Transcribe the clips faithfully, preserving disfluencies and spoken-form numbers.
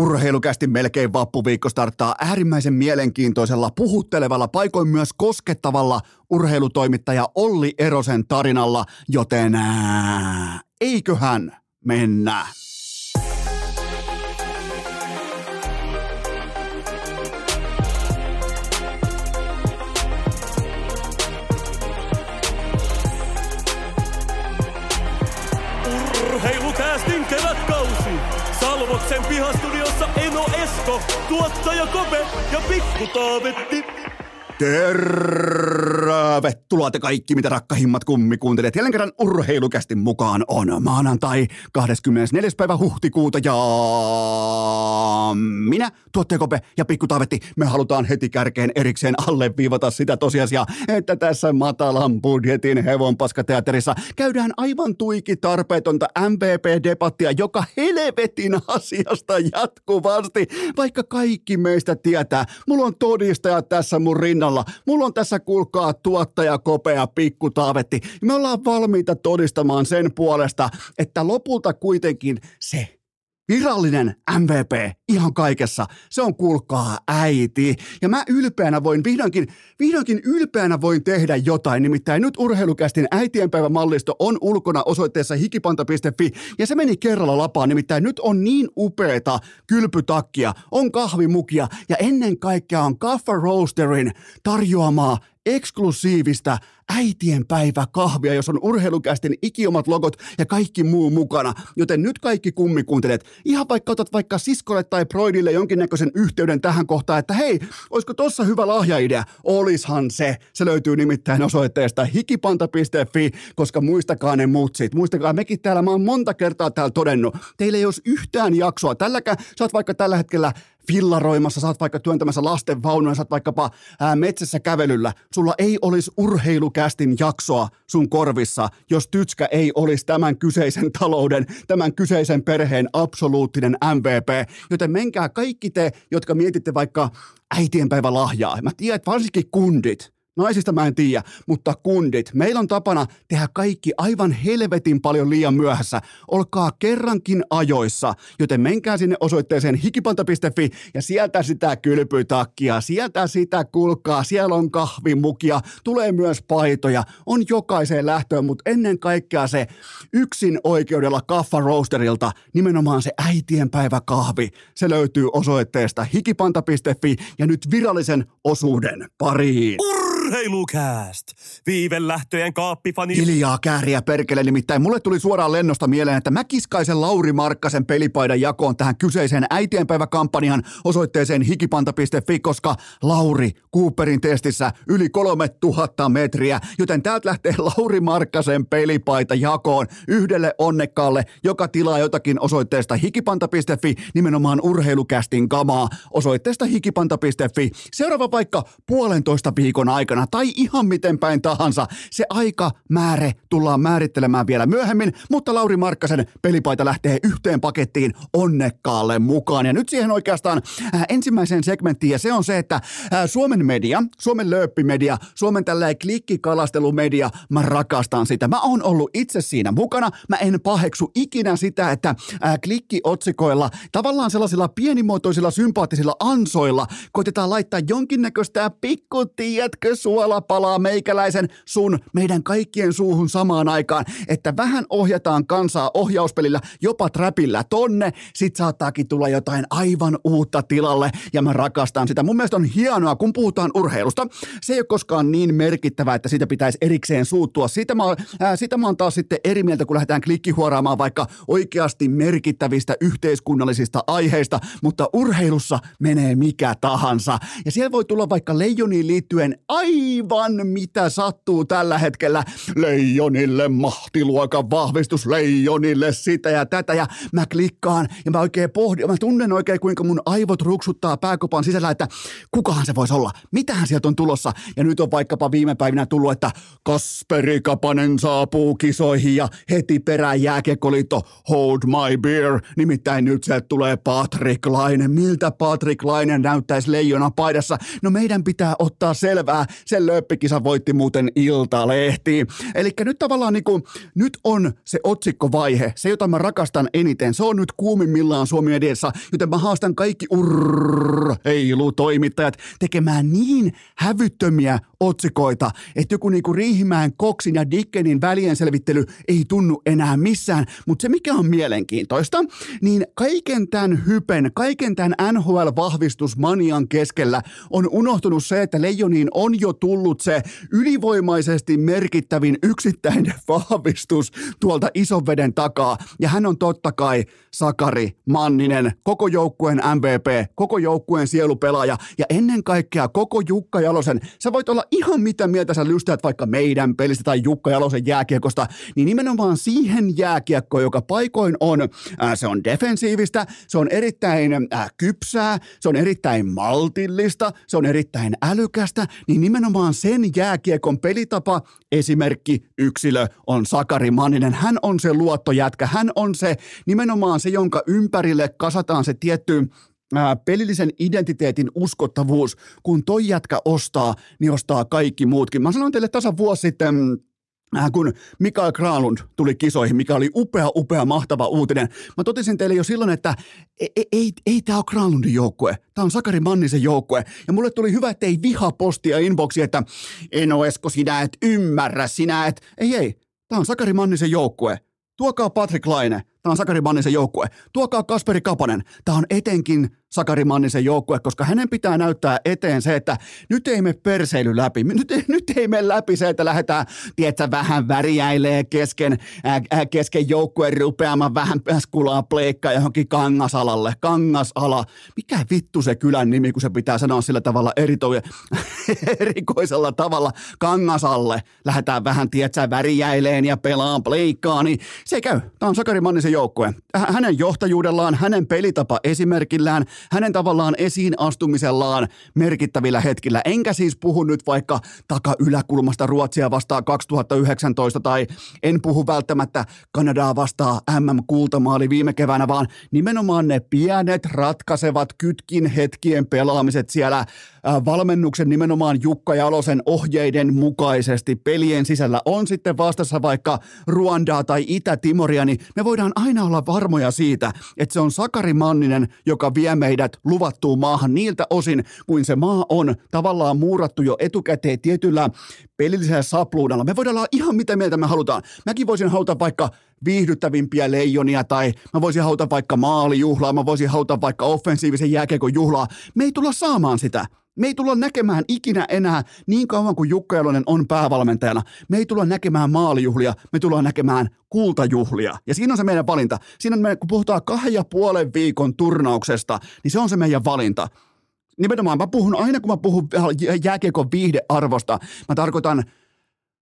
Urheilucasti melkein vappuviikko starttaa äärimmäisen mielenkiintoisella, puhuttelevalla, paikoin myös koskettavalla urheilutoimittaja Olli Erosen tarinalla, joten ää, eiköhän mennä. Urheilucastin kevätkausi. Salvoksen pihastudiossa Eno Esko, tuottaja Kope ja Pikku Taavetti. Tervetuloa te kaikki, mitä rakkahimmat kummikuuntelijat. Jälleen kerran Urheilucastin mukaan on maanantai kahdeskymmenesneljäs päivä huhtikuuta ja minä, tuottaja Kope ja Pikku Taavetti, me halutaan heti kärkeen erikseen alleviivata sitä tosiasiaa, että tässä matalan budjetin hevonpaskateatterissa käydään aivan tuiki tarpeetonta M V P-debattia, joka helvetin asiasta jatkuvasti, vaikka kaikki meistä tietää. Mulla on todistaja tässä mun rinnalla. Mulla on tässä, kuulkaa, tuottaja Kopea Pikku Taavetti. Me ollaan valmiita todistamaan sen puolesta, että lopulta kuitenkin se virallinen M V P ihan kaikessa, se on, kuulkaa, äiti. Ja mä ylpeänä voin, vihdoinkin, vihdoinkin ylpeänä voin tehdä jotain. Nimittäin nyt Urheilucastin äitienpäivämallisto on ulkona osoitteessa hikipanta piste fi. Ja se meni kerralla lapaan. Nimittäin nyt on niin upeeta kylpytakkia, on kahvimukia ja ennen kaikkea on Kaffa Roasterin tarjoamaa eksklusiivista äitienpäiväkahvia, jos on Urheilucastin ikiomat logot ja kaikki muu mukana. Joten nyt kaikki kummikuuntelijat, ihan vaikka otat vaikka siskolle tai broidille jonkinnäköisen yhteyden tähän kohtaan, että hei, olisiko tossa hyvä lahjaidea? Olishan se. Se löytyy nimittäin osoitteesta hikipanta piste fi, koska muistakaa ne mutsit. Muistakaa, mekin täällä, mä oon monta kertaa täällä todennut, teillä ei olisi yhtään jaksoa. Tälläkään, sä oot vaikka tällä hetkellä fillaroimassa, sä oot vaikka työntämässä lasten vaunuja, sä oot vaikkapa ää, metsässä kävelyllä. Sulla ei olisi Urheilucastin jaksoa sun korvissa, jos tytskä ei olisi tämän kyseisen talouden, tämän kyseisen perheen absoluuttinen M V P. Joten menkää kaikki te, jotka mietitte vaikka äitienpäivä lahjaa. Mä tiedän, että varsinkin kundit. Naisista mä en tiedä, mutta kundit, meillä on tapana tehdä kaikki aivan helvetin paljon liian myöhässä. Olkaa kerrankin ajoissa, joten menkää sinne osoitteeseen hikipanta piste fi ja sieltä sitä kylpytakkia, sieltä sitä, kuulkaa, siellä on kahvimukia, tulee myös paitoja, on jokaiseen lähtöön, mutta ennen kaikkea se yksin oikeudella Kaffa Roasterilta, nimenomaan se äitienpäiväkahvi, se löytyy osoitteesta hikipanta piste fi ja nyt virallisen osuuden pariin. Urheilucast! Viivelähtöjen kaappifani... Hiljaa kääriä perkele, nimittäin mulle tuli suoraan lennosta mieleen, että mä kiskaisen Lauri Markkasen pelipaidan jakoon tähän kyseiseen äitienpäiväkampanjan osoitteeseen hikipanta piste fi, koska Lauri Cooperin testissä yli kolme tuhatta metriä, joten täältä lähtee Lauri Markkasen pelipaita jakoon yhdelle onnekkaalle, joka tilaa jotakin osoitteesta hikipanta piste fi, nimenomaan Urheilucastin kamaa osoitteesta hikipanta piste fi. Seuraava paikka puolentoista viikon aikana. Tai ihan miten päin tahansa. Se aikamäärä tullaan määrittelemään vielä myöhemmin, mutta Lauri Markkasen pelipaita lähtee yhteen pakettiin onnekkaalle mukaan. Ja nyt siihen oikeastaan äh, ensimmäiseen segmenttiin, ja se on se, että äh, Suomen media, Suomen lööppimedia, Suomen tällainen klikkikalastelumedia, mä rakastan sitä. Mä oon ollut itse siinä mukana. Mä en paheksu ikinä sitä, että äh, klikkiotsikoilla, tavallaan sellaisilla pienimuotoisilla sympaattisilla ansoilla koitetaan laittaa jonkinnäköistä pikku, tiedätkö, suola palaa meikäläisen sun meidän kaikkien suuhun samaan aikaan, että vähän ohjataan kansaa ohjauspelillä, jopa trapillä tonne, sit saattaakin tulla jotain aivan uutta tilalle, ja mä rakastan sitä. Mun mielestä on hienoa, kun puhutaan urheilusta. Se ei ole koskaan niin merkittävää, että siitä pitäisi erikseen suuttua. Siitä mä, ää, sitä mä oon taas sitten eri mieltä, kun lähdetään klikkihuoraamaan vaikka oikeasti merkittävistä yhteiskunnallisista aiheista, mutta urheilussa menee mikä tahansa. Ja siellä voi tulla vaikka Leijoniin liittyen aivan mitä sattuu tällä hetkellä. Leijonille mahtiluokan vahvistus, Leijonille sitä ja tätä. Ja mä klikkaan ja mä oikein pohdin, mä tunnen oikein, kuinka mun aivot ruksuttaa pääkopan sisällä, että kukahan se voisi olla, mitähän sieltä on tulossa. Ja nyt on vaikkapa viime päivinä tullut, että Kasperi Kapanen saapuu kisoihin ja heti perään Jääkiekkoliitto, hold my beer. Nimittäin nyt se tulee Patrik Laine. Miltä Patrik Laine näyttäisi Leijona paidassa? No meidän pitää ottaa selvää, Sen lööppikisa voitti muuten Iltalehti. Eli nyt tavallaan niin kuin, nyt on se otsikkovaihe, se jota mä rakastan eniten. Se on nyt kuumimmillaan Suomen mediassa, joten mä haastan kaikki urheilutoimittajat tekemään niin hävyttömiä otsikoita, että joku niinku Riihimäen, Koksin ja Dickenin välien selvittely ei tunnu enää missään. Mutta se mikä on mielenkiintoista, niin kaiken tämän hypen, kaiken tämän N H L-vahvistusmanian keskellä on unohtunut se, että Leijoniin on jo tullut se ylivoimaisesti merkittävin yksittäinen vahvistus tuolta ison veden takaa. Ja hän on totta kai Sakari Manninen, koko joukkueen M V P, koko joukkueen sielupelaaja ja ennen kaikkea koko Jukka Jalosen. Sä voit olla ihan mitä mieltä sä lystäät vaikka meidän pelistä tai Jukka Jalosen jääkiekosta, niin nimenomaan siihen jääkiekkoon, joka paikoin on, ää, se on defensiivistä, se on erittäin ää, kypsää, se on erittäin maltillista, se on erittäin älykästä, niin nimenomaan sen jääkiekon pelitapa, esimerkki, yksilö on Sakari Manninen. Hän on se luottojätkä, hän on se nimenomaan se, jonka ympärille kasataan se tietty pelillisen identiteetin uskottavuus, kun toi jätkä ostaa, niin ostaa kaikki muutkin. Mä sanoin teille tasan vuosi sitten, kun Mikael Granlund tuli kisoihin, mikä oli upea, upea, mahtava uutinen. Mä totesin teille jo silloin, että ei, ei, ei tää ole Granlundin joukkue, tää on Sakari Mannisen joukkue. Ja mulle tuli hyvä, että ei vihapostia inboxi, että en oo Esko, sinä et ymmärrä, sinä et. Ei, ei, tää on Sakari Mannisen joukkue. Tuokaa Patrik Laine, tämä on Sakari Mannisen joukkue. Tuokaa Kasperi Kapanen, tämä on etenkin Sakari Mannisen joukkue, koska hänen pitää näyttää eteen se, että nyt ei me perseily läpi. Nyt, nyt ei me läpi se, että lähdetään, tietsä, vähän väriäilee kesken, ää, kesken joukkueen rupeamaan vähän skulaa pleikkaa johonkin Kangasalalle. Kangasala. Mikä vittu se kylän nimi, kun se pitää sanoa sillä tavalla erito- erikoisella tavalla. Kangasalle lähdetään vähän, tietsä, väriäileen ja pelaan pleikkaa, niin se ei käy. Tämä on Sakari Mannisen joukkue. Hänen johtajuudellaan, hänen pelitapa esimerkillään, hänen tavallaan esiin astumisellaan merkittävillä hetkillä. Enkä siis puhu nyt vaikka taka-yläkulmasta Ruotsia vastaan kaksituhattayhdeksäntoista tai en puhu välttämättä Kanadaa vastaan M M-kultamaali viime keväänä, vaan nimenomaan ne pienet ratkaisevat kytkin hetkien pelaamiset siellä valmennuksen nimenomaan Jukka Jalosen ohjeiden mukaisesti pelien sisällä. On sitten vastassa vaikka Ruandaa tai Itä-Timoria, niin me voidaan aina olla varmoja siitä, että se on Sakari Manninen, joka vie meidät luvattuun maahan niiltä osin, kuin se maa on tavallaan muurattu jo etukäteen tietyllä pelillisellä sapluudalla. Me voidaan olla ihan mitä mieltä me halutaan. Mäkin voisin haluta vaikka viihdyttävimpiä Leijonia tai mä voisin haluta vaikka maalijuhlaa, mä voisin haluta vaikka offensiivisen jääkiekon juhlaa. Me ei tulla saamaan sitä. Me ei tulla näkemään ikinä enää niin kauan kuin Jukka Jalonen on päävalmentajana. Me ei tulla näkemään maalijuhlia, me tullaan näkemään kultajuhlia. Ja siinä on se meidän valinta. Siinä on meidän, kun puhutaan kahden ja puolen viikon turnauksesta, niin se on se meidän valinta. Nimenomaan mä puhun, aina kun mä puhun jääkiekon viihdearvosta, mä tarkoitan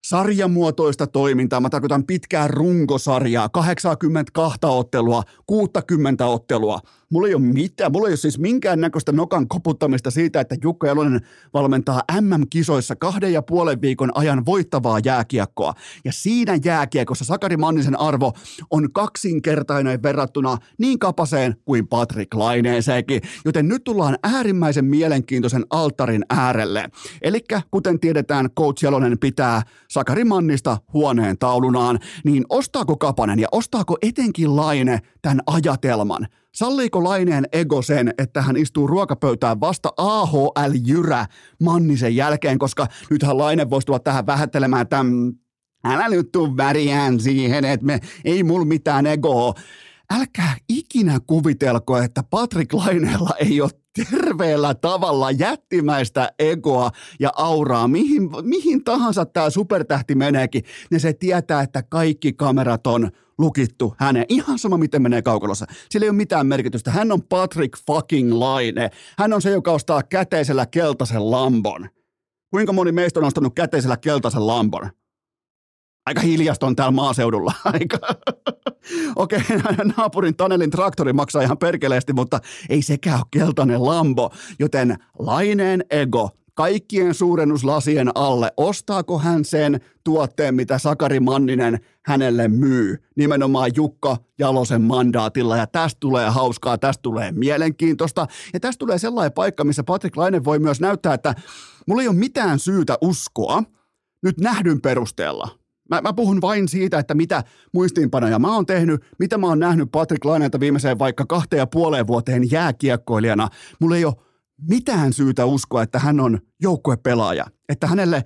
sarjamuotoista toimintaa, mä tarkoitan pitkää runkosarjaa, kahdeksankymmentäkaksi ottelua, kuusikymmentä ottelua. Mulla ei ole mitään, mulla ei ole siis minkäännäköistä nokan koputtamista siitä, että Jukka Jalonen valmentaa M M-kisoissa kahden ja puolen viikon ajan voittavaa jääkiekkoa. Ja siinä jääkiekossa Sakari Mannisen arvo on kaksinkertainen verrattuna niin Kapaseen kuin Patrik Laineeseenkin. Joten nyt tullaan äärimmäisen mielenkiintoisen alttarin äärelle. Elikkä kuten tiedetään, coach Jalonen pitää Sakari Mannista huoneen taulunaan, niin ostaako Kapanen ja ostaako etenkin Laine tämän ajatelman? Salliiko Laineen ego sen, että hän istuu ruokapöytään vasta A H L-jyrä Mannisen jälkeen, koska nythän Laine voisi tulla tähän vähättelemään tämän, älä nyt tuu väriään siihen, että me ei mulla mitään egoa. Älkää ikinä kuvitelko, että Patrik Laineella ei ole terveellä tavalla jättimäistä egoa ja auraa. Mihin, mihin tahansa tämä supertähti meneekin, niin se tietää, että kaikki kamerat on lukittu häneen. Ihan sama, miten menee kaukolossa. Sillä ei ole mitään merkitystä. Hän on Patrik fucking Laine. Hän on se, joka ostaa käteisellä keltaisen Lambon. Kuinka moni meistä on ostanut käteisellä keltaisen Lambon? Aika hiljasta on täällä maaseudulla. Aika. Okei, naapurin Tanelin traktori maksaa ihan perkeleesti, mutta ei sekään ole keltainen Lambo. Joten Laineen ego kaikkien suurennuslasien alle, ostaako hän sen tuotteen, mitä Sakari Manninen hänelle myy, nimenomaan Jukka Jalosen mandaatilla, ja tästä tulee hauskaa, tästä tulee mielenkiintoista, ja tästä tulee sellainen paikka, missä Patrik Laine voi myös näyttää, että mulla ei ole mitään syytä uskoa nyt nähdyn perusteella. Mä, mä puhun vain siitä, että mitä muistiinpanoja mä oon tehnyt, mitä mä oon nähnyt Patrik Lainelta viimeiseen vaikka kahteen ja puoleen vuoteen jääkiekkoilijana. Mulla ei ole mitään syytä uskoa, että hän on joukkuepelaaja. Että hänelle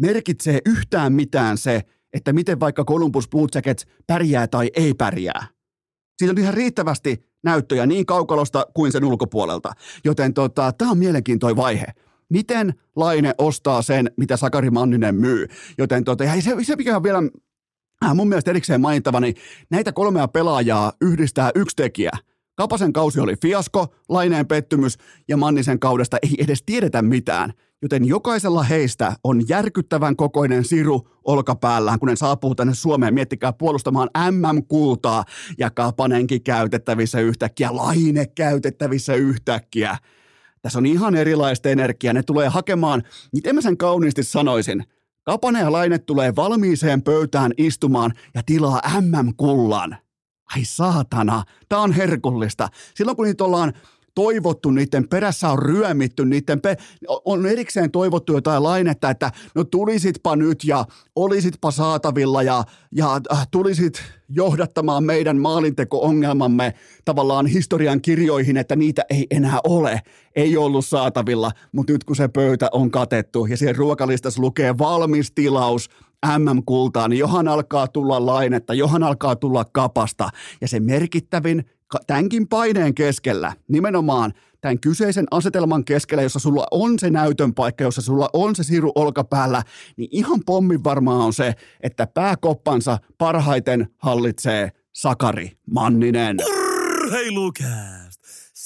merkitsee yhtään mitään se, että miten vaikka Columbus Blue Jackets pärjää tai ei pärjää. Siitä on ihan riittävästi näyttöjä niin kaukalosta kuin sen ulkopuolelta. Joten tota, tää on mielenkiintoinen vaihe. Miten Laine ostaa sen, mitä Sakari Manninen myy? Joten tota, ja se, se mikä on vielä äh, mun mielestä erikseen mainittava, niin näitä kolmea pelaajaa yhdistää yksi tekijä. Kapasen kausi oli fiasko, Laineen pettymys ja Mannisen kaudesta ei edes tiedetä mitään. Joten jokaisella heistä on järkyttävän kokoinen siru olkapäällään, kun ne saapuu tänne Suomeen. Miettikää puolustamaan äm äm-kultaa ja Kapanenkin käytettävissä yhtäkkiä, Laine käytettävissä yhtäkkiä. Tässä on ihan erilaista energiaa. Ne tulee hakemaan, miten mä sen kauniisti sanoisin, Kapanen ja Laine tulee valmiiseen pöytään istumaan ja tilaa äm äm-kullan. Ai saatana, tää on herkullista. Silloin kun niitä ollaan toivottu, niiden perässä on ryömitty, niiden pe- on erikseen toivottu jotain Lainetta, että no tulisitpa nyt ja olisitpa saatavilla ja, ja äh, tulisit johdattamaan meidän maalinteko-ongelmamme tavallaan historian kirjoihin, että niitä ei enää ole, ei ollut saatavilla, mutta nyt kun se pöytä on katettu ja siellä ruokalistassa lukee valmis tilaus äm äm-kultaa, niin johan alkaa tulla Lainetta, johan alkaa tulla Kapasta ja se merkittävin tämänkin paineen keskellä, nimenomaan tämän kyseisen asetelman keskellä, jossa sulla on se näytön paikka, jossa sulla on se siru olkapäällä, niin ihan pommin varmaan on se, että pääkoppansa parhaiten hallitsee Sakari Manninen. Urheilucast!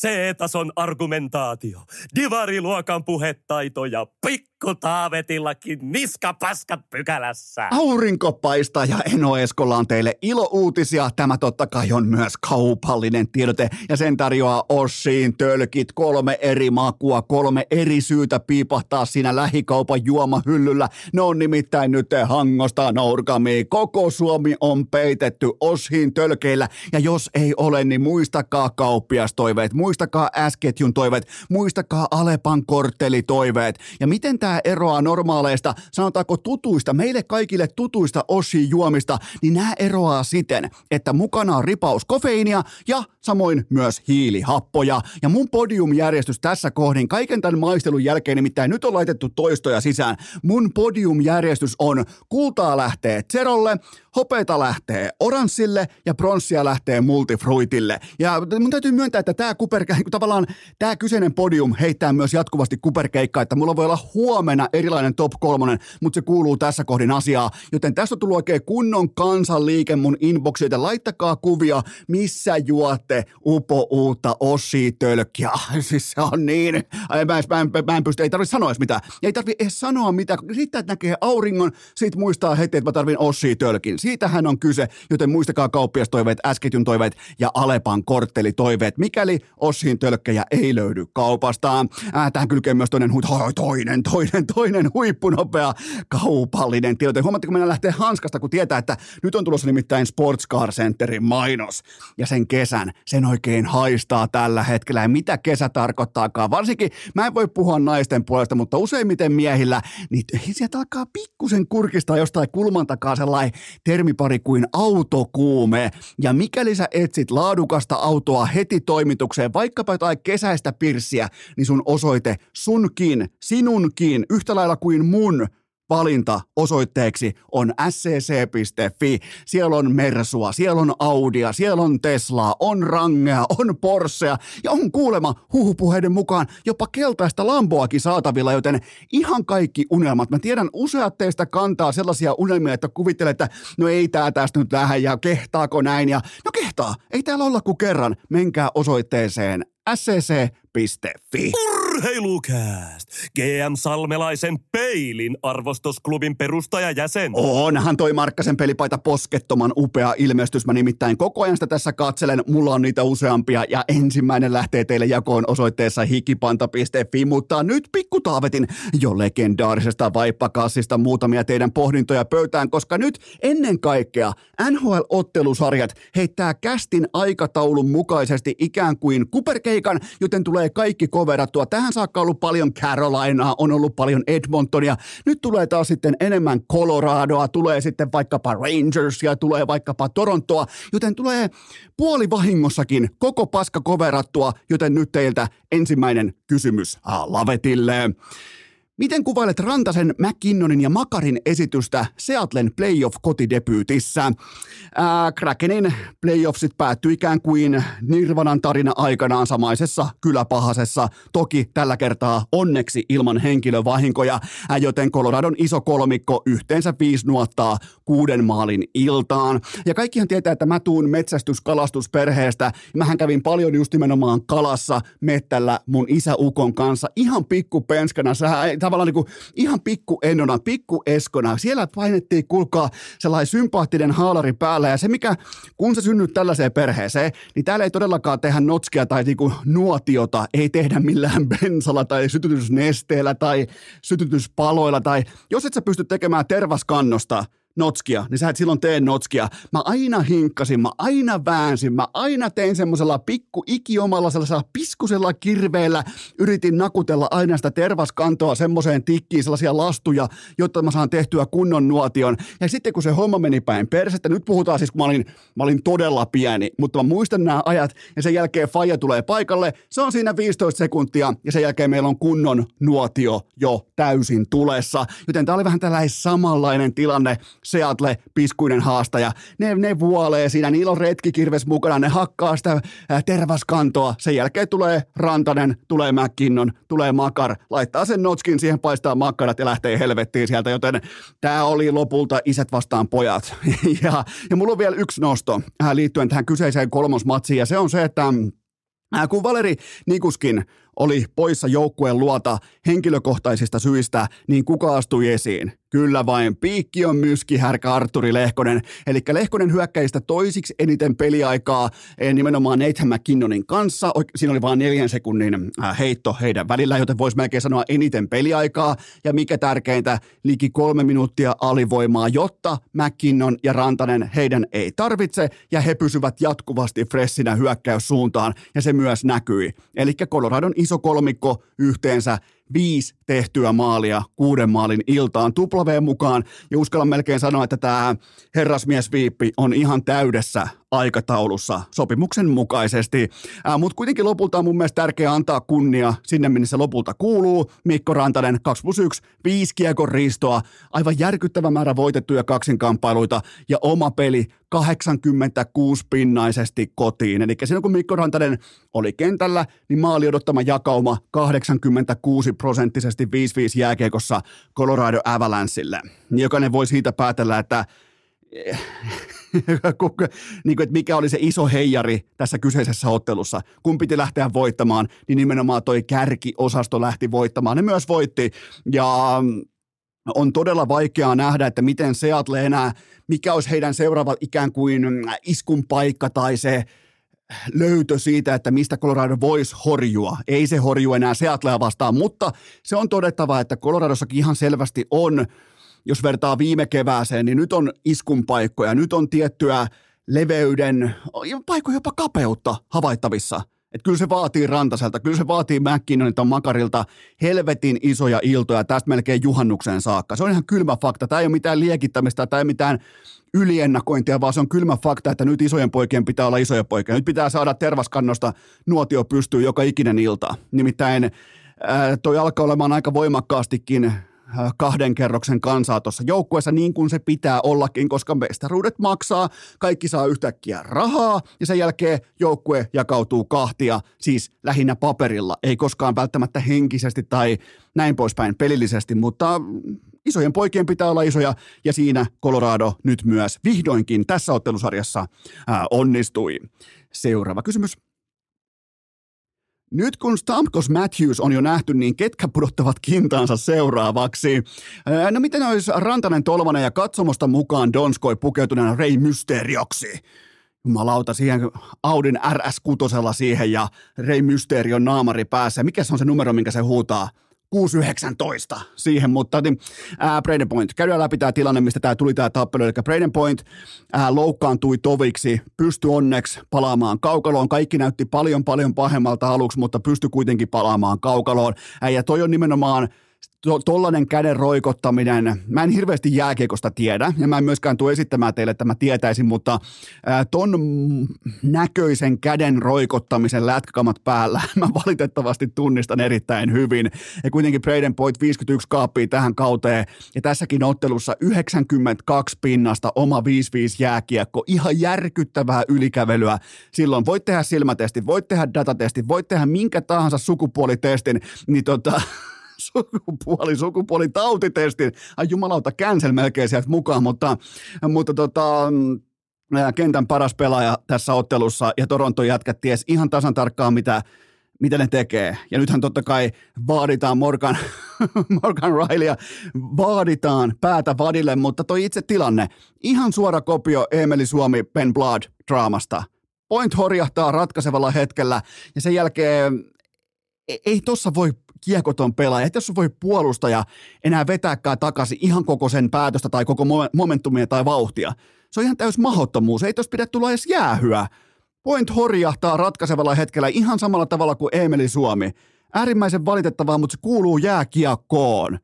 C-tason argumentaatio, divariluokan puhetaito ja pikku taavetillakin niskapaskat pykälässä. Aurinko paistaa ja Eno Eskolla on teille ilouutisia. Tämä totta kai on myös kaupallinen tiedote ja sen tarjoaa OSHEEN tölkit. Kolme eri makua, kolme eri syytä piipahtaa siinä lähikaupan juomahyllyllä. Ne on nimittäin nyt Hangosta Nourgamiin. Koko Suomi on peitetty OSHEEN tölkeillä ja jos ei ole, niin muistakaa kauppiastoiveet. Muistakaa S-ketjun toiveet, muistakaa Alepan korttelitoiveet. Ja miten tämä eroaa normaaleista, sanotaanko tutuista, meille kaikille tutuista OSHEEN-juomista, niin nämä eroaa siten, että mukana on ripaus kofeiinia ja samoin myös hiilihappoja. Ja mun podiumjärjestys tässä kohdin, kaiken tämän maistelun jälkeen, nimittäin nyt on laitettu toistoja sisään, mun podiumjärjestys on kultaa lähtee zerolle, hopeita lähtee oranssille ja pronssia lähtee multifruitille. Ja mun täytyy myöntää, että tämä kuperkeikka, tavallaan tämä kyseinen podium heittää myös jatkuvasti kuperkeikkaa, että mulla voi olla huomenna erilainen top kolmonen, mutta se kuuluu tässä kohdin asiaa. Joten tästä on tullut oikein kunnon kansanliike mun inboxiin, että laittakaa kuvia, missä juotte upo uutta OSHEEN-tölkkiä. Siis se on niin, en, mä, en, mä en pysty, ei tarvitse sanoa edes mitään. Ei tarvitse edes sanoa mitään, siitä että näkee auringon, siitä muistaa heti, että mä tarvin OSHEEN-tölkin. Siitähän on kyse, joten muistakaa kauppiastoiveet, äsketyn toiveet ja Alepan korttelitoiveet, mikäli OSHEEN tölkkejä ei löydy kaupasta. Ää, tähän kylkee myös toinen, hu- toinen, toinen, toinen huippunopea kaupallinen tiedote. Huomatteko, mennään lähtee hanskasta, kun tietää, että nyt on tulossa nimittäin Sports Car Centerin mainos. Ja sen kesän, sen oikein haistaa tällä hetkellä. Ja mitä kesä tarkoittaakaan? Varsinkin, mä en voi puhua naisten puolesta, mutta useimmiten miehillä, niin sieltä alkaa pikkusen kurkistaa jostain kulman takaa sellainen termipari kuin autokuume. Ja mikäli sä etsit laadukasta autoa heti toimitukseen, vaikkapa jotain kesäistä pirssiä, niin sun osoite sunkin, sinunkin, yhtä lailla kuin mun valinta osoitteeksi on äs cee cee piste fi. Siellä on Mersua, siellä on Audia, siellä on Teslaa, on Rangea, on Porschea ja on kuulema huhupuheiden mukaan jopa keltaista Lamboakin saatavilla, joten ihan kaikki unelmat. Mä tiedän, useat teistä kantaa sellaisia unelmia, että kuvittelee, että no ei tää tästä nyt lähde ja kehtaako näin ja no kehtaa, ei täällä olla kuin kerran. Menkää osoitteeseen äs cee cee piste fi. Urheilucast! G M Salmelaisen peilin arvostusklubin perustajajäsen. Onhan toi Markkasen pelipaita poskettoman upea ilmestys. Mä nimittäin koko ajan sitä tässä katselen. Mulla on niitä useampia ja ensimmäinen lähtee teille jakoon osoitteessa hikipanta piste fi. Mutta nyt pikkutaavetin jo legendaarisesta vaippakassista muutamia teidän pohdintoja pöytään, koska nyt ennen kaikkea N H L-ottelusarjat heittää kästin aikataulun mukaisesti ikään kuin kuperkeikan, joten tulee kaikki koverattua. Tähän saakka on ollut paljon Carolinaa, on ollut paljon Edmontonia. Nyt tulee taas sitten enemmän Coloradoa, tulee sitten vaikkapa Rangersia, tulee vaikkapa Torontoa, joten tulee puoli vahingossakin koko paska koverattua, joten nyt teiltä ensimmäinen kysymys Lavetille. Miten kuvailet Rantasen, McKinnonin ja Makarin esitystä Seattlen playoff-kotidebyytissä? Ää, Krakenin playoffsit päättyi ikään kuin Nirvanan tarina aikanaan samaisessa kyläpahasessa. Toki tällä kertaa onneksi ilman henkilövahinkoja, ää, joten Coloradon iso kolmikko yhteensä viisi nuottaa kuuden maalin iltaan. Ja kaikkihan tietää, että mä tuun metsästys-kalastusperheestä. Mähän kävin paljon just nimenomaan kalassa mettällä mun isäukon kanssa ihan pikkupenskana sähä. Tavallaan niin kuin ihan pikku ennona, pikku eskona. Siellä painettiin, kuulkaa, sellainen sympaattinen haalari päällä. Ja se, mikä, kun sä synnyt tällaiseen perheeseen, niin täällä ei todellakaan tehdä notskia tai niin kuin nuotiota. Ei tehdä millään bensalla tai sytytysnesteellä tai sytytyspaloilla. Tai jos et sä pysty tekemään tervaskannosta notskia, niin sä et silloin tee notskia. Mä aina hinkkasin, mä aina väänsin, mä aina tein semmoisella pikku ikiomalla sellaisella piskusella kirveellä. Yritin nakutella aina sitä tervaskantoa semmoiseen tikkiin, sellaisia lastuja, jotta mä saan tehtyä kunnon nuotion. Ja sitten kun se homma meni päin persettä, nyt puhutaan siis, kun mä olin, mä olin todella pieni, mutta mä muistan nämä ajat, ja sen jälkeen faija tulee paikalle, se on siinä viisitoista sekuntia, ja sen jälkeen meillä on kunnon nuotio jo täysin tulessa. Joten tää oli vähän tällainen samanlainen tilanne. Seattle, piskuinen haastaja, ne, ne vuolee siinä, niillä on retkikirves mukana, ne hakkaa sitä ää, tervaskantoa, sen jälkeen tulee Rantanen, tulee McKinnon, tulee Makar, laittaa sen notskin, siihen paistaa makkarat ja lähtee helvettiin sieltä, joten tämä oli lopulta isät vastaan pojat. ja, ja mulla on vielä yksi nosto ää, liittyen tähän kyseiseen kolmosmatsiin, ja se on se, että ää, kun Valeri Nikuskin oli poissa joukkueen luota henkilökohtaisista syistä, niin kuka astui esiin? Kyllä vain, piikki on myskihärkä Arturi Lehkonen. Eli Lehkonen hyökkäistä toisiksi eniten peliaikaa nimenomaan Nathan McKinnonin kanssa. Siinä oli vain neljän sekunnin heitto heidän välillä, joten voisi melkein sanoa eniten peliaikaa. Ja mikä tärkeintä, liki kolme minuuttia alivoimaa, jotta McKinnon ja Rantanen heidän ei tarvitse. Ja he pysyvät jatkuvasti freshinä hyökkäyssuuntaan, ja se myös näkyi. Eli Coloradon iso kolmikko yhteensä viisi tehtyä maalia kuuden maalin iltaan tuplaveen mukaan. Ja uskallan melkein sanoa, että tämä herrasmiesviippi on ihan täydessä aikataulussa sopimuksen mukaisesti. Äh, Mutta kuitenkin lopulta on mun mielestä tärkeää antaa kunnia sinne, minne se lopulta kuuluu. Mikko Rantanen kaksi plus yksi, viisi kiekon ristoa, aivan järkyttävä määrä voitettuja kaksinkamppailuita ja oma peli kahdeksankymmentäkuusi pinnaisesti kotiin. Eli silloin kun Mikko Rantanen oli kentällä, niin maali odottama jakauma kahdeksankymmentäkuusi prosenttisesti viisi viisi jääkiekossa Colorado Avalanchelle. Jokainen voi siitä päätellä, että niin kuin, että mikä oli se iso heijari tässä kyseisessä ottelussa. Kun piti lähteä voittamaan, niin nimenomaan toi kärkiosasto lähti voittamaan. Ne myös voitti, ja on todella vaikeaa nähdä, että miten Seattle enää, mikä olisi heidän seuraava ikään kuin iskun paikka tai se löytö siitä, että mistä Colorado voisi horjua. Ei se horju enää Seattlea vastaan, mutta se on todettava, että Coloradossakin ihan selvästi on, jos vertaa viime kevääseen, niin nyt on iskun paikkoja, nyt on tiettyä leveyden, paikkoja jopa kapeutta havaittavissa. Että kyllä se vaatii Rantaselta, kyllä se vaatii McKinnonilta, Makarilta helvetin isoja iltoja tästä melkein juhannukseen saakka. Se on ihan kylmä fakta. Tämä ei ole mitään liekittämistä tai mitään yliennakointia, vaan se on kylmä fakta, että nyt isojen poikien pitää olla isoja poikia. Nyt pitää saada tervaskannosta nuotio pystyy joka ikinen ilta. Nimittäin ää, toi alkaa olemaan aika voimakkaastikin kahden kerroksen kansaa tuossa joukkueessa, niin kuin se pitää ollakin, koska mestaruudet maksaa, kaikki saa yhtäkkiä rahaa, ja sen jälkeen joukkue jakautuu kahtia, siis lähinnä paperilla, ei koskaan välttämättä henkisesti tai näin poispäin pelillisesti, mutta isojen poikien pitää olla isoja, ja siinä Colorado nyt myös vihdoinkin tässä ottelusarjassa ää, onnistui. Seuraava kysymys. Nyt kun Stamkos Matthews on jo nähty, niin ketkä pudottavat kintaansa seuraavaksi? No miten olisi Rantanen, Tolvanen ja katsomosta mukaan Donskoi pukeutuneena Rey Mysterioksi? Jumalauta, siihen Audin R S kuusi siihen ja Rey Mysterion naamari pääsee. Mikä se on se numero, minkä se huutaa? kuusi yhdeksäntoista siihen, mutta ää, Brayden Point. Käydään läpi tämä tilanne, mistä tämä tuli tämä tappelu, eli Brayden Point ää, loukkaantui toviksi, pystyi onneksi palaamaan kaukaloon. Kaikki näytti paljon paljon pahemmalta aluksi, mutta pystyi kuitenkin palaamaan kaukaloon. Ää, ja toi on nimenomaan to- tollainen käden roikottaminen. Mä en hirveästi jääkiekosta tiedä, ja mä en myöskään tule esittämään teille, että mä tietäisin, mutta ää, ton näköisen käden roikottamisen lätkäkamat päällä mä valitettavasti tunnistan erittäin hyvin. Ja kuitenkin Brayden Point viisikymmentäyksi kaappia tähän kauteen, ja tässäkin ottelussa yhdeksänkymmentäkaksi pinnasta oma viisi viisi jääkiekko. Ihan järkyttävää ylikävelyä. Silloin voit tehdä silmätestin, voit tehdä datatestin, voit tehdä minkä tahansa sukupuolitestin, niin tota... Sukupuoli, sukupuolitautitestin. Ai jumalauta, cancel melkein sieltä mukaan, mutta, mutta tota, kentän paras pelaaja tässä ottelussa ja Toronto jätkät ties ihan tasan tarkkaan, mitä, mitä ne tekee. Ja nythän totta kai vaaditaan Morgan, Morgan Rileya, vaaditaan päätä vadille, mutta toi itse tilanne, ihan suora kopio Eemeli Suomi Ben Blood -draamasta. Point horjahtaa ratkaisevalla hetkellä ja sen jälkeen ei tossa voi kiekoton pelaaja, että jos voi puolustaja enää vetääkään takaisin ihan koko sen päätöstä tai koko momentumia tai vauhtia. Se on ihan täys mahdottomuus, ei tuossa pidä tulla edes jäähyä. Point horjahtaa ratkaisevalla hetkellä ihan samalla tavalla kuin Eemeli Suomi. Äärimmäisen valitettavaa, mutta se kuuluu jääkiekkoon.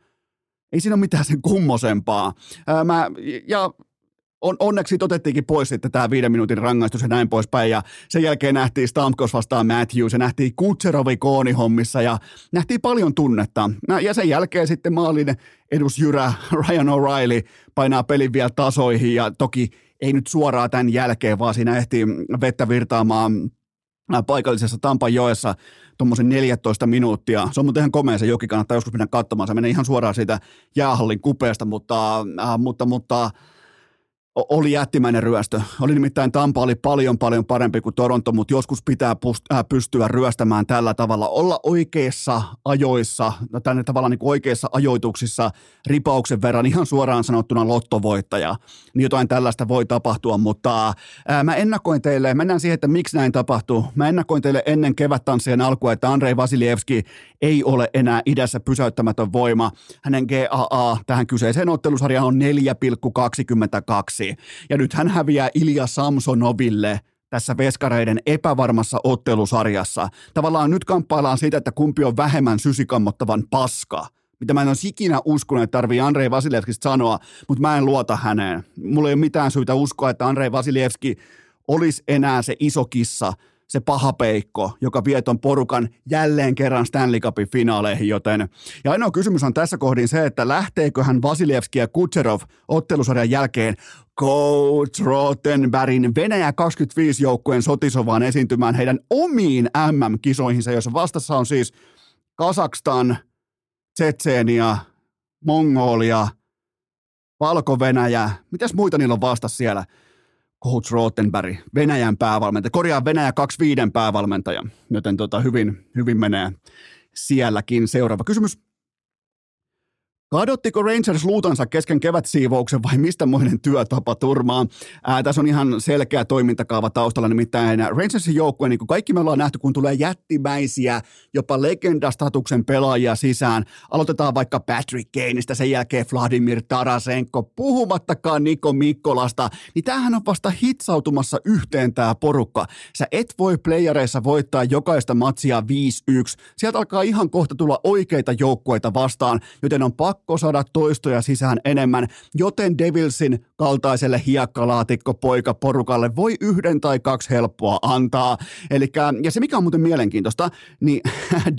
Ei siinä ole mitään sen kummosempaa. Ää, mä, ja... On, onneksi otettiinkin pois sitten tämä viiden minuutin rangaistus ja näin poispäin, ja sen jälkeen nähtiin Stamkos vastaan Matthews, ja nähtiin Kutserovi koonihommissa, ja nähtiin paljon tunnetta. Ja sen jälkeen sitten maalin edusjyrä Ryan O'Reilly painaa pelin vielä tasoihin, ja toki ei nyt suoraan tämän jälkeen, vaan siinä ehtii vettä virtaamaan paikallisessa Tampanjoessa tuommoisen neljätoista minuuttia. Se on muuten ihan komea se joki, kannattaa joskus mennä katsomaan. Se menee ihan suoraan siitä jäähallin kupeesta, mutta... Äh, mutta, mutta oli jättimäinen ryöstö. Oli nimittäin Tampa oli paljon paljon parempi kuin Toronto, mutta joskus pitää pystyä ryöstämään tällä tavalla. Olla oikeissa ajoissa, tänne tavallaan niin kuin oikeissa ajoituksissa ripauksen verran ihan suoraan sanottuna lottovoittaja. Niin jotain tällaista voi tapahtua, mutta ää, mä ennakoin teille, mennään siihen, että miksi näin tapahtuu. Mä ennakoin teille ennen kevättanssien alkua, että Andrei Vasiljevski ei ole enää idässä pysäyttämätön voima. Hänen G A A tähän kyseiseen ottelusarjaan on neljä pilkku kaksikymmentäkaksi. Ja nyt hän häviää Ilja Samsonoville tässä veskareiden epävarmassa ottelusarjassa. Tavallaan nyt kamppaillaan siitä, että kumpi on vähemmän sysikammottavan paska. Mitä mä en olisi ikinä uskonut, että tarvii Andrei Vasiljevskistä sanoa, mutta mä en luota häneen. Mulla ei ole mitään syytä uskoa, että Andrei Vasiljevski olisi enää se iso kissa, se paha peikko, joka vie ton porukan jälleen kerran Stanley Cupin finaaleihin, joten... Ja ainoa kysymys on tässä kohdin se, että lähteeköhän Vasiljevski ja Kutserov ottelusarjan jälkeen Coach Rothenbergin Venäjä kaksikymmentäviisi-joukkueen sotisovaan esiintymään heidän omiin M M-kisoihinsa, jossa vastassa on siis Kazakstan, Tsetseenia, Mongolia, Valko-Venäjä. Mitäs muita niillä on vastassa siellä? Coach Rothenberg, Venäjän päävalmentaja, korjaa Venäjä kaksikymmentäviisi päävalmentaja, joten tota, hyvin, hyvin menee sielläkin. Seuraava kysymys. Kadottiko Rangers luutansa kesken kevätsiivouksen vai mistä moinen työtapa turmaa? Ää, tässä on ihan selkeä toimintakaava taustalla, nimittäin Rangersin joukkue, niin kuin kaikki me ollaan nähty, kun tulee jättimäisiä, jopa legendastatuksen pelaajia sisään. Aloitetaan vaikka Patrick Kaneista, sen jälkeen Vladimir Tarasenko, puhumattakaan Niko Mikkolasta. Niin tämähän on vasta hitsautumassa yhteen tämä porukka. Sä et voi playareissa voittaa jokaista matsia viisi yksi. Sieltä alkaa ihan kohta tulla oikeita joukkueita vastaan, joten on pakko saada toistoja sisään enemmän, joten Devilsin kaltaiselle hiekkalaatikkopoikaporukalle voi yhden tai kaksi helppoa antaa. Elikkä, ja se mikä on muuten mielenkiintoista, niin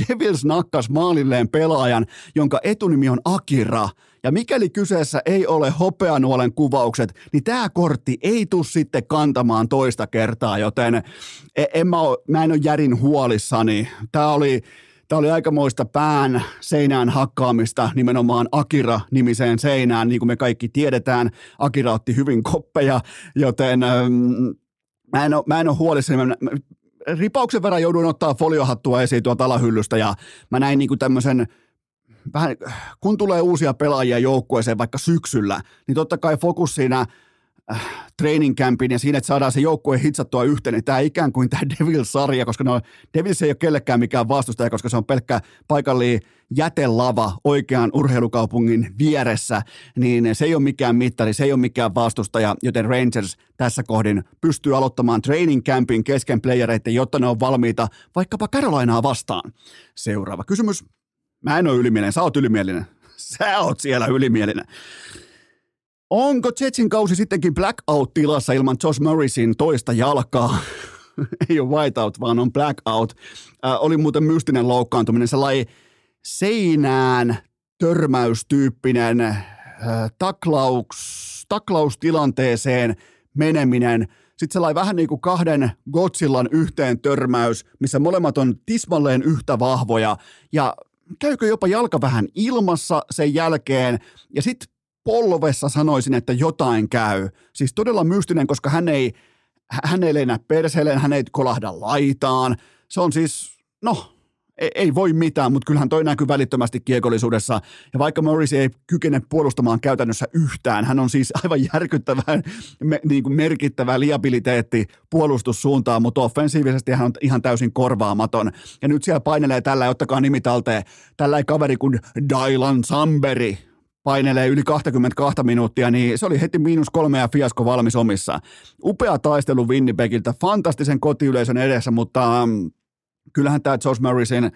Devils nakkas maalilleen pelaajan, jonka etunimi on Akira. Ja mikäli kyseessä ei ole hopeanuolen kuvaukset, niin tämä kortti ei tule sitten kantamaan toista kertaa, joten en mä, ole, mä en ole järin huolissani. Tämä oli... Tämä oli aikamoista pään seinään hakkaamista nimenomaan Akira-nimiseen seinään, niin kuin me kaikki tiedetään. Akira otti hyvin koppeja, joten ähm, mä en ole, mä en ole huolissani. ripauksen verran jouduin ottaa foliohattua esiin tuolta alahyllystä ja mä näin niinku tämmöisen vähän, kun tulee uusia pelaajia joukkueeseen vaikka syksyllä, niin totta kai fokus siinä äh, training campin ja siinä, että saadaan se joukkue hitsattua yhteen, niin tämä ikään kuin tämä Devils-sarja, koska no, Devils ei ole kellekään mikään vastustaja, koska se on pelkkä paikallinen jätelava oikean urheilukaupungin vieressä, niin se ei ole mikään mittari, se ei ole mikään vastustaja, joten Rangers tässä kohdin pystyy aloittamaan training campin kesken playereiden, jotta ne on valmiita vaikkapa Carolinaa vastaan. Seuraava kysymys. Mä en ole ylimielinen, sä oot ylimielinen. Sä oot siellä ylimielinen. Onko Jetsin kausi sittenkin blackout-tilassa ilman Josh Morrisin toista jalkaa? Ei ole whiteout, vaan on blackout. Äh, oli muuten mystinen loukkaantuminen, sellainen seinään törmäystyyppinen äh, taklauks, taklaustilanteeseen meneminen. Sitten sellainen vähän niin kuin kahden Godzillan yhteen törmäys, missä molemmat on tismalleen yhtä vahvoja ja käykö jopa jalka vähän ilmassa sen jälkeen, ja sitten polvessa sanoisin, että jotain käy. Siis todella mystinen, koska hän ei, hän ei lennä perseelleen, hän ei kolahda laitaan. Se on siis, no, ei, ei voi mitään, mutta kyllähän toi näkyy välittömästi kiekollisuudessa. Ja vaikka Morris ei kykene puolustamaan käytännössä yhtään, hän on siis aivan järkyttävä, me, niin kuin merkittävä liabiliteetti puolustussuuntaan, mutta offensiivisesti hän on ihan täysin korvaamaton. Ja nyt siellä painelee tällä, ottakaa nimi talteen, tällainen kaveri kuin Dylan Sandberg painelee yli kaksikymmentäkaksi minuuttia, niin se oli heti miinus kolme ja fiasko valmis omissa. Upea taistelu Winnipegiltä, fantastisen kotiyleisön edessä, mutta kyllähän tämä Josh Morrisin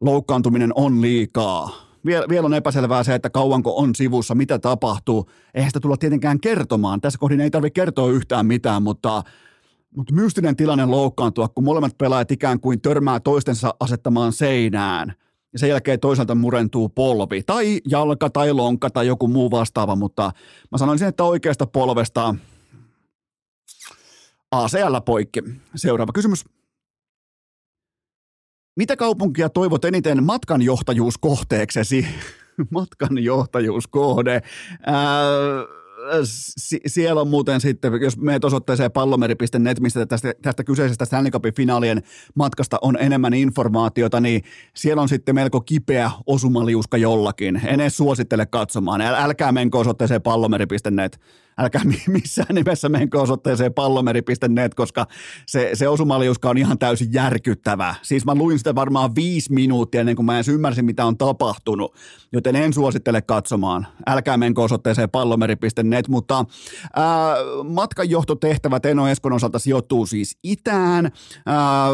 loukkaantuminen on liikaa. Viel, vielä on epäselvää se, että kauanko on sivussa, mitä tapahtuu. Eihän sitä tulla tietenkään kertomaan. Tässä kohdin ei tarvitse kertoa yhtään mitään, mutta, mutta mystinen tilanne loukkaantua, kun molemmat pelaajat ikään kuin törmää toistensa asettamaan seinään. Ja sen jälkeen toisaalta murentuu polvi tai jalka tai lonkka tai joku muu vastaava, mutta mä sanoisin, että oikeasta polvesta A C L poikki. Seuraava kysymys. Mitä kaupunkia toivot eniten matkanjohtajuuskohteeksesi? Matkanjohtajuuskohde. Ää, s- siellä on muuten sitten, jos menet osoitteeseen pallomeri piste net, mistä tästä, tästä kyseisestä Stanley Cupin finaalien matkasta on enemmän informaatiota, niin siellä on sitten melko kipeä osumaliuska jollakin. En edes suosittele katsomaan. Äl- älkää menkö osoitteeseen pallomeri piste net. Älkää missään nimessä menkö osoitteeseen pallomeri piste net, koska se, se osumaliuska on ihan täysin järkyttävä. Siis mä luin sitä varmaan viisi minuuttia ennen kuin mä edes ymmärsin, mitä on tapahtunut, joten en suosittele katsomaan. Älkää menkö osoitteeseen pallomeri piste net, mutta ää, matkanjohtotehtävä Teno Eskon osalta sijoittuu siis itään, ää,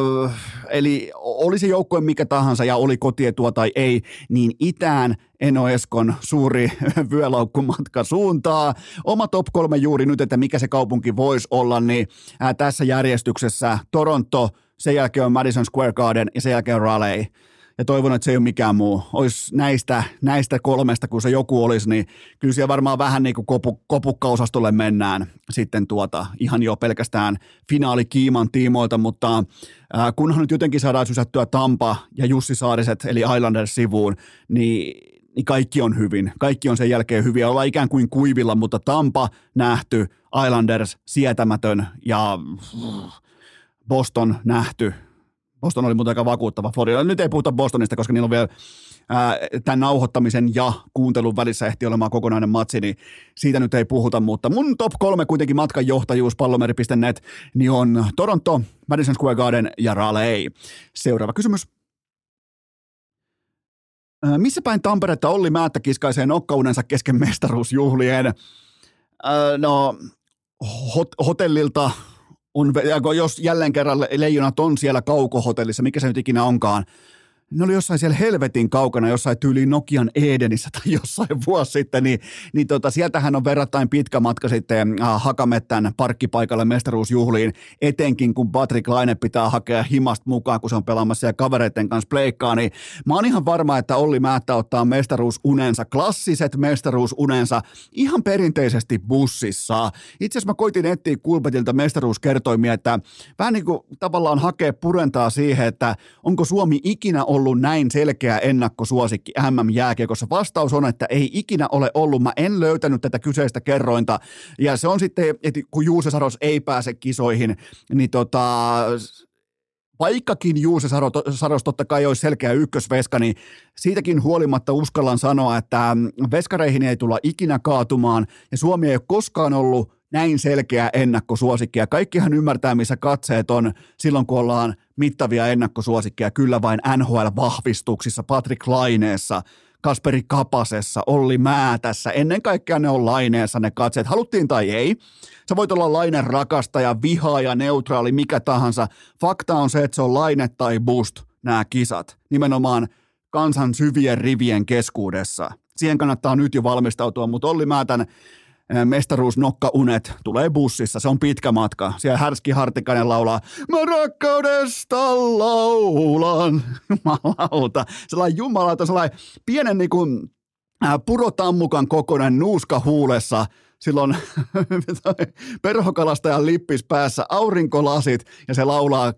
eli oli se joukkue mikä tahansa ja oli kotietua tai ei, niin itään Eno Eskon suuri vyölaukkumatka suuntaa. Oma top kolme juuri nyt, että mikä se kaupunki voisi olla, niin ää, tässä järjestyksessä Toronto, sen jälkeen on Madison Square Garden ja sen jälkeen on Raleigh. Ja toivon, että se ei ole mikään muu. Olisi näistä, näistä kolmesta, kun se joku olisi, niin kyllä siellä varmaan vähän niin kuin kopu, kopukkaosastolle mennään sitten tuota ihan jo pelkästään finaalikiiman tiimoilta, mutta äh, kunhan nyt jotenkin saadaan sysättyä Tampa ja Jussi Saariset eli Islanders sivuun, niin niin kaikki on hyvin. Kaikki on sen jälkeen hyviä. Ollaan ikään kuin kuivilla, mutta Tampa nähty, Islanders sietämätön ja Boston nähty. Boston oli muuten aika vakuuttava. Florida. Nyt ei puhuta Bostonista, koska niillä on vielä ää, tämän nauhoittamisen ja kuuntelun välissä ehti olemaan kokonainen matsi, niin siitä nyt ei puhuta, mutta mun top kolme kuitenkin matkanjohtajuus pallomeri piste net niin on Toronto, Madison Square Garden ja Raleigh. Seuraava kysymys. Missä päin Tamperetta Olli Määttä kiskaisee nokkaudensa kesken mestaruusjuhlien? Öö, no, hot- hotellilta on, jos jälleen kerran Leijonat on siellä kaukohotellissa, mikä se nyt ikinä onkaan. Ne oli jossain siellä helvetin kaukana, jossain tyyliin Nokian Edenissä tai jossain vuosi sitten, niin, niin tota, sieltähän on verrattain pitkä matka sitten äh, Hakamettän parkkipaikalle mestaruusjuhliin, etenkin kun Patrik Laine pitää hakea himasta mukaan, kun se on pelaamassa ja kavereiden kanssa pleikkaa, niin mä oon ihan varma, että Olli Määttä ottaa mestaruusunensa, klassiset mestaruusunensa, ihan perinteisesti bussissa. Itse asiassa mä koitin etsiä Kulpetilta mestaruuskertoimia, että vähän niin kuin tavallaan hakee purentaa siihen, että onko Suomi ikinä ollut ollut näin selkeä ennakkosuosikki M M-jääkiekossa. Vastaus on, että ei ikinä ole ollut. Mä en löytänyt tätä kyseistä kerrointa. Ja se on sitten, että kun Juuse Saros ei pääse kisoihin, niin tota, Vaikkakin Juuse Saros totta kai olisi selkeä ykkösveska, niin siitäkin huolimatta uskallan sanoa, että veskareihin ei tulla ikinä kaatumaan ja Suomi ei ole koskaan ollut näin selkeä ennakkosuosikki. Ja kaikkihan ymmärtää, missä katseet on silloin, kun ollaan mittavia ennakkosuosikkia. Kyllä vain N H L-vahvistuksissa, Patrik Laineessa, Kasperi Kapasessa, Olli Määtässä. Ennen kaikkea ne on Laineessa ne katseet, haluttiin tai ei. Sä voit olla Lainen rakastaja, vihaaja, neutraali, mikä tahansa. Fakta on se, että se on Laine tai boost nämä kisat, nimenomaan kansan syvien rivien keskuudessa. Siihen kannattaa nyt jo valmistautua, mutta Olli Määtän mestaruusnokkaunet tulee bussissa, se on pitkä matka. Siellä Härski Hartikainen laulaa, mä rakkaudesta laulan, jumalauta. Sellainen jumalauta, sellainen pienen niin kuin purotammukan kokoinen nuuska huulessa, silloin perhokalastajan lippis päässä, aurinkolasit ja se laulaa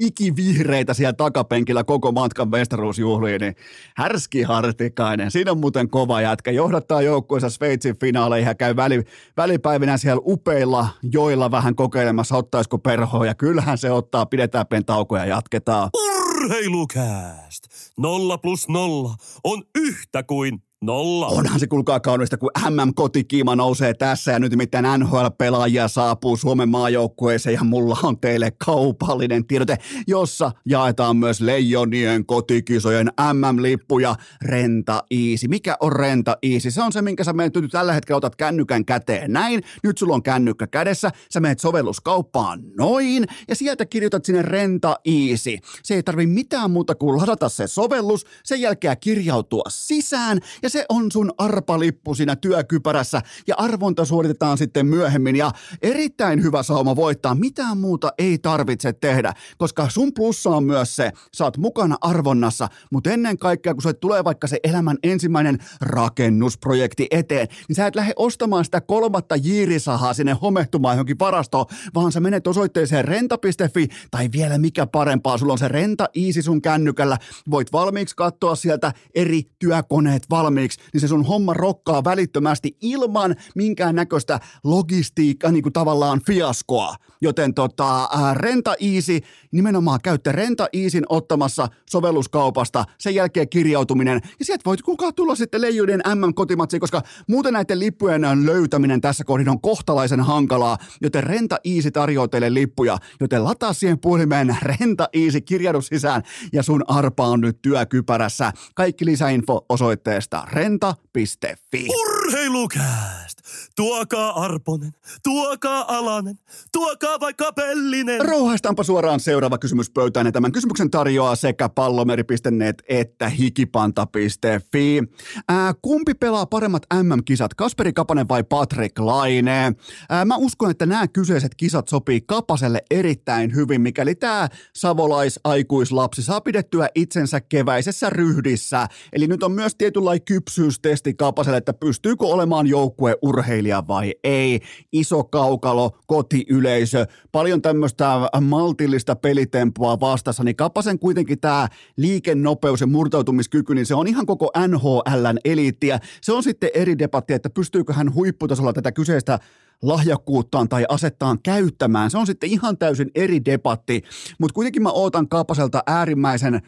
ikivihreitä siellä takapenkillä koko matkan mestaruusjuhliin, niin Härski Hartikainen, siinä on muuten kova jätkä, johdattaa joukkueensa Sveitsin finaaleihin ja käy väli, välipäivinä siellä upeilla joilla vähän kokeilemassa, ottaisiko perhoa, ja kyllähän se ottaa, pidetään pentaukoja ja jatketaan. Urheilucast! Nolla plus nolla on yhtä kuin nolla. Onhan se kuulkaa kaunista, kun M M-kotikiima nousee tässä ja nyt nimittäin N H L-pelaajia saapuu Suomen maajoukkueeseen ja mulla on teille kaupallinen tiedote, jossa jaetaan myös Leijonien kotikisojen M M-lippuja Renta Easy. Mikä on Renta Easy? Se on se, minkä sä menet nyt tällä hetkellä, otat kännykän käteen näin, nyt sulla on kännykkä kädessä, sä menet sovelluskauppaan noin ja sieltä kirjoitat sinne Renta Easy. Se ei tarvi mitään muuta kuin ladata se sovellus, sen jälkeen kirjautua sisään ja se on sun arpalippu siinä työkypärässä ja arvonta suoritetaan sitten myöhemmin ja erittäin hyvä sauma voittaa. Mitään muuta ei tarvitse tehdä, koska sun plussa on myös se, sä oot mukana arvonnassa, mutta ennen kaikkea kun se tulee vaikka se elämän ensimmäinen rakennusprojekti eteen, niin sä et lähde ostamaan sitä kolmatta jiirisahaa sinne homehtumaan johonkin varastoon, vaan sä menet osoitteeseen renta piste fi tai vielä mikä parempaa, sulla on se Renta Easy sun kännykällä, voit valmiiksi katsoa sieltä eri työkoneet valmiiksi. Valmiiksi, niin se sun homma rokkaa välittömästi ilman minkäännäköistä logistiikkaa, niin kuin tavallaan fiaskoa. Joten tota, Renta Easy, nimenomaan käytte Renta Easyn ottamassa sovelluskaupasta, sen jälkeen kirjautuminen, ja sieltä voit kukaan tulla sitten Leijonien M M-kotimatsiin, koska muuten näiden lippujen löytäminen tässä kohdin on kohtalaisen hankalaa, joten Renta Easy tarjoaa teille lippuja, joten lataa siihen puhelimeen Renta Easy, kirjaudu sisään, ja sun arpa on nyt työkypärässä. Kaikki lisäinfo osoitteesta renta piste fi. Urheilukääst! Tuokaa Arponen, tuokaa Alanen, tuokaa vaikka Pellinen. Rouhaistaanpa suoraan seuraava kysymys pöytään. Tämän kysymyksen tarjoaa sekä pallomeri piste net että hikipanta piste fi. Ää, kumpi pelaa paremmat M M-kisat, Kasperi Kapanen vai Patrik Laine? Ää, mä uskon, että nämä kyseiset kisat sopii Kapaselle erittäin hyvin, mikäli tämä savolaisaikuislapsi saa pidettyä itsensä keväisessä ryhdissä. Eli nyt on myös tietynlainen kypsyystesti Kapaselle, että pystyykö olemaan joukkueurheilija vai ei. Iso kaukalo, kotiyleisö, paljon tämmöistä maltillista pelitempoa vastassa, niin Kapasen kuitenkin tämä liikennopeus ja murtautumiskyky, niin se on ihan koko N H L:n eliittiä. Se on sitten eri debatti, että pystyykö hän huipputasolla tätä kyseistä lahjakkuuttaan tai asettaan käyttämään. Se on sitten ihan täysin eri debatti, mutta kuitenkin mä ootan Kapaselta äärimmäisen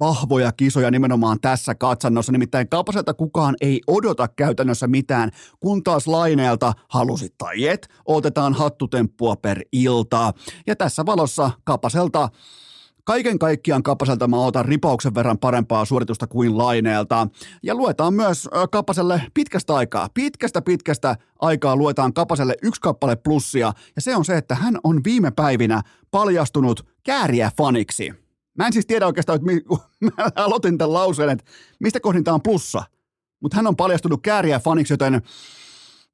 vahvoja kisoja nimenomaan tässä katsannossa, nimittäin Kapaselta kukaan ei odota käytännössä mitään, kun taas Laineelta halusit tai et, otetaan hattutemppua per ilta. Ja tässä valossa Kapaselta, kaiken kaikkiaan Kapaselta mä otan ripauksen verran parempaa suoritusta kuin Laineelta. Ja luetaan myös Kapaselle pitkästä aikaa, pitkästä pitkästä aikaa luetaan Kapaselle yksi kappale plussia, ja se on se, että hän on viime päivinä paljastunut kääriä faniksi. Mä en siis tiedä oikeastaan, että mi- mä aloitin tämän lauseen, että mistä kohdin tää on plussa. Mutta hän on paljastunut kääriä faniksi, joten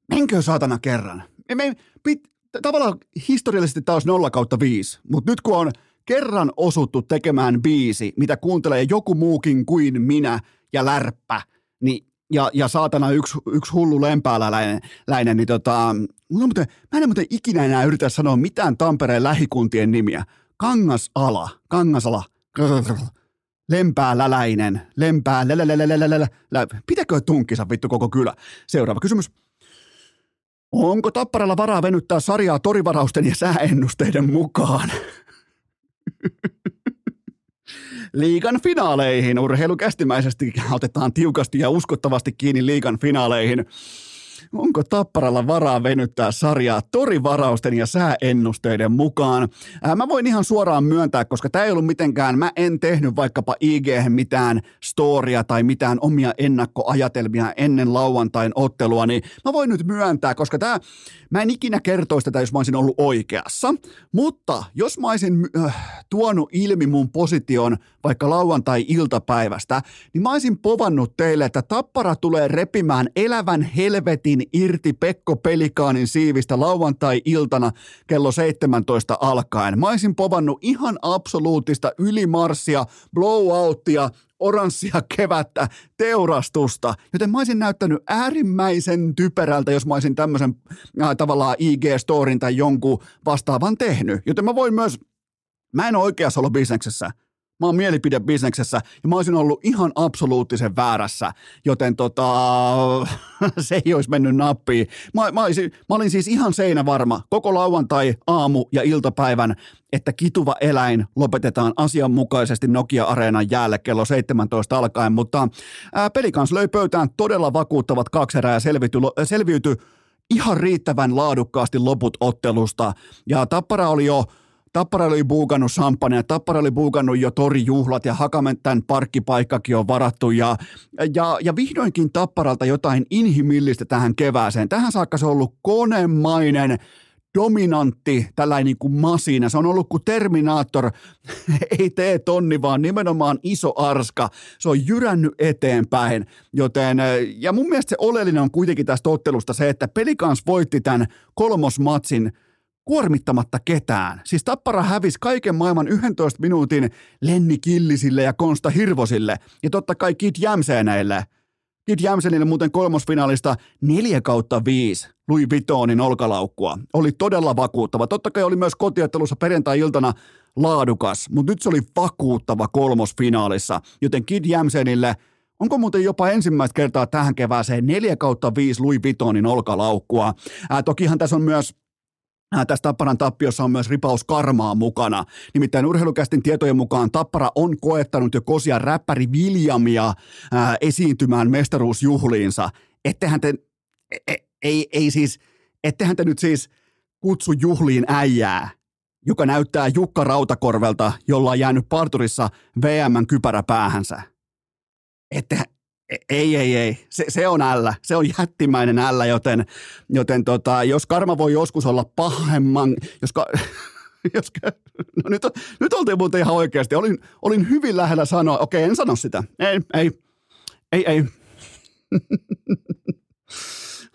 menkö saatana kerran. Me, me, pit, tavallaan historiallisesti taas nolla kautta viisi, mutta nyt kun on kerran osuttu tekemään biisi, mitä kuuntelee joku muukin kuin minä ja Lärppä, niin, ja, ja saatana yksi, yksi hullu lempääläinen, niin tota, mulla muuten, mä en muuten ikinä enää yritä sanoa mitään Tampereen lähikuntien nimiä. Kangasala, Kangasala, Lempääläläinen, Lempää, lelelelelelelelelä. Pitäkö tunkinsa vittu koko kylä? Seuraava kysymys. Onko Tapparalla varaa venyttää sarjaa torivarausten ja sääennusteiden mukaan? Liigan finaaleihin. Urheilukästimäisesti otetaan tiukasti ja uskottavasti kiinni liigan finaaleihin. Onko Tapparalla varaa venyttää sarjaa torivarausten ja sääennusteiden mukaan? Ää, mä voin ihan suoraan myöntää, koska tää ei ollut mitenkään, mä en tehnyt vaikkapa I G:hen mitään storia tai mitään omia ennakkoajatelmia ennen lauantain ottelua, niin mä voin nyt myöntää, koska tää, mä en ikinä kertoisi tätä, jos mä olisin ollut oikeassa, mutta jos mä olisin äh, tuonut ilmi mun position vaikka lauantai-iltapäivästä, niin mä olisin povannut teille, että Tappara tulee repimään elävän helvetin irti Pekko Pelikaanin siivistä lauantai-iltana kello seitsemäntoista alkaen. Mä oisin povannut ihan absoluuttista ylimarssia, blowouttia, oranssia kevättä, teurastusta, joten mä oisin näyttänyt äärimmäisen typerältä, jos mä oisin tämmöisen äh, tavallaan I G-storin tai jonkun vastaavan tehnyt, joten mä voin myös, mä en ole oikeassa ollut bisneksessä. Mä oon mielipidebisneksessä ja mä olisin ollut ihan absoluuttisen väärässä, joten tota, se ei olisi mennyt nappiin. Mä, mä, olisin, mä olin siis ihan seinävarma koko lauantai, aamu ja iltapäivän, että kituva eläin lopetetaan asianmukaisesti Nokia-areenan jäälle kello seitsemäntoista alkaen, mutta ää, Pelikans löi pöytään todella vakuuttavat kaksi erää ja selviytyi, selviytyi ihan riittävän laadukkaasti loput ottelusta ja Tappara oli jo Tappara oli buukannut samppaneja, Tappara oli buukannut jo torijuhlat ja Hakamentän parkkipaikkakin on varattu ja, ja, ja vihdoinkin Tapparalta jotain inhimillistä tähän kevääseen. Tähän saakka se on ollut konemainen, dominantti, tällainen niin kuin masina. Se on ollut kuin Terminator, ei tee tonni, vaan nimenomaan iso arska. Se on jyrännyt eteenpäin, joten ja mun mielestä se oleellinen on kuitenkin tästä ottelusta se, että Pelikans voitti tämän kolmosmatsin kuormittamatta ketään. Siis Tappara hävisi kaiken maailman yksitoista minuutin Lenni Killisille ja Konsta Hirvosille. Ja totta kai Kid Jämseeneille. Kid Jämseenille muuten kolmosfinaalista neljä kautta viisi Louis Vuittonin olkalaukkua. Oli todella vakuuttava. Totta kai oli myös kotiottelussa perjantai-iltana laadukas, mutta nyt se oli vakuuttava kolmosfinaalissa. Joten Kid Jämseenille, onko muuten jopa ensimmäistä kertaa tähän kevääseen neljä kautta viisi Louis Vuittonin olkalaukkua? Ää, tokihan tässä on myös Tässä Tapparan tappiossa on myös ripaus karmaa mukana. Nimittäin Urheilucastin tietojen mukaan Tappara on koettanut jo kosia räppäri Viljamia ää, esiintymään mestaruusjuhliinsa. Ettehän te, e, ei, ei siis, ettehän te nyt siis kutsu juhliin äijää, joka näyttää Jukka Rautakorvelta, jolla on jäänyt parturissa V M-kypärä päähänsä. Ettehän. Ei, ei, ei. Se, se on ällä. Se on jättimäinen ällä, joten, joten tota, jos karma voi joskus olla pahemman, jos, ka, jos no nyt, nyt oltiin muuten ihan oikeasti. Olin, olin hyvin lähellä sanoa, okei, en sano sitä. Ei, ei, ei, ei.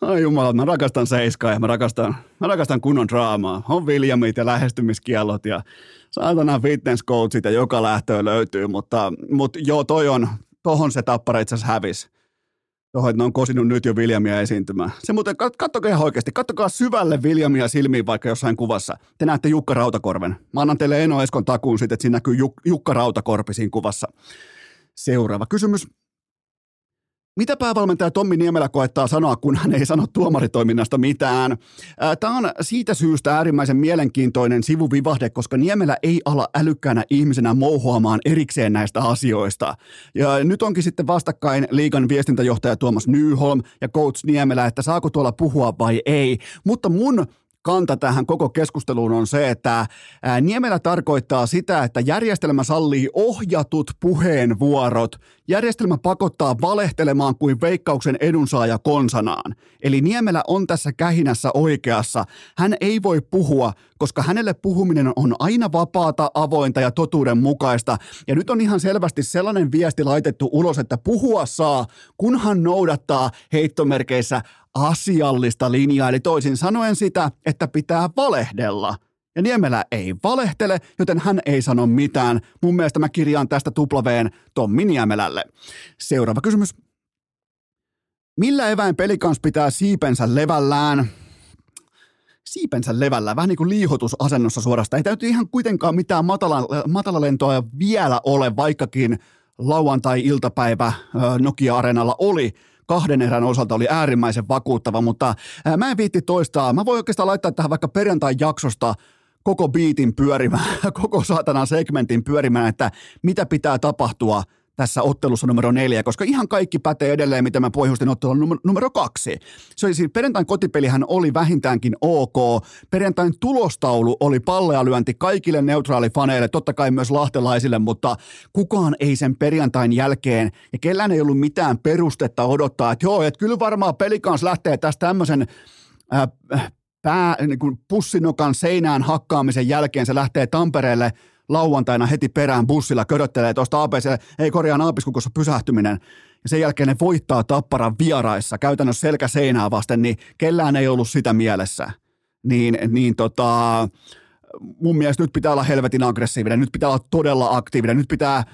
Ai jumala, mä rakastan seiskaa ja mä rakastan, mä rakastan kunnon draamaa. On Viljamit ja lähestymiskiellot ja saatana fitness coachit ja joka lähtöön löytyy, mutta, mutta joo, toi on... Tohon se Tappara itse asiassa hävisi. Tohon, että ne on kosinut nyt jo Viljamia esiintymään. Se muuten, kattokaa ihan oikeasti, kattokaa syvälle Viljamia silmiin vaikka jossain kuvassa. Te näette Jukka Rautakorven. Mä annan teille Eno Eskon takuun siitä, että siinä näkyy Jukka Rautakorpi siinä kuvassa. Seuraava kysymys. Mitä päävalmentaja Tommi Niemelä koettaa sanoa, kun hän ei sano tuomaritoiminnasta mitään? Tämä on siitä syystä äärimmäisen mielenkiintoinen sivuvivahde, koska Niemelä ei ala älykkäänä ihmisenä mouhoamaan erikseen näistä asioista. Ja nyt onkin sitten vastakkain liigan viestintäjohtaja Tuomas Nyholm ja coach Niemelä, että saako tuolla puhua vai ei. Mutta mun kanta tähän koko keskusteluun on se, että Niemelä tarkoittaa sitä, että järjestelmä sallii ohjatut puheenvuorot. Järjestelmä pakottaa valehtelemaan kuin Veikkauksen edunsaaja konsanaan. Eli Niemelä on tässä kähinässä oikeassa. Hän ei voi puhua, koska hänelle puhuminen on aina vapaata, avointa ja totuudenmukaista. Ja nyt on ihan selvästi sellainen viesti laitettu ulos, että puhua saa, kunhan noudattaa heittomerkeissä asiallista linjaa, eli toisin sanoen sitä, että pitää valehdella. Ja Niemelä ei valehtele, joten hän ei sano mitään. Mun mielestä mä kirjaan tästä tuplaveen Tommi Niemelälle. Seuraava kysymys. Millä eväin Pelikans pitää siipensä levällään? Siipensä levällä, vähän niin kuin liihotusasennossa suorastaan. Ei täytyy ihan kuitenkaan mitään matala, matalalentoa vielä ole, vaikkakin lauantai-iltapäivä Nokia-areenalla oli. Kahden erän osalta oli äärimmäisen vakuuttava, mutta mä en viitti toistaa. Mä voin oikeastaan laittaa tähän vaikka perjantai-jaksosta koko biitin pyörimään, koko saatanan segmentin pyörimään, että mitä pitää tapahtua tässä ottelussa numero neljä, koska ihan kaikki pätee edelleen, mitä mä pohjustin ottelun numero kaksi. Se oli siis, perjantain kotipelihän oli vähintäänkin ok, perjantain tulostaulu oli pallealyönti kaikille neutraalifaneille, totta kai myös lahtelaisille, mutta kukaan ei sen perjantain jälkeen, ja kellään ei ollut mitään perustetta odottaa, että joo, että kyllä varmaan peli kanssa lähtee tästä tämmöisen äh, pää, niin kuin pussinokan seinään hakkaamisen jälkeen, se lähtee Tampereelle lauantaina heti perään bussilla köröttelee tuosta A B C, ei korjaan aapiskukossa pysähtyminen. Ja sen jälkeen ne voittaa Tapparan vieraissa, käytännössä selkä seinää vasten, niin kellään ei ollut sitä mielessä. Niin, niin tota, mun mielestä nyt pitää olla helvetin aggressiivinen, nyt pitää olla todella aktiivinen, nyt pitää,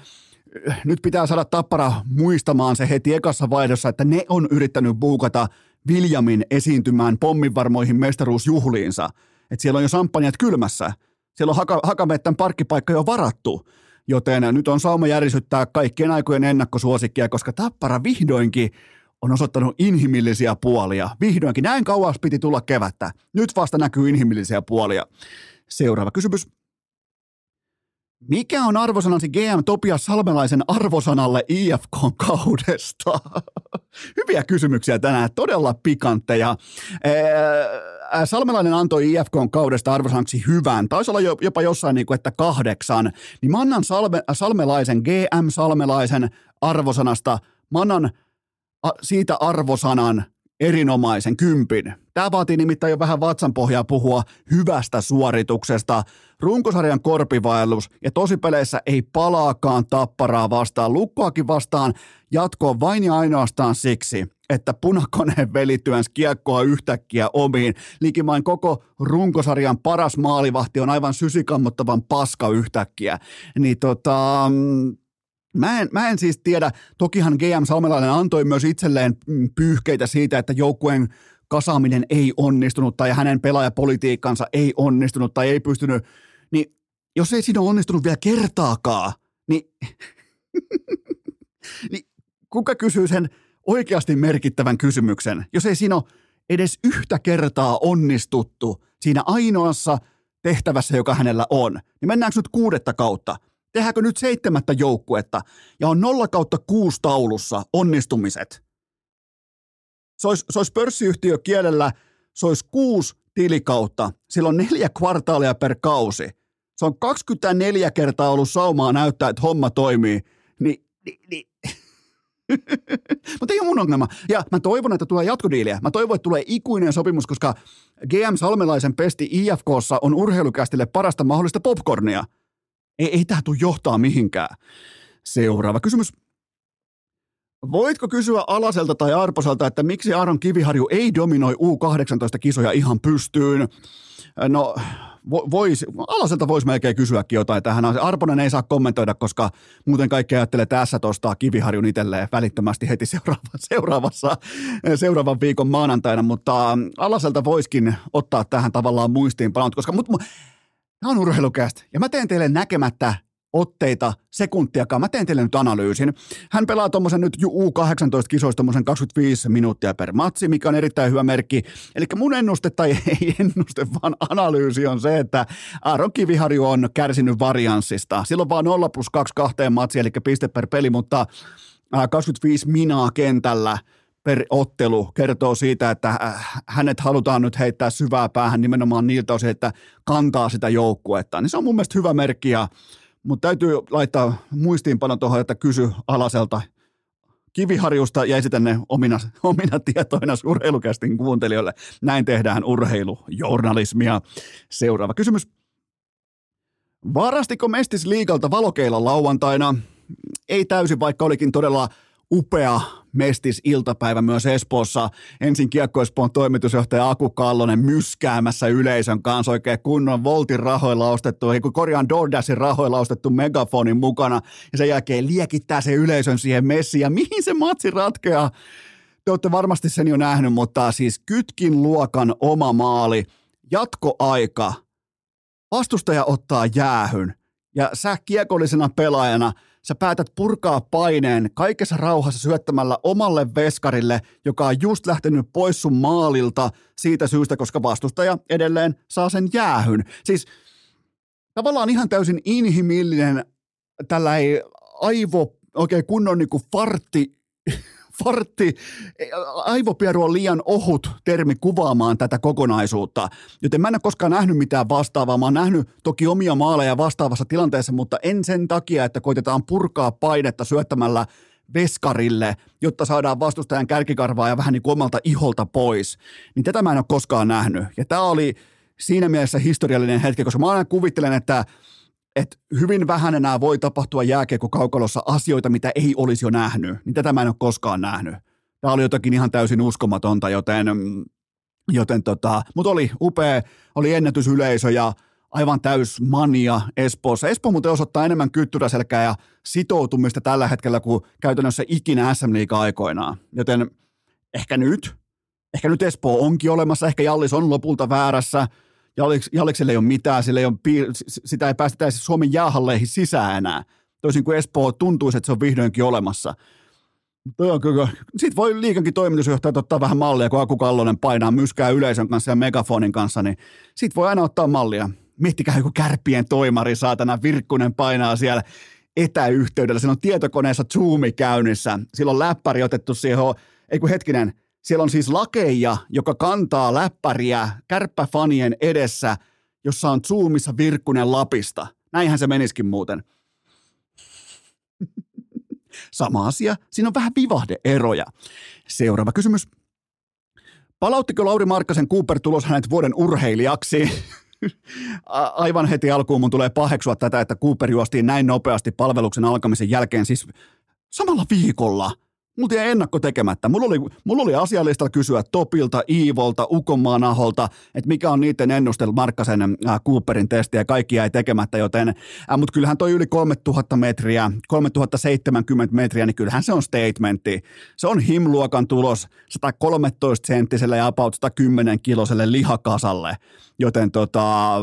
nyt pitää saada Tappara muistamaan se heti ekassa vaihdossa, että ne on yrittänyt buukata Viljamin esiintymään pomminvarmoihin mestaruusjuhliinsa. Että siellä on jo samppanjat kylmässä. Siellä on haka, Hakamettän parkkipaikka jo varattu, joten nyt on sauma järisyttää kaikkien aikojen ennakkosuosikkia, koska Tappara vihdoinkin on osoittanut inhimillisiä puolia. Vihdoinkin. Näin kauas piti tulla kevättä. Nyt vasta näkyy inhimillisiä puolia. Seuraava kysymys. Mikä on arvosanasi G M Topias Salmelaisen arvosanalle I F K:n kaudesta? Hyviä kysymyksiä tänään, todella pikantteja. Ee, Salmelainen antoi I F K:n kaudesta arvosanaksi hyvän, taisi olla jopa jossain niin kuin, että kahdeksan. Niin mä annan Salme, Salmelaisen, G M Salmelaisen arvosanasta, mä annan a, siitä arvosanan erinomaisen kympin. Tämä vaatii nimittäin jo vähän vatsanpohjaa puhua hyvästä suorituksesta. Runkosarjan korpivaellus ja tosipeleissä ei palaakaan Tapparaa vastaan. Lukkoakin vastaan jatkoon vain ja ainoastaan siksi, että punakoneen veli työnsi kiekkoa yhtäkkiä omiin. Likimain koko runkosarjan paras maalivahti on aivan sysikammottavan paska yhtäkkiä. Niin tota... Mä en, mä en siis tiedä, tokihan G M Salmelainen antoi myös itselleen pyyhkeitä siitä, että joukkueen kasaaminen ei onnistunut tai hänen pelaajapolitiikkansa ei onnistunut tai ei pystynyt, niin jos ei siinä onnistunut vielä kertaakaan, niin, niin kuka kysyy sen oikeasti merkittävän kysymyksen, jos ei siinä ole edes yhtä kertaa onnistuttu siinä ainoassa tehtävässä, joka hänellä on, niin mennäänkö nyt kuudetta kautta? Tehdäänkö nyt seitsemättä joukkuetta ja on nolla kautta kuusi taulussa onnistumiset? Se olisi, se olisi pörssiyhtiö kielellä, se olisi kuusi tilikautta. Sillä on neljä kvartaalia per kausi. Se on kaksikymmentäneljä kertaa ollut saumaa näyttää, että homma toimii. Ni, ni, ni. Mutta ei ole mun ongelma. Ja mä toivon, että tulee jatkodiiliä. Mä toivon, että tulee ikuinen sopimus, koska G M Salmelaisen pesti I F K:ssa on urheilukästille parasta mahdollista popcornia. Ei, ei tämä tule johtaa mihinkään. Seuraava kysymys. Voitko kysyä Alaselta tai Arposelta, että miksi Aaron Kiviharju ei dominoi U kahdeksantoista-kisoja ihan pystyyn? No, vois, Alaselta voisi melkein kysyäkin jotain tähän. Arponen ei saa kommentoida, koska muuten kaikki ajattelee tässä tuosta Kiviharjun itselleen välittömästi heti seuraavassa, seuraavassa, seuraavan viikon maanantaina. Mutta Alaselta voisikin ottaa tähän tavallaan muistiinpanot, koska... Mut, tämä on urheilucast ja mä teen teille näkemättä otteita sekuntiakaan. Mä teen teille nyt analyysin. Hän pelaa tuommoisen nyt U kahdeksantoista-kisoissa tuommoisen kaksikymmentäviisi minuuttia per matsi, mikä on erittäin hyvä merkki. Eli mun ennuste tai ei ennuste, vaan analyysi on se, että Aaron Kiviharju on kärsinyt varianssista. Silloin vaan nolla plus kaksi kahteen matsi, eli piste per peli, mutta kaksikymmentäviisi minaa kentällä per ottelu kertoo siitä, että hänet halutaan nyt heittää syvää päähän nimenomaan niiltä osin, että kantaa sitä joukkuetta. Niin se on mun mielestä hyvä merkki, ja, mutta täytyy laittaa muistiinpano tuohon, että kysy Alaselta Kiviharjusta ja esitä ne omina, omina tietoina urheilukästin kuuntelijoille. Näin tehdään urheilujournalismia. Seuraava kysymys. Varastiko Mestis Liigalta valokeilla lauantaina? Ei täysin, vaikka olikin todella upea Mestis-iltapäivä myös Espoossa. Ensin Kiekko-Espoon toimitusjohtaja Aku Kallonen myskäämässä yleisön kanssa oikein kunnon Voltin rahoilla ostettu, ei kun korjaan DoorDashin rahoilla ostettu megafonin mukana, ja sen jälkeen liekittää se yleisön siihen messiin, ja mihin se matsi ratkeaa? Te olette varmasti sen jo nähnyt, mutta siis kytkin luokan oma maali, jatkoaika, vastustaja ottaa jäähyn, ja sä kiekollisena pelaajana sä päätät purkaa paineen kaikessa rauhassa syöttämällä omalle veskarille, joka on just lähtenyt pois sun maalilta siitä syystä, koska vastustaja edelleen saa sen jäähyn. Siis tavallaan ihan täysin inhimillinen tällainen aivo, oikein kunnon niin kuin fartti, fartti, aivopieru on liian ohut termi kuvaamaan tätä kokonaisuutta. Joten mä en ole koskaan nähnyt mitään vastaavaa. Mä oon nähnyt toki omia maaleja vastaavassa tilanteessa, mutta en sen takia, että koitetaan purkaa painetta syöttämällä veskarille, jotta saadaan vastustajan kärkikarvaa ja vähän niin kuin omalta iholta pois. Niin tätä mä en ole koskaan nähnyt. Ja tämä oli siinä mielessä historiallinen hetki, koska mä aina kuvittelen, että, että hyvin vähän enää voi tapahtua jääkiekkokaukalossa asioita, mitä ei olisi jo nähnyt. Niin tätä mä en ole koskaan nähnyt. Tämä oli jotakin ihan täysin uskomatonta, joten, joten tota, mutta oli upea, oli ennätysyleisö ja aivan täys mania Espoossa. Espoo muuten osoittaa enemmän kyttyräselkää ja sitoutumista tällä hetkellä kuin käytännössä ikinä S M-liiga aikoinaan. Joten ehkä nyt, ehkä nyt Espoo onkin olemassa, ehkä Jallis on lopulta väärässä. Jallis, Jallikselle ei ole mitään, sille ei ole piir- sitä ei päästetäisi Suomen jäähalleihin sisään enää. Toisin kuin Espoo tuntuisi, että se on vihdoinkin olemassa. Sitten voi Liikankin toimitusjohtajat ottaa vähän mallia, kun Aku Kallonen painaa myskää yleisön kanssa ja megafonin kanssa, niin sitten voi aina ottaa mallia. Miettikää joku Kärppien toimari, saatana Virkkunen painaa siellä etäyhteydellä. Siellä on tietokoneessa Zoomi käynnissä. Siellä on läppäri otettu siihen, ei kun hetkinen, siellä on siis Lakeija, joka kantaa läppäriä kärppäfanien edessä, jossa on Zoomissa Virkkunen Lapista. Näinhän se meniskin muuten. Sama asia. Siinä on vähän vivahdeeroja. Seuraava kysymys. Palauttiko Lauri Markkasen Cooper-tulos hänet vuoden urheilijaksi? Aivan heti alkuun mun tulee paheksua tätä, että Cooper juostiin näin nopeasti palveluksen alkamisen jälkeen, siis samalla viikolla. Mulla ei ennakko tekemättä. Mulla oli, mulla oli asiallista kysyä Topilta, Iivolta, Ukonmaanaholta, että mikä on niiden ennuste Markkasen äh, Cooperin testi, ja kaikki jäi tekemättä, joten, äh, mutta kyllähän toi yli kolmetuhatta metriä, kolmetuhattaseitsemänkymmentä metriä, niin kyllähän se on statementti. Se on himluokan tulos satakolmetoista senttiselle ja about satakymmenen kiloselle lihakasalle, joten tota...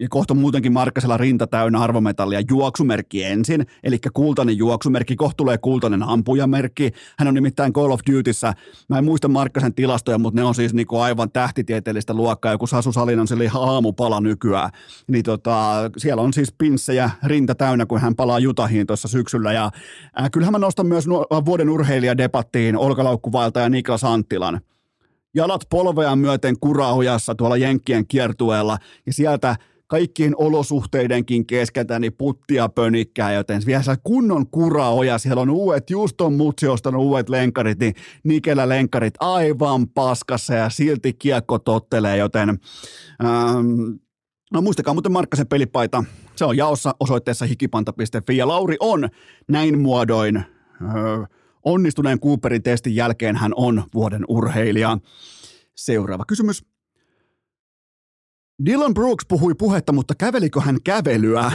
Ja kohta muutenkin Markkasella rinta täynnä arvometallia, juoksumerkki ensin, eli kultainen juoksumerkki, kohta tulee kultainen ampujamerkki. Hän on nimittäin Call of Dutyssä, mä en muista Markkasen tilastoja, mutta ne on siis niinku aivan tähtitieteellistä luokkaa, joku Sasu Salin on sille ihan aamupala nykyään. Niin tota, siellä on siis pinssejä rinta täynnä, kun hän palaa Jutahiin tuossa syksyllä. Ja äh, kyllähän mä nostan myös vuoden urheilijadebattiin Olkalaukkuvaelta ja Niklas Anttilan. Jalat polveaan myöten kurahujassa tuolla Jenkkien kiertueella, ja sieltä kaikkien olosuhteidenkin keskeltä niin puttia pönikkää, joten vielä siellä kunnon kuraoja, siellä on uudet, just on mutsi ostanut uudet lenkkarit, niin Nikelä lenkkarit aivan paskassa ja silti kiekko tottelee, joten ähm, no muistakaa muuten Markkasen pelipaita, se on jaossa osoitteessa hikipanta piste fi ja Lauri on näin muodoin äh, onnistuneen Cooperin testin jälkeen hän on vuoden urheilija. Seuraava kysymys. Dylan Brooks puhui puhetta, mutta kävelikö hän kävelyä?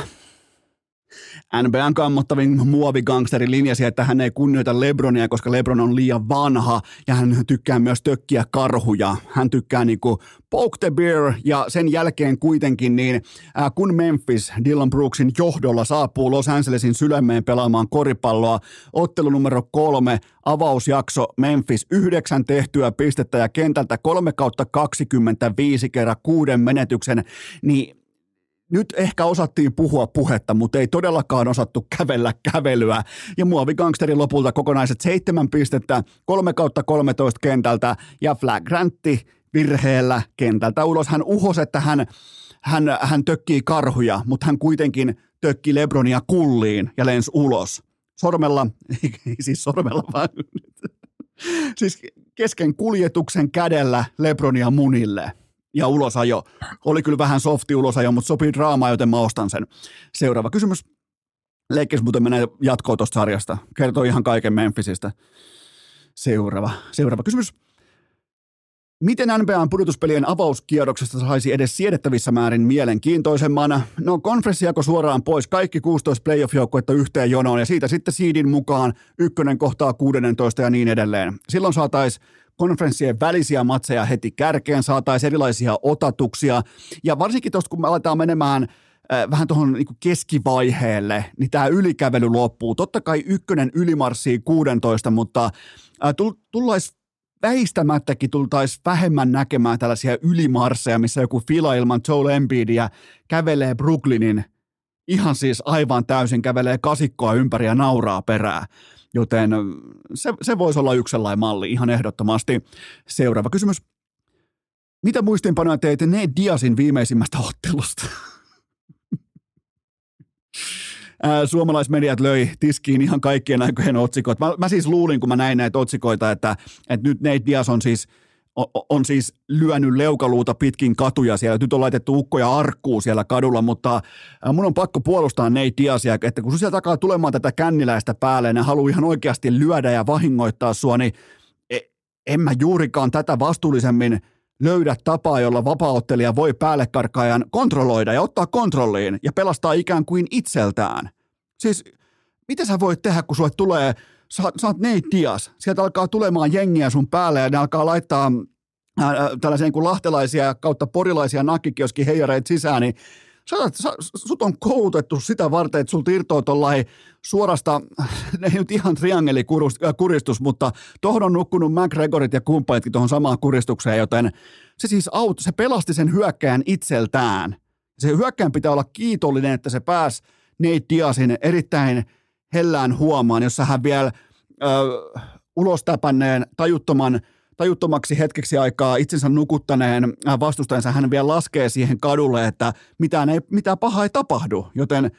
N B A:n kammottavin muovigangsteri linjasi, että hän ei kunnioita Lebronia, koska Lebron on liian vanha ja hän tykkää myös tökkiä karhuja. Hän tykkää niinku poke the bear ja sen jälkeen kuitenkin niin äh, kun Memphis Dylan Brooksin johdolla saapuu Los Angelesin sydämeen pelaamaan koripalloa, ottelu numero kolme, avausjakso Memphis, yhdeksän tehtyä pistettä ja kentältä kolme kautta kaksikymmentäviisi kerran kuuden menetyksen, niin nyt ehkä osattiin puhua puhetta, mutta ei todellakaan osattu kävellä kävelyä. Ja muovigangsteri lopulta kokonaiset seitsemän pistettä, kolme kautta kolmetoista kentältä ja flagrantti virheellä kentältä ulos. Hän uhosi, että hän, hän, hän tökkii karhuja, mutta hän kuitenkin tökki Lebronia kulliin ja lensi ulos. Sormella, ei siis sormella vaan siis kesken kuljetuksen kädellä Lebronia munille. Ja ulosajo. Oli kyllä vähän softi ulosajo, mutta sopii draamaa, joten mä ostan sen. Seuraava kysymys. Leikkis muuten menee jatkoon tuosta sarjasta. Kertoo ihan kaiken Memphisistä. Seuraava, seuraava kysymys. Miten N B A:n pudotuspelien avauskierroksesta saisi edes siedettävissä määrin mielenkiintoisemman? No konferenssijako suoraan pois kaikki kuusitoista playoff-joukkuetta yhteen jonoon ja siitä sitten seedin mukaan ykkönen kohtaa kuusitoista ja niin edelleen. Silloin saataisiin konferenssien välisiä matseja heti kärkeen, saataisiin erilaisia otatuksia ja varsinkin tuosta kun me aletaan menemään äh, vähän tuohon niin kuin keskivaiheelle, niin tämä ylikävely loppuu. Totta kai ykkönen ylimarssii kuusitoista, mutta äh, tull- tullaisi väistämättäkin tultaisiin vähemmän näkemään tällaisia ylimarsseja, missä joku fila ilman Joel Embiidia kävelee Brooklynin, ihan siis aivan täysin kävelee kasikkoa ympäri ja nauraa perään. Joten se, se voisi olla yksi sellainen malli ihan ehdottomasti. Seuraava kysymys. Mitä muistiinpanoja teit Ne Diasin viimeisimmästä ottelusta? Suomalaismediat löi tiskiin ihan kaikkien aikojen otsikot. Mä, mä siis luulin, kun mä näin näitä otsikoita, että, että nyt Nate Diaz on siis, on, on siis lyönyt leukaluuta pitkin katuja siellä. Nyt on laitettu ukkoja arkkuu siellä kadulla, mutta mun on pakko puolustaa Nate Diazia, että kun sun sieltä takaa tulemaan tätä känniläistä päälle, ne haluaa ihan oikeasti lyödä ja vahingoittaa sua, niin en mä juurikaan tätä vastuullisemmin löydä tapaa, jolla vapaaottelija voi päällekarkkaajan kontrolloida ja ottaa kontrolliin ja pelastaa ikään kuin itseltään. Siis, mitä sä voit tehdä, kun sulle tulee, sä, sä oot Nate Diaz, sieltä alkaa tulemaan jengiä sun päälle ja ne alkaa laittaa äh, tällaisia niin kuin lahtelaisia kautta porilaisia nakkikioskin heijareita sisään, niin sä, sä, sut on koulutettu sitä varten, että sulta irtoaa tollain suorasta, ei nyt ihan triangelikuristus, mutta tohon on nukkunut McGregorit ja kumppanitkin tohon samaan kuristukseen, joten se siis auto, se pelasti sen hyökkään itseltään. Se hyökkään pitää olla kiitollinen, että se pääsi Nate Diazin erittäin hellään huomaan, jossa hän vielä ö, ulos täpänneen tajuttoman tajuttomaksi hetkeksi aikaa itsensä nukuttaneen vastustajansa hän vielä laskee siihen kadulle, että mitään, ei, mitään pahaa ei tapahdu, joten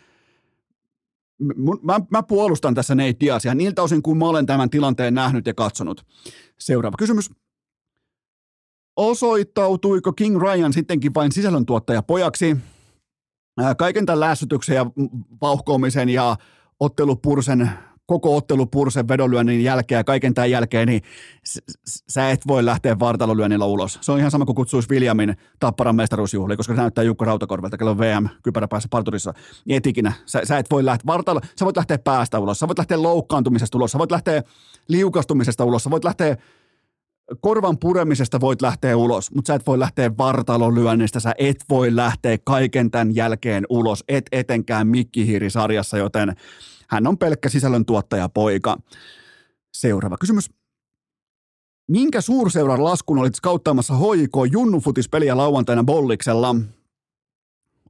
mä, mä puolustan tässä Nate Diazia niiltä osin, kun mä olen tämän tilanteen nähnyt ja katsonut. Seuraava kysymys. Osoittautuiko King Ryan sittenkin vain sisällöntuottaja pojaksi? Kaiken tämän lässytyksen ja vauhkoamisen ja ottelupursen koko ottelupursen vedonlyönnin jälkeen ja kaiken tämän jälkeen, niin sä et voi lähteä vartalolyönnillä ulos. Se on ihan sama kuin kutsuisi Williamin Tapparan mestaruusjuhliin, koska se näyttää Jukka Rautakorvelta, kello on V M-kypärä päässä parturissa. Et ikinä. Sä, sä et voi lähteä vartalo, sä voit lähteä päästä ulos, sä voit lähteä loukkaantumisesta ulos, sä voit lähteä liukastumisesta ulos, sä voit lähteä korvan puremisesta voit lähteä ulos, mutta sä et voi lähteä vartalolyönnistä, sä et voi lähteä kaiken tämän jälkeen ulos, et etenkään mikkihiirisarjassa, joten hän on pelkkä sisällöntuottajapoika. Seuraava kysymys. Minkä suurseuran laskun olit skauttaamassa H J K Junnu-futispeliä lauantaina Bolliksella?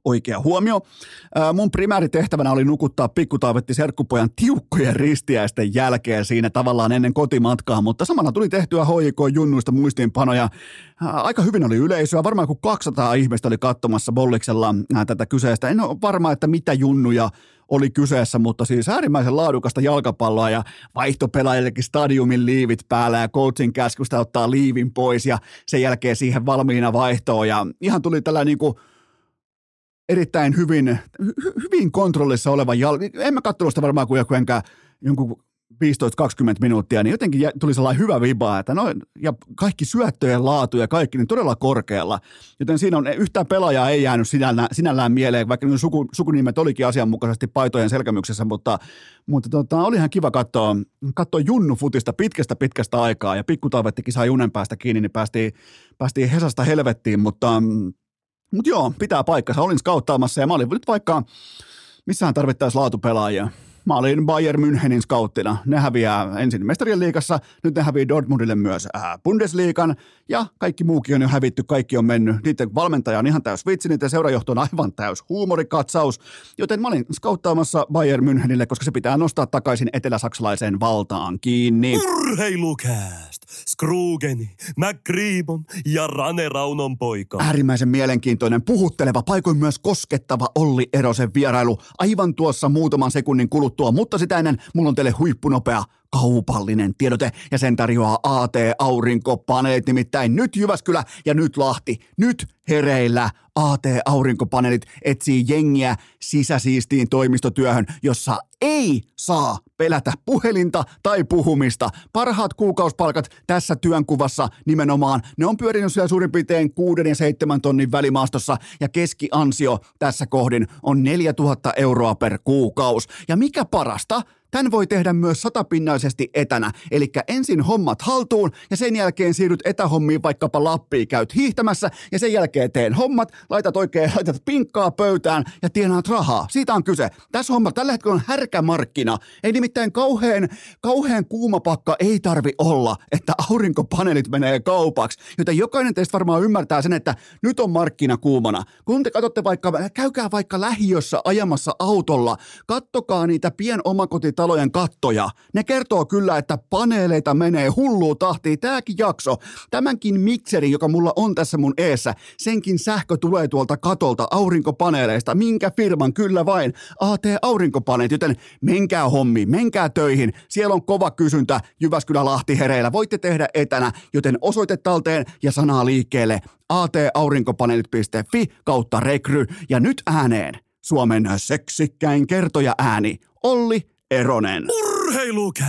Oikea huomio. Mun primääritehtävänä oli nukuttaa pikkutaavetti serkkupojan tiukkojen ristiäisten jälkeen siinä tavallaan ennen kotimatkaa, mutta samalla tuli tehtyä H J K Junnuista muistiinpanoja. Aika hyvin oli yleisöä, varmaan kuin kaksisataa ihmistä oli katsomassa Bolliksella tätä kyseistä. En ole varma, että mitä junnuja oli kyseessä, mutta siis äärimmäisen laadukasta jalkapalloa ja vaihtopelaajillekin stadiumin liivit päällä ja coachin käskystä ottaa liivin pois ja sen jälkeen siihen valmiina vaihtoon ja ihan tuli tällä niin kuin erittäin hyvin, hy- hyvin kontrollissa oleva jalka. En mä katsonut sitä varmaan kuin joku enkä jonkun viisitoista kaksikymmentä minuuttia, niin jotenkin tuli sellainen hyvä viba, että no, ja kaikki syöttöjen laatu ja kaikki, niin todella korkealla. Joten siinä on, yhtään pelaajaa ei jäänyt sinällään, sinällään mieleen, vaikka niin suku, sukunimet olikin asianmukaisesti paitojen selkämyksessä, mutta, mutta tota, olihan kiva katsoa, katsoa Junnu-futista pitkästä pitkästä aikaa, ja pikkutaavettikin sai junen päästä kiinni, niin päästiin, päästiin Hesasta helvettiin, mutta Mutta joo, pitää paikkansa. Olin skauttaamassa ja mä olin nyt vaikka, missähän tarvittaisiin laatupelaajia. Mä olin Bayern Münchenin skauttina. Ne häviää ensin mestarien liigassa, nyt ne häviää Dortmundille myös äh, Bundesliigan. Ja kaikki muukin on jo hävitty, kaikki on mennyt. Niiden valmentaja on ihan täys vitsi, niiden seurajohto on aivan täys huumorikatsaus. Joten mä olin skauttaamassa Bayern Münchenille, koska se pitää nostaa takaisin eteläsaksalaiseen valtaan kiinni. Urheilucast! Skrugeni, McGreebon ja Rane Raunon poika. Äärimmäisen mielenkiintoinen, puhutteleva, paikoin myös koskettava Olli Erosen vierailu. Aivan tuossa muutaman sekunnin kuluttua, mutta sitä ennen mulla on teille huippunopea kaupallinen tiedote ja sen tarjoaa A T Aurinkopaneelit, nimittäin nyt Jyväskylä ja nyt Lahti, nyt hereillä A T Aurinkopaneelit etsii jengiä sisäsiistiin toimistotyöhön, jossa ei saa pelätä puhelinta tai puhumista. Parhaat kuukausipalkat tässä työnkuvassa nimenomaan, ne on pyörinyt siellä suurin piirtein kuuden ja seitsemän tonnin välimaastossa ja keskiansio tässä kohdin on neljätuhatta euroa per kuukausi. Ja mikä parasta, Tän voi tehdä myös satapinnaisesti etänä, eli ensin hommat haltuun ja sen jälkeen siirryt etähommiin vaikkapa Lappiin, käyt hiihtämässä ja sen jälkeen teen hommat, laitat oikein, laitat pinkkaa pöytään ja tienaat rahaa. Siitä on kyse. Tässä homma tällä hetkellä on härkämarkkina. Ei nimittäin kauhean, kauhean kuuma pakka ei tarvi olla, että aurinkopaneelit menee kaupaksi, joten jokainen teistä varmaan ymmärtää sen, että nyt on markkina kuumana. Kun te katsotte vaikka, käykää vaikka lähiössä ajamassa autolla, kattokaa niitä pienomakotitalojen kattoja. Ne kertoo kyllä, että paneeleita menee hullua tahtiin. Tämäkin jakso, tämänkin mikseri, joka mulla on tässä mun eessä, senkin sähkö tulee tuolta katolta aurinkopaneeleista. Minkä firman? Kyllä vain A T Aurinkopaneelit, joten menkää hommiin, menkää töihin. Siellä on kova kysyntä Jyväskylä-Lahti hereillä. Voitte tehdä etänä, joten osoite talteen ja sanaa liikkeelle. A T aurinkopaneelit piste fi kautta rekry ja nyt ääneen Suomen seksikkäin kertoja ääni Olli Eronen. Urheilucast!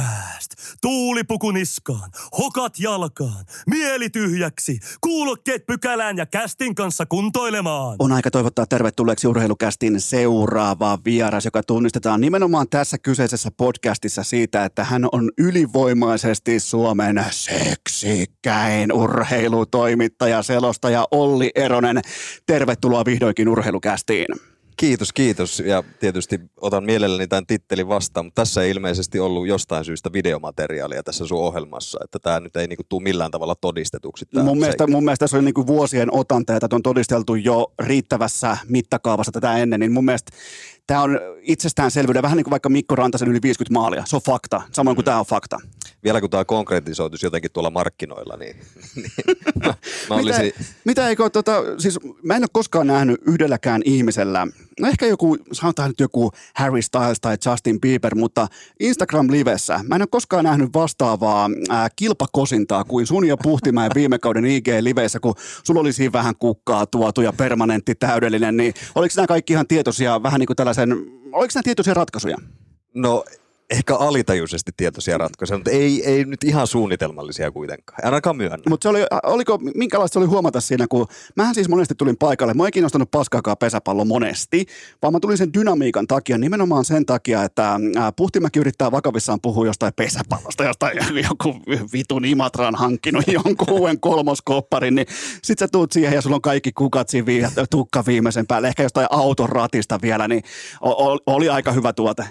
Tuulipuku niskaan, hokat jalkaan, mieli tyhjäksi, kuulokkeet pykälään ja kästin kanssa kuntoilemaan. On aika toivottaa tervetulleeksi Urheilucastin seuraava vieras, joka tunnistetaan nimenomaan tässä kyseisessä podcastissa siitä, että hän on ylivoimaisesti Suomen seksikkäin urheilutoimittaja, selostaja Olli Eronen. Tervetuloa vihdoinkin Urheilucastiin. Kiitos, kiitos. Ja tietysti otan mielelläni tämän tittelin vastaan, mutta tässä ei ilmeisesti ollut jostain syystä videomateriaalia tässä sun ohjelmassa, että tämä nyt ei niinku tule millään tavalla todistetuksi. Mun mielestä, mun mielestä se oli niinku vuosien otanta, ja tätä on todisteltu jo riittävässä mittakaavassa tätä ennen, niin mun mielestä tämä on itsestäänselvyyden, vähän niin kuin vaikka Mikko Rantasen yli viisikymmentä maalia. Se on fakta, samoin kuin mm. tämä on fakta. Vielä kun tämä konkretisoituisi jotenkin tuolla markkinoilla, niin, niin mä, mä olisin... Mitä, mitä eikö, tota, siis mä en ole koskaan nähnyt yhdelläkään ihmisellä, no ehkä joku, sanotaan nyt joku Harry Styles tai Justin Bieber, mutta Instagram-livessä mä en ole koskaan nähnyt vastaavaa ää, kilpakosintaa kuin sun ja Puhtimäen viime kauden I G-liveissä, kun sulla oli siinä vähän kukkaa tuotu ja permanentti täydellinen, niin oliko nämä kaikki ihan tietoisia, vähän niin kuin tällaisen, oliko nämä tietoisia ratkaisuja? No... Ehkä alitajuisesti tietoisia ratkaisuja, mutta ei, ei nyt ihan suunnitelmallisia kuitenkaan, ainakaan myönnä. Mutta oli, oliko, minkälaista se oli huomata siinä, kun mähän siis monesti tulin paikalle, mä oikin nostanut paskaakaan pesäpallo monesti, vaan mä tulin sen dynamiikan takia, nimenomaan sen takia, että Puhtimäki yrittää vakavissaan puhua jostain pesäpallosta, jostain joku vitun Imatran hankkinut jonkun uuden kolmoskopparin, niin sit sä tuut siihen ja sulla on kaikki kukat siinä viime, tukka viimeisen päälle, ehkä jostain auton ratista vielä, niin oli aika hyvä tuote.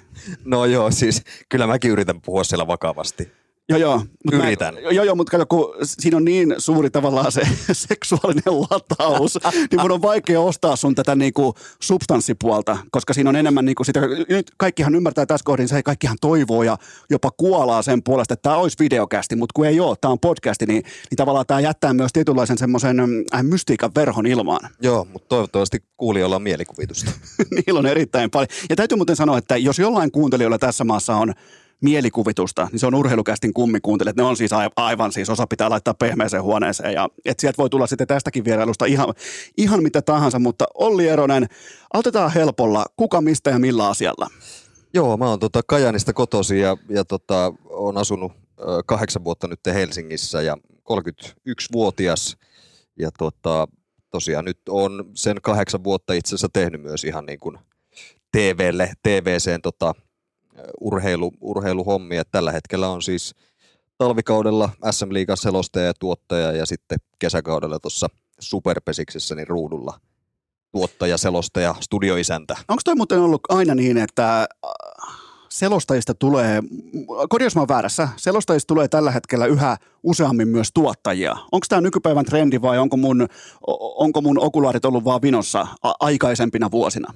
No joo, siis... Kyllä mäkin yritän puhua siellä vakavasti. Joo, joo. Mutta yritän. Mä, joo, joo, mutta kato, kun siinä on niin suuri tavallaan se seksuaalinen lataus, niin mun on vaikea ostaa sun tätä niinku substanssipuolta, koska siinä on enemmän niinku sitä, nyt kaikkihan ymmärtää tässä kohdin, se kaikkihan toivoo ja jopa kuolaa sen puolesta, että tämä olisi videokästi, mutta kun ei ole, tämä on podcasti, niin, niin tavallaan tämä jättää myös tietynlaisen semmoisen mystiikan verhon ilmaan. Joo, mutta toivottavasti kuulijoilla on mielikuvitusta. Niillä on erittäin paljon. Ja täytyy muuten sanoa, että jos jollain kuuntelijoilla tässä maassa on mielikuvitusta, niin se on Urheilucastin kummikuuntelijat. Ne on siis aivan siis, osa pitää laittaa pehmeäseen huoneeseen ja et sieltä voi tulla sitten tästäkin vierailusta ihan, ihan mitä tahansa, mutta Olli Eronen, autetaan helpolla, kuka, mistä ja millä asialla? Joo, mä oon tota Kajaanista kotoisin ja, ja tota, oon asunut kahdeksan vuotta nyt Helsingissä ja kolmekymmentäyksivuotias ja tota, tosiaan nyt on sen kahdeksan vuotta itse asiassa tehnyt myös ihan niin kuin T V:lle, T V:seen tota urheilu, urheiluhommia. Tällä hetkellä on siis talvikaudella S M-liigan selostaja ja tuottaja ja sitten kesäkaudella tuossa Superpesiksessä niin ruudulla tuottaja, selostaja, studioisäntä. Onko toi muuten ollut aina niin, että selostajista tulee, korjaus mä oon väärässä, selostajista tulee tällä hetkellä yhä useammin myös tuottajia. Onko tämä nykypäivän trendi vai onko mun, onko mun okulaarit ollut vaan vinossa a- aikaisempina vuosina?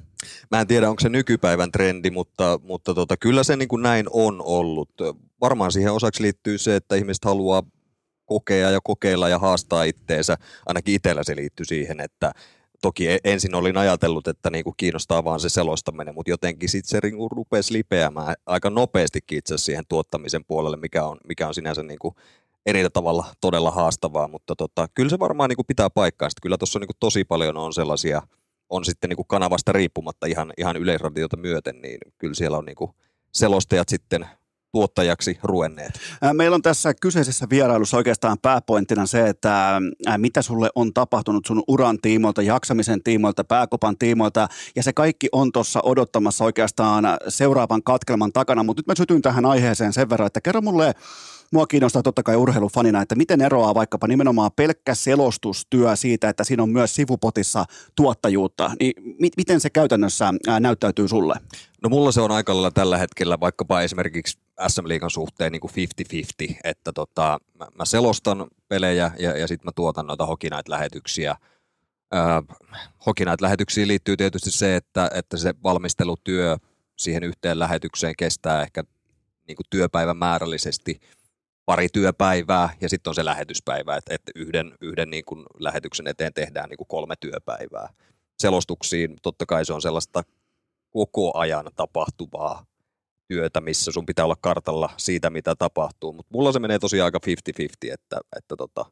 Mä en tiedä, onko se nykypäivän trendi, mutta, mutta tota, kyllä se niin kuin näin on ollut. Varmaan siihen osaksi liittyy se, että ihmiset haluaa kokea ja kokeilla ja haastaa itteensä. Ainakin itsellä se liittyy siihen, että toki ensin olin ajatellut, että niinku kiinnostaa vaan se selostaminen, mutta jotenkin sitten se niinku rupesi lipeämään aika nopeastikin itse siihen tuottamisen puolelle, mikä on, mikä on sinänsä niinku eri tavalla todella haastavaa, mutta tota, kyllä se varmaan niinku pitää paikkaa. Sitten kyllä tuossa niinku tosi paljon on sellaisia, on sitten niinku kanavasta riippumatta ihan, ihan yleisradiota myöten, niin kyllä siellä on niinku selostajat sitten tuottajaksi ruenneet? Meillä on tässä kyseisessä vierailussa oikeastaan pääpointtina se, että mitä sulle on tapahtunut sun uran tiimoilta, jaksamisen tiimoilta, pääkopan tiimoilta, ja se kaikki on tuossa odottamassa oikeastaan seuraavan katkelman takana, mutta nyt mä sytyn tähän aiheeseen sen verran, että kerro mulle, mua kiinnostaa totta kai urheilufanina, että miten eroaa vaikkapa nimenomaan pelkkä selostustyö siitä, että siinä on myös sivupotissa tuottajuutta, niin mi- miten se käytännössä näyttäytyy sulle? No mulla se on aika lailla tällä hetkellä vaikkapa esimerkiksi S M-liigan suhteen niin kuin viisikymmentä viisikymmentä, että tota, mä, mä selostan pelejä ja, ja sitten mä tuotan noita Hockey Night-lähetyksiä. Hockey Night-lähetyksiin liittyy tietysti se, että, että se valmistelutyö siihen yhteen lähetykseen kestää ehkä niin kuin työpäivän määrällisesti pari työpäivää ja sitten on se lähetyspäivä, että, että yhden, yhden niin kuin lähetyksen eteen tehdään niin kuin kolme työpäivää. Selostuksiin totta kai se on sellaista koko ajan tapahtuvaa työtä, missä sun pitää olla kartalla siitä, mitä tapahtuu, mutta mulla se menee tosiaan aika viisikymmentä viisikymmentä, että, että tota,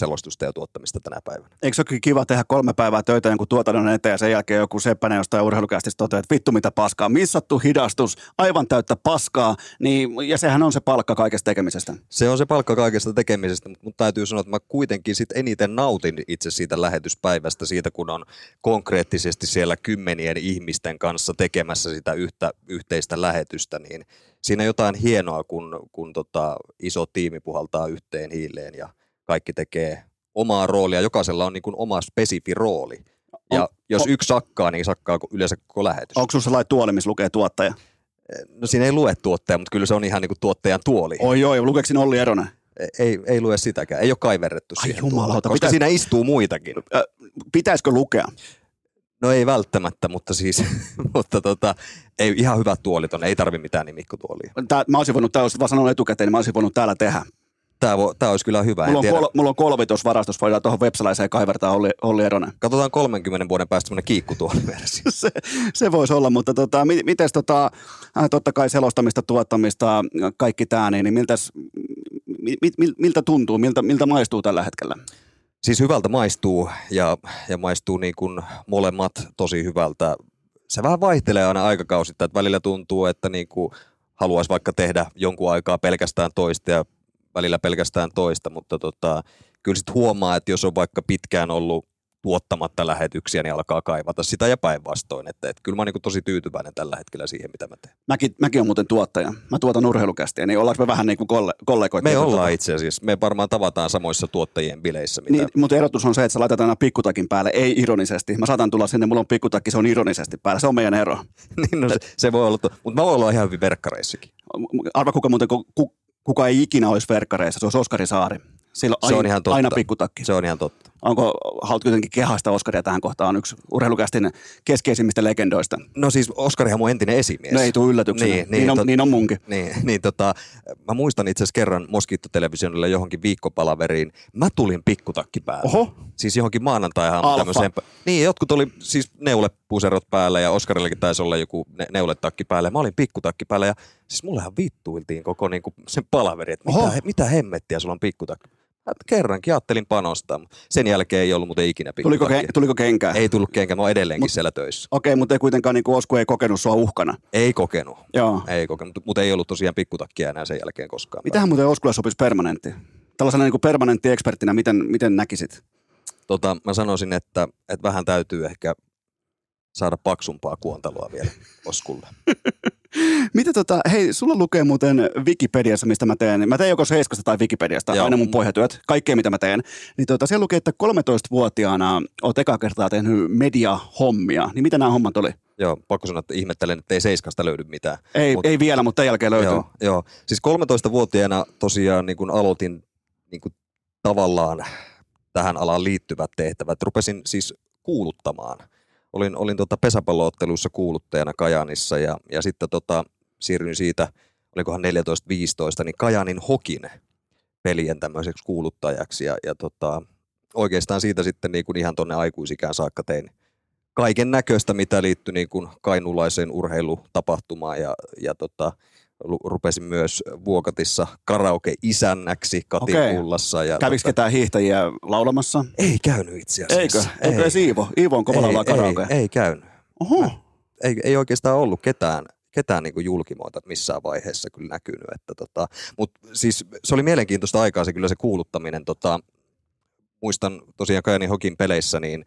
selostusta ja tuottamista tänä päivänä. Eikö se ole kiva tehdä kolme päivää töitä jonkun tuotannon eteen ja sen jälkeen joku seppäinen jostain urheilukästistä toteaa, että vittu mitä paskaa, missattu hidastus, aivan täyttä paskaa, niin, ja sehän on se palkka kaikesta tekemisestä. Se on se palkka kaikesta tekemisestä, mutta täytyy sanoa, että mä kuitenkin sit eniten nautin itse siitä lähetyspäivästä, siitä kun on konkreettisesti siellä kymmenien ihmisten kanssa tekemässä sitä yhtä, yhteistä lähetystä, niin siinä jotain hienoa, kun, kun tota, iso tiimi puhaltaa yhteen hiileen ja kaikki tekee omaa roolia, jokaisella on niin kuin oma spesifi rooli. Ja on, jos on, yksi sakkaa, niin sakkaa yleensä koko lähetys. Onko sinulla sellainen tuoli, missä lukee tuottaja? No siinä ei lue tuottaja, mutta kyllä se on ihan niin kuin tuottajan tuoli. Oi oi, lukeeko siinä Olli Eronen? Ei, ei lue sitäkään, ei ole kaiverrettu ai siihen tuolla, koska Pitä... siinä istuu muitakin. Äh, pitäisikö lukea? No ei välttämättä, mutta siis mutta tota, ei ihan hyvä tuoli tonne, ei tarvitse mitään nimikkotuolia. Tää, mä olisin voinut, tää olisi vaan sanonut etukäteen, niin mä olisin voinut täällä tehdä. Tää, vo, tää olisi kyllä hyvä. Mulla on, kol, mulla on kolvi tuossa varastossa, voidaan tuohon websalaiseen kaivertaa Olli, Olli Eronen. Katsotaan kolmenkymmenen vuoden päästä semmoinen kiikkutuoliversio. se, se voisi olla, mutta tota, mites tota, totta kai selostamista, tuottamista, kaikki tää, niin miltäs, mi, mi, miltä tuntuu, miltä, miltä maistuu tällä hetkellä? Siis hyvältä maistuu ja, ja maistuu niin kuin molemmat tosi hyvältä. Se vähän vaihtelee aina aikakausittain, että välillä tuntuu, että niin kuin haluaisi vaikka tehdä jonkun aikaa pelkästään toista ja välillä pelkästään toista, mutta tota, kyllä sitten huomaa, että jos on vaikka pitkään ollut tuottamatta lähetyksiä, niin alkaa kaivata sitä ja päinvastoin. Että, että kyllä mä oon niin tosi tyytyväinen tällä hetkellä siihen, mitä mä teen. Mäkin, mäkin on muuten tuottaja. Mä tuotan urheilukästiä, niin ollaanko me vähän niin kuin kollegoita? Me ollaan tuota? Itse asiassa. Me varmaan tavataan samoissa tuottajien bileissä. Mitä... Niin, mutta erotus on se, että sä laitat aina pikkutakin päälle, ei ironisesti. Mä saatan tulla sinne, mulla on pikkutakki, se on ironisesti päällä. Se on meidän ero. niin, no se, se voi olla, mutta mä voin olla ihan hyvin verkkareissakin. Arva kuka muuten, ku, Kuka ei ikinä olisi verkkareissa, se olisi Oskari Saari. Sillä on, se on ihan totta. Aina pikkutakki. Se on ihan totta. Onko, haluat kuitenkin kehasta Oskaria tähän kohtaan, on yksi urheilukästin keskeisimmistä legendoista. No siis Oskarihan mun entinen esimies. No ei tule yllätyksenä, niin, niin, niin, on, tot... niin on munkin. Niin, niin tota, mä muistan itse asiassa kerran Moskiitto Televisionille johonkin viikkopalaveriin, mä tulin pikkutakki päälle. Oho. Siis johonkin maanantaihan. Alfa. Niin jotkut oli siis neulepuserot päällä ja Oskarillakin taisi olla joku ne- neuletakki päällä. Mä olin pikkutakki päällä ja siis mullehan vittuiltiin koko niinku sen palaveri, että mitä, mitä hemmettiä sulla on pikkutakki. Kerrankin ajattelin panostaa, mutta sen jälkeen ei ollut muuten ikinä pikkutakki. Tuliko, ke, tuliko kenkää? Ei tullut kenkää, mä oon edelleenkin mut, siellä töissä. Okei, okay, mutta ei kuitenkaan niin kuin Osku ei kokenut sua uhkana. Ei kokenut, Joo. ei kokenut, mutta ei ollut tosiaan pikkutakkia enää sen jälkeen koskaan. Mitähän muuten Oskulle sopisi permanentti? Tällaisena niin kuin permanentti ekspertinä, miten, miten näkisit? Tota, mä sanoisin, että, että vähän täytyy ehkä saada paksumpaa kuontaloa vielä Oskulle. Mitä tota, hei, sulla lukee muuten Wikipediassa, mistä mä teen. Mä teen joko Seiskasta tai Wikipediasta, Joo. aina mun pohjatyöt, kaikkea mitä mä teen. Niin tota, siellä lukee, että kolmetoistavuotiaana oot ekaa kertaa tehnyt mediahommia. Niin mitä nämä hommat oli? Joo, pakko sanoa, että ihmettelen, että ei Seiskasta löydy mitään. Ei, Mut, ei vielä, mutta tämän jälkeen löytyy. Joo, joo. Siis kolmetoistavuotiaana tosiaan niin kun aloitin niin kun tavallaan tähän alaan liittyvät tehtävät. Rupesin siis kuuluttamaan. Olin, olin tota pesäpallootteluissa kuuluttajana Kajaanissa ja, ja sitten tota, siirryin siitä, olikohan neljätoista viisitoista, niin Kajaanin Hokin pelien tämmöiseksi kuuluttajaksi. Ja, ja tota, oikeastaan siitä sitten niin kuin ihan tuonne aikuisikään saakka tein kaiken näköistä, mitä liittyi niin kuin kainuulaiseen urheilutapahtumaan ja, ja tota, rupesin myös Vuokatissa karaoke-isännäksi Katipullassa. Okay. Kävikö tota... ketään hiihtäjiä laulamassa? Ei käynyt itse asiassa. Eikö? Eikö ei. Edes Iivo? Iivo on kova laulaa karaoke. Ei, ei käynyt. Oho. Mä, ei, ei oikeastaan ollut ketään, ketään niin kuin julkimoita missään vaiheessa kyllä näkynyt. Että tota, mutta siis se oli mielenkiintoista aikaa se kyllä se kuuluttaminen. Tota, muistan tosiaan Kajanin Hokin peleissä, niin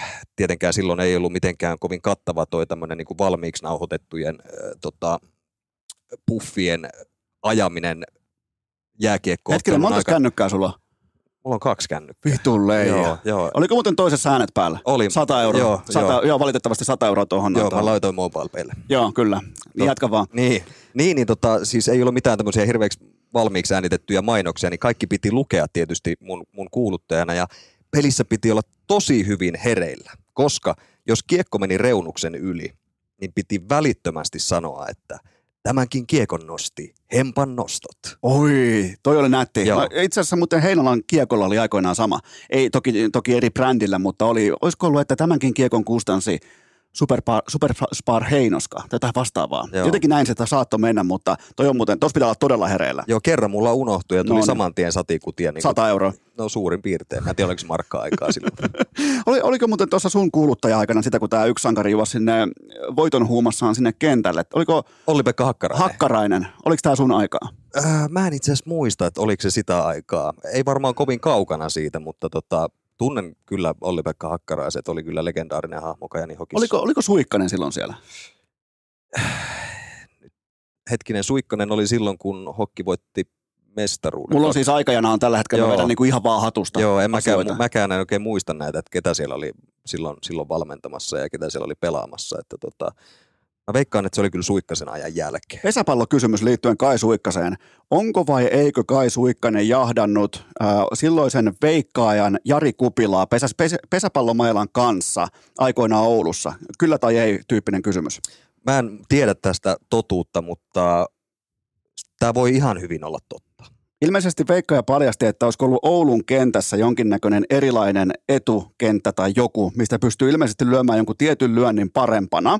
äh, tietenkään silloin ei ollut mitenkään kovin kattava toi tämmöinen niin kuin valmiiksi nauhoitettujen äh, tota, puffien ajaminen jääkiekkoon. Hetkinen, monta aika... kännykkää sulla? Mulla on kaksi kännykkää. Vitun leija. Oliko muuten toisessa äänet päällä? Oli. Sata euroa. Joo, sata, joo. joo valitettavasti sata euroa tuohon. Joo, mä laitoin mobile-peille. Joo, kyllä. Tot... Jatka vaan. Niin, niin, niin tota, siis ei ole mitään tämmöisiä hirveäksi valmiiksi äänitettyjä mainoksia, niin kaikki piti lukea tietysti mun, mun kuuluttajana, ja pelissä piti olla tosi hyvin hereillä, koska jos kiekko meni reunuksen yli, niin piti välittömästi sanoa, että tämänkin kiekon nosti Hempan nostot. Oi, toi oli nätti. Itse asiassa muuten Heinolan kiekolla oli aikoinaan sama. Ei toki, toki eri brändillä, mutta oli, olisiko ollut, että tämänkin kiekon kustansi Superspar super Heinoska, tätä vastaavaa. Joo. Jotenkin näin se, että saattoi mennä, mutta toi on muuten, tuossa pitää olla todella hereillä. Joo, kerran mulla unohtui ja tuli no, saman tien satikutia. Niin sata euroa. No suurin piirtein. Mä en tiedä, oliko markkaa aikaa silloin. Oli, oliko muuten tuossa sun kuuluttaja-aikana sitä, kun tämä yksi sankari juosi sinne voiton huumassaan sinne kentälle? Oliko Olli-Pekka Hakkarainen? Hakkarainen. Oliko tämä sun aikaa? Öö, mä en itse asiassa muista, että oliko se sitä aikaa. Ei varmaan kovin kaukana siitä, mutta tota... Tunnen kyllä Olli-Pekka Hakkaraisen, oli kyllä legendaarinen hahmo Kajani Hokissa. Oliko, oliko Suikkanen silloin siellä? Hetkinen, Suikkanen oli silloin, kun Hokki voitti mestaruuden. Mulla on siis aikajana on tällä hetkellä, mä vedän niin kuin ihan vaan hatusta. Joo, en mäkään, mäkään en oikein muista näitä, että ketä siellä oli silloin, silloin valmentamassa ja ketä siellä oli pelaamassa. Että tota, mä veikkaan, että se oli kyllä Suikkasen ajan jälkeen. Pesäpallokysymys liittyen Kai Suikkaseen. Onko vai eikö Kai Suikkanen jahdannut äh, silloisen veikkaajan Jari Kupilaa pesä, pesä, pesäpallomailan kanssa aikoinaan Oulussa? Kyllä tai ei tyyppinen kysymys. Mä en tiedä tästä totuutta, mutta tämä voi ihan hyvin olla totta. Ilmeisesti veikkaaja paljasti, että olisiko ollut Oulun kentässä jonkinnäköinen erilainen etukenttä tai joku, mistä pystyy ilmeisesti lyömään jonkun tietyn lyönnin parempana.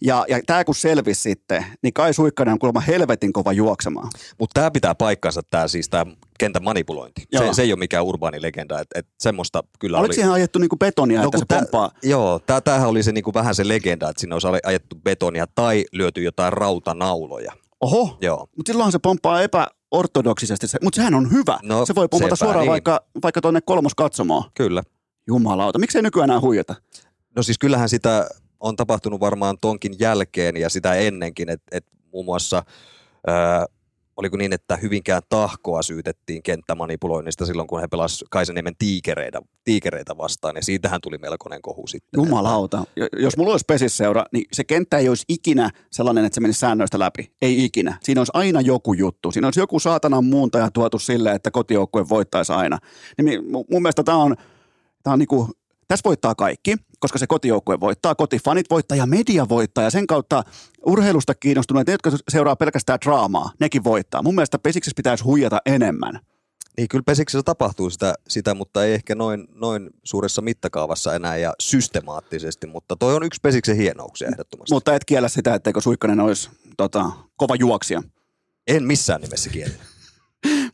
Ja, ja tämä kun selvisi sitten, niin Kai Suikkanen on kuulemma helvetin kova juoksemaan. Mutta tämä pitää paikkansa, tämä siis tämä kentän manipulointi. Se, se ei ole mikään urbaani legenda, että et semmoista kyllä oliko oli. Oliko siihen ajettu niinku betonia, no, että se tää, pomppaa? Joo, tämähän oli se niinku vähän se legenda, että siinä olisi ajettu betonia tai lyöty jotain rautanauloja. Oho, mutta silloinhan se pomppaa epä... ortodoksisesti, mutta sehän on hyvä. No, se voi pumpata suoraan niin. vaikka, vaikka tuonne kolmos katsomaan. Kyllä. Jumalauta, miksei nykyään enää huijata? No siis kyllähän sitä on tapahtunut varmaan tonkin jälkeen ja sitä ennenkin, että et muun muassa ää, oliko niin, että Hyvinkään Tahkoa syytettiin kenttämanipuloinnista silloin, kun he pelasivat Kaisaniemen tiikereitä, tiikereitä vastaan, ja siitähän tuli melkoinen kohu sitten. Jumalauta. Jos mulla olisi pesisseura, niin se kenttä ei olisi ikinä sellainen, että se menisi säännöistä läpi. Ei ikinä. Siinä olisi aina joku juttu. Siinä olisi joku saatanan muuntaja tuotu sille, että kotijoukkue voittaisi aina. Niin mun mielestä tämä on, tämä on niin kuin, tässä voittaa kaikki, koska se kotijoukkue voittaa, kotifanit voittaa ja media voittaa ja sen kautta urheilusta kiinnostuneet, ne, jotka seuraa pelkästään draamaa, nekin voittaa. Mun mielestä pesiksessä pitäisi huijata enemmän. Niin, kyllä pesiksessä tapahtuu sitä, sitä mutta ei ehkä noin, noin suuressa mittakaavassa enää ja systemaattisesti, mutta toi on yksi pesiksen hienouksia ehdottomasti. Mutta et kiellä sitä, etteikö Suikkanen olisi tota, kova juoksija? En missään nimessä kiellä.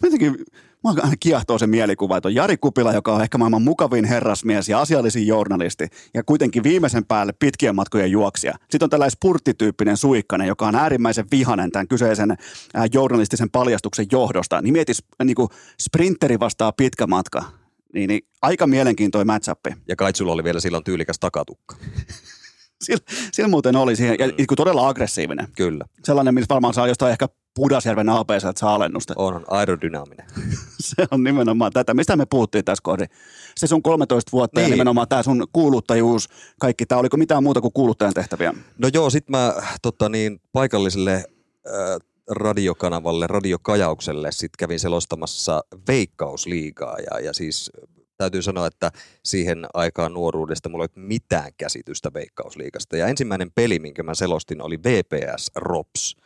Jotenkin... Mua aina kiehtoo se mielikuva, että on Jari Kupila, joka on ehkä maailman mukavin herrasmies ja asiallisin journalisti ja kuitenkin viimeisen päälle pitkien matkojen juoksija. Sitten on tällainen spurttityyppinen Suikkanen, joka on äärimmäisen vihainen tämän kyseisen journalistisen paljastuksen johdosta. Niin mietis, niin kuin sprinteri vastaa pitkä matka. Niin, niin aika mielenkiintoinen match-up. Ja Kaitsulla oli vielä silloin tyylikäs takatukka. Sillä, sillä muuten oli siihen, ja mm. todella aggressiivinen. Kyllä. Sellainen, missä varmaan saa jostain ehkä Pudasjärven A P S:ltä saa alennusta. On, on aerodynaaminen. Se on nimenomaan tätä. Mistä me puhuttiin tässä kohdassa? Se sun kolmetoista vuotta niin. Ja nimenomaan tämä sun kuuluttajuus, kaikki tämä. Oliko mitään muuta kuin kuuluttajan tehtäviä? No joo, sit mä tota niin, paikalliselle äh, radiokanavalle, radiokajaukselle sit kävin selostamassa Veikkausliigaa ja, ja siis... Täytyy sanoa, että siihen aikaan nuoruudesta mulla ei ole mitään käsitystä Veikkausliigasta. Ja ensimmäinen peli, minkä mä selostin, oli V P S ROPS.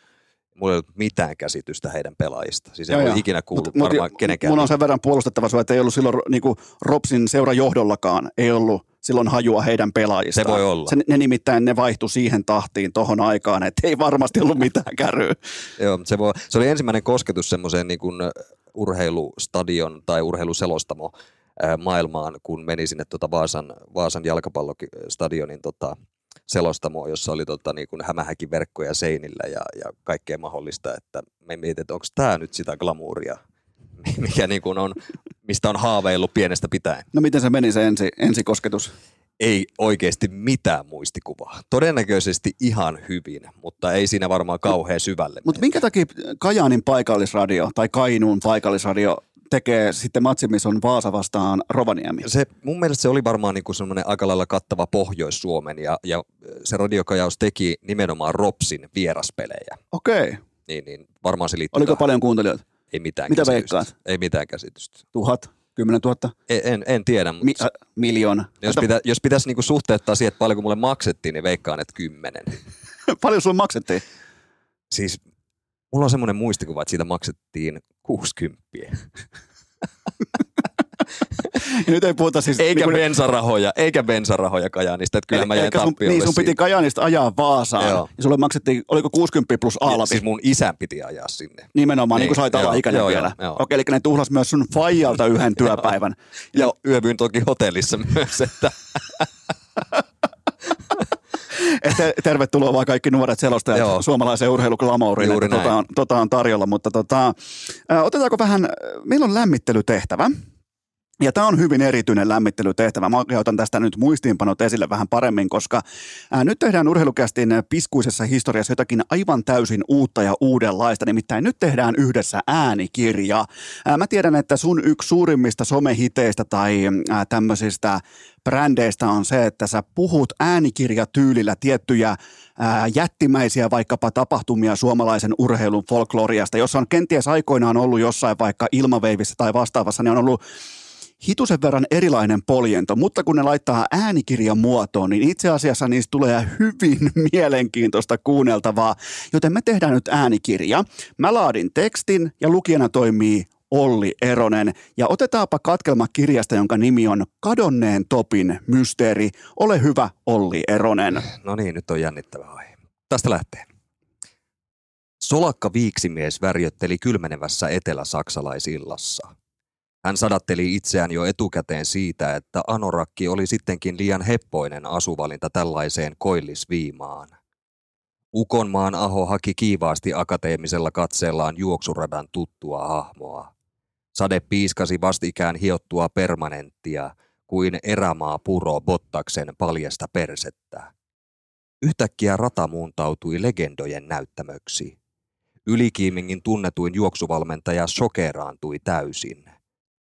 Mulla ei ollut mitään käsitystä heidän pelaajista. Siis en ole ikinä kuullut mut, varmaan mut, kenenkään. Mun on sen verran puolustettava sua, että ei ollut silloin niinku, ROPSin seurajohdollakaan. Ei ollut silloin hajua heidän pelaajista. Se voi olla. Se, ne nimittäin ne vaihtui siihen tahtiin tohon aikaan, että ei varmasti ollut mitään käryä. Joo, se, voi, se oli ensimmäinen kosketus semmoiseen niin kuin urheilustadion tai urheiluselostamo maailmaan, kun meni sinne tuota Vaasan, Vaasan jalkapallostadionin tota selostamo, jossa oli tota, niin kuin hämähäkin verkkoja seinillä ja, ja kaikkea mahdollista, että me mietin, että onko tämä nyt sitä glamuuria, mikä niin kuin on, mistä on haaveillut pienestä pitäen. No miten se meni se ensi, ensikosketus? Ei oikeasti mitään muistikuvaa. Todennäköisesti ihan hyvin, mutta ei siinä varmaan kauhean syvälle. Mutta minkä takia Kajaanin paikallisradio tai Kainuun paikallisradio tekee sitten matsin, missä on Vaasa vastaan Rovaniemi? Se, mun mielestä se oli varmaan niin kuin semmoinen aika lailla kattava Pohjois-Suomen ja, ja se radiokajaus teki nimenomaan ROPSin vieraspelejä. Okei. Niin, niin varmaan se liittyy. Oliko tähän paljon kuuntelijoita? Ei mitään Mitä käsitystä. Veikkaat? Ei mitään käsitystä. Tuhat? kymmenen tuhatta? En, en tiedä. Mutta Mi, äh, miljoona. Jos, pitä, jos pitäisi niinku suhteuttaa siihen, että paljonko mulle maksettiin, niin veikkaan, että kymmenen. Paljon sulle maksettiin? Siis mulla on semmoinen muistikuva, että siitä maksettiin kuusikymmentä. Nyt ei puhuta siis... Eikä niin bensarahoja, eikä bensarahoja Kajaanista, että kyllä mä jäin tappiolle. Niin, sun piti Kajaanista ajaa Vaasaan. Joo. Ja sulle maksettiin, oliko kuusikymmentä plus alvi? Siis mun isän piti ajaa sinne. Nimenomaan, niin, niin kuin sait olla ikäinen vielä. Joo, joo. Okei, eli ne tuhlas myös sun faijalta yhden työpäivän. Ja, ja yövyin toki hotellissa myös, että... Että tervetuloa vaan kaikki nuoret selostajat Joo. suomalaiseen urheiluklamouriin, että tota on, tota on tarjolla, mutta tota, ä, otetaanko vähän, meillä on lämmittelytehtävä ja tämä on hyvin erityinen lämmittelytehtävä. Mä otan tästä nyt muistiinpanot esille vähän paremmin, koska ä, nyt tehdään Urheilucastin piskuisessa historiassa jotakin aivan täysin uutta ja uudenlaista, nimittäin nyt tehdään yhdessä äänikirja. Ä, mä tiedän, että sun yksi suurimmista somehiteistä tai ä, tämmöisistä brändeistä on se, että sä puhut äänikirjatyylillä tiettyjä ää, jättimäisiä vaikkapa tapahtumia suomalaisen urheilun folkloriasta, jossa on kenties aikoinaan ollut jossain vaikka ilmaveivissä tai vastaavassa, niin on ollut hitusen verran erilainen poljento, mutta kun ne laittaa äänikirjan muotoon, niin itse asiassa niistä tulee hyvin mielenkiintoista kuunneltavaa, joten me tehdään nyt äänikirja. Mä laadin tekstin ja lukijana toimii Olli Eronen. Ja otetaanpa katkelma kirjasta, jonka nimi on Kadonneen Topin mysteeri. Ole hyvä, Olli Eronen. No niin, nyt on jännittävä aihe. Tästä lähtee. Solakka viiksimies värjötteli kylmenevässä eteläsaksalaisillassa. Hän sadatteli itseään jo etukäteen siitä, että anorakki oli sittenkin liian heppoinen asuvalinta tällaiseen koillisviimaan. Ukonmaan Aho haki kiivaasti akateemisella katseellaan juoksuradan tuttua hahmoa. Sade piiskasi vastikään hiottua permanenttia, kuin erämaa puro Bottaksen paljasta persettä. Yhtäkkiä rata muuntautui legendojen näyttämöksi. Ylikiimingin tunnetuin juoksuvalmentaja shokeraantui täysin.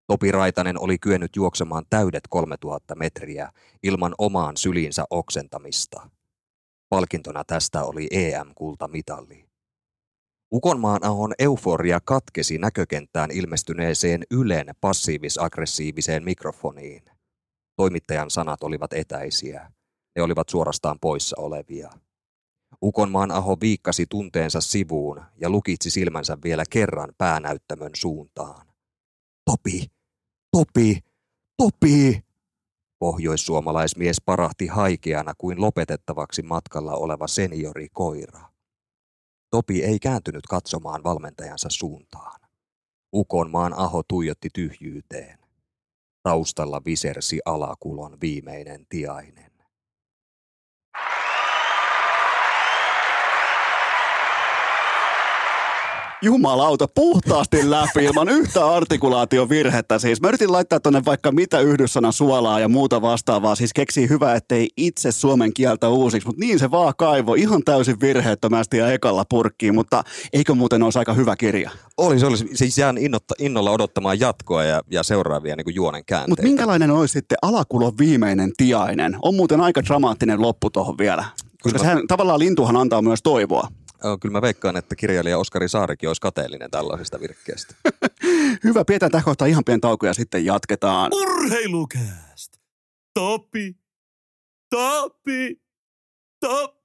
Topi Raitanen oli kyennyt juoksemaan täydet kolmetuhatta metriä ilman omaan syliinsä oksentamista. Palkintona tästä oli E M-kultamitali. Ukonmaan Ahon euforia katkesi näkökenttään ilmestyneeseen Ylen passiivis-aggressiiviseen mikrofoniin. Toimittajan sanat olivat etäisiä. Ne olivat suorastaan poissa olevia. Ukonmaan Aho viikkasi tunteensa sivuun ja lukitsi silmänsä vielä kerran päänäyttämön suuntaan. Topi! Topi! Topi! Pohjoissuomalaismies parahti haikeana kuin lopetettavaksi matkalla oleva seniorikoira. Topi ei kääntynyt katsomaan valmentajansa suuntaan. Ukonmaan Aho tuijotti tyhjyyteen. Taustalla visersi alakulon viimeinen tiainen. Jumalauta, puhtaasti läpi ilman yhtä artikulaatiovirhettä siis. Mä yritin laittaa tonne vaikka mitä yhdyssana suolaa ja muuta vastaavaa. Siis keksii hyvä, ettei itse suomen kieltä uusiksi, mutta niin se vaan kaivo ihan täysin virheettömästi ja ekalla purkkiin. Mutta eikö muuten olisi aika hyvä kirja? Olisi, olisi. Siis jään innotta, innolla odottamaan jatkoa ja, ja seuraavia niin kuin juonen käänteitä. Mutta minkälainen olisi sitten alakulon viimeinen tiainen? On muuten aika dramaattinen loppu tohon vielä. Koska sehän tavallaan lintuhan antaa myös toivoa. Kyllä mä veikkaan, että kirjailija Oskari Saarikin olisi kateellinen tällaisesta virkkeestä. Hyvä, pidetään tähän kohtaan ihan pieni tauko ja sitten jatketaan. Urheilucast! Topi! Topi! Topi!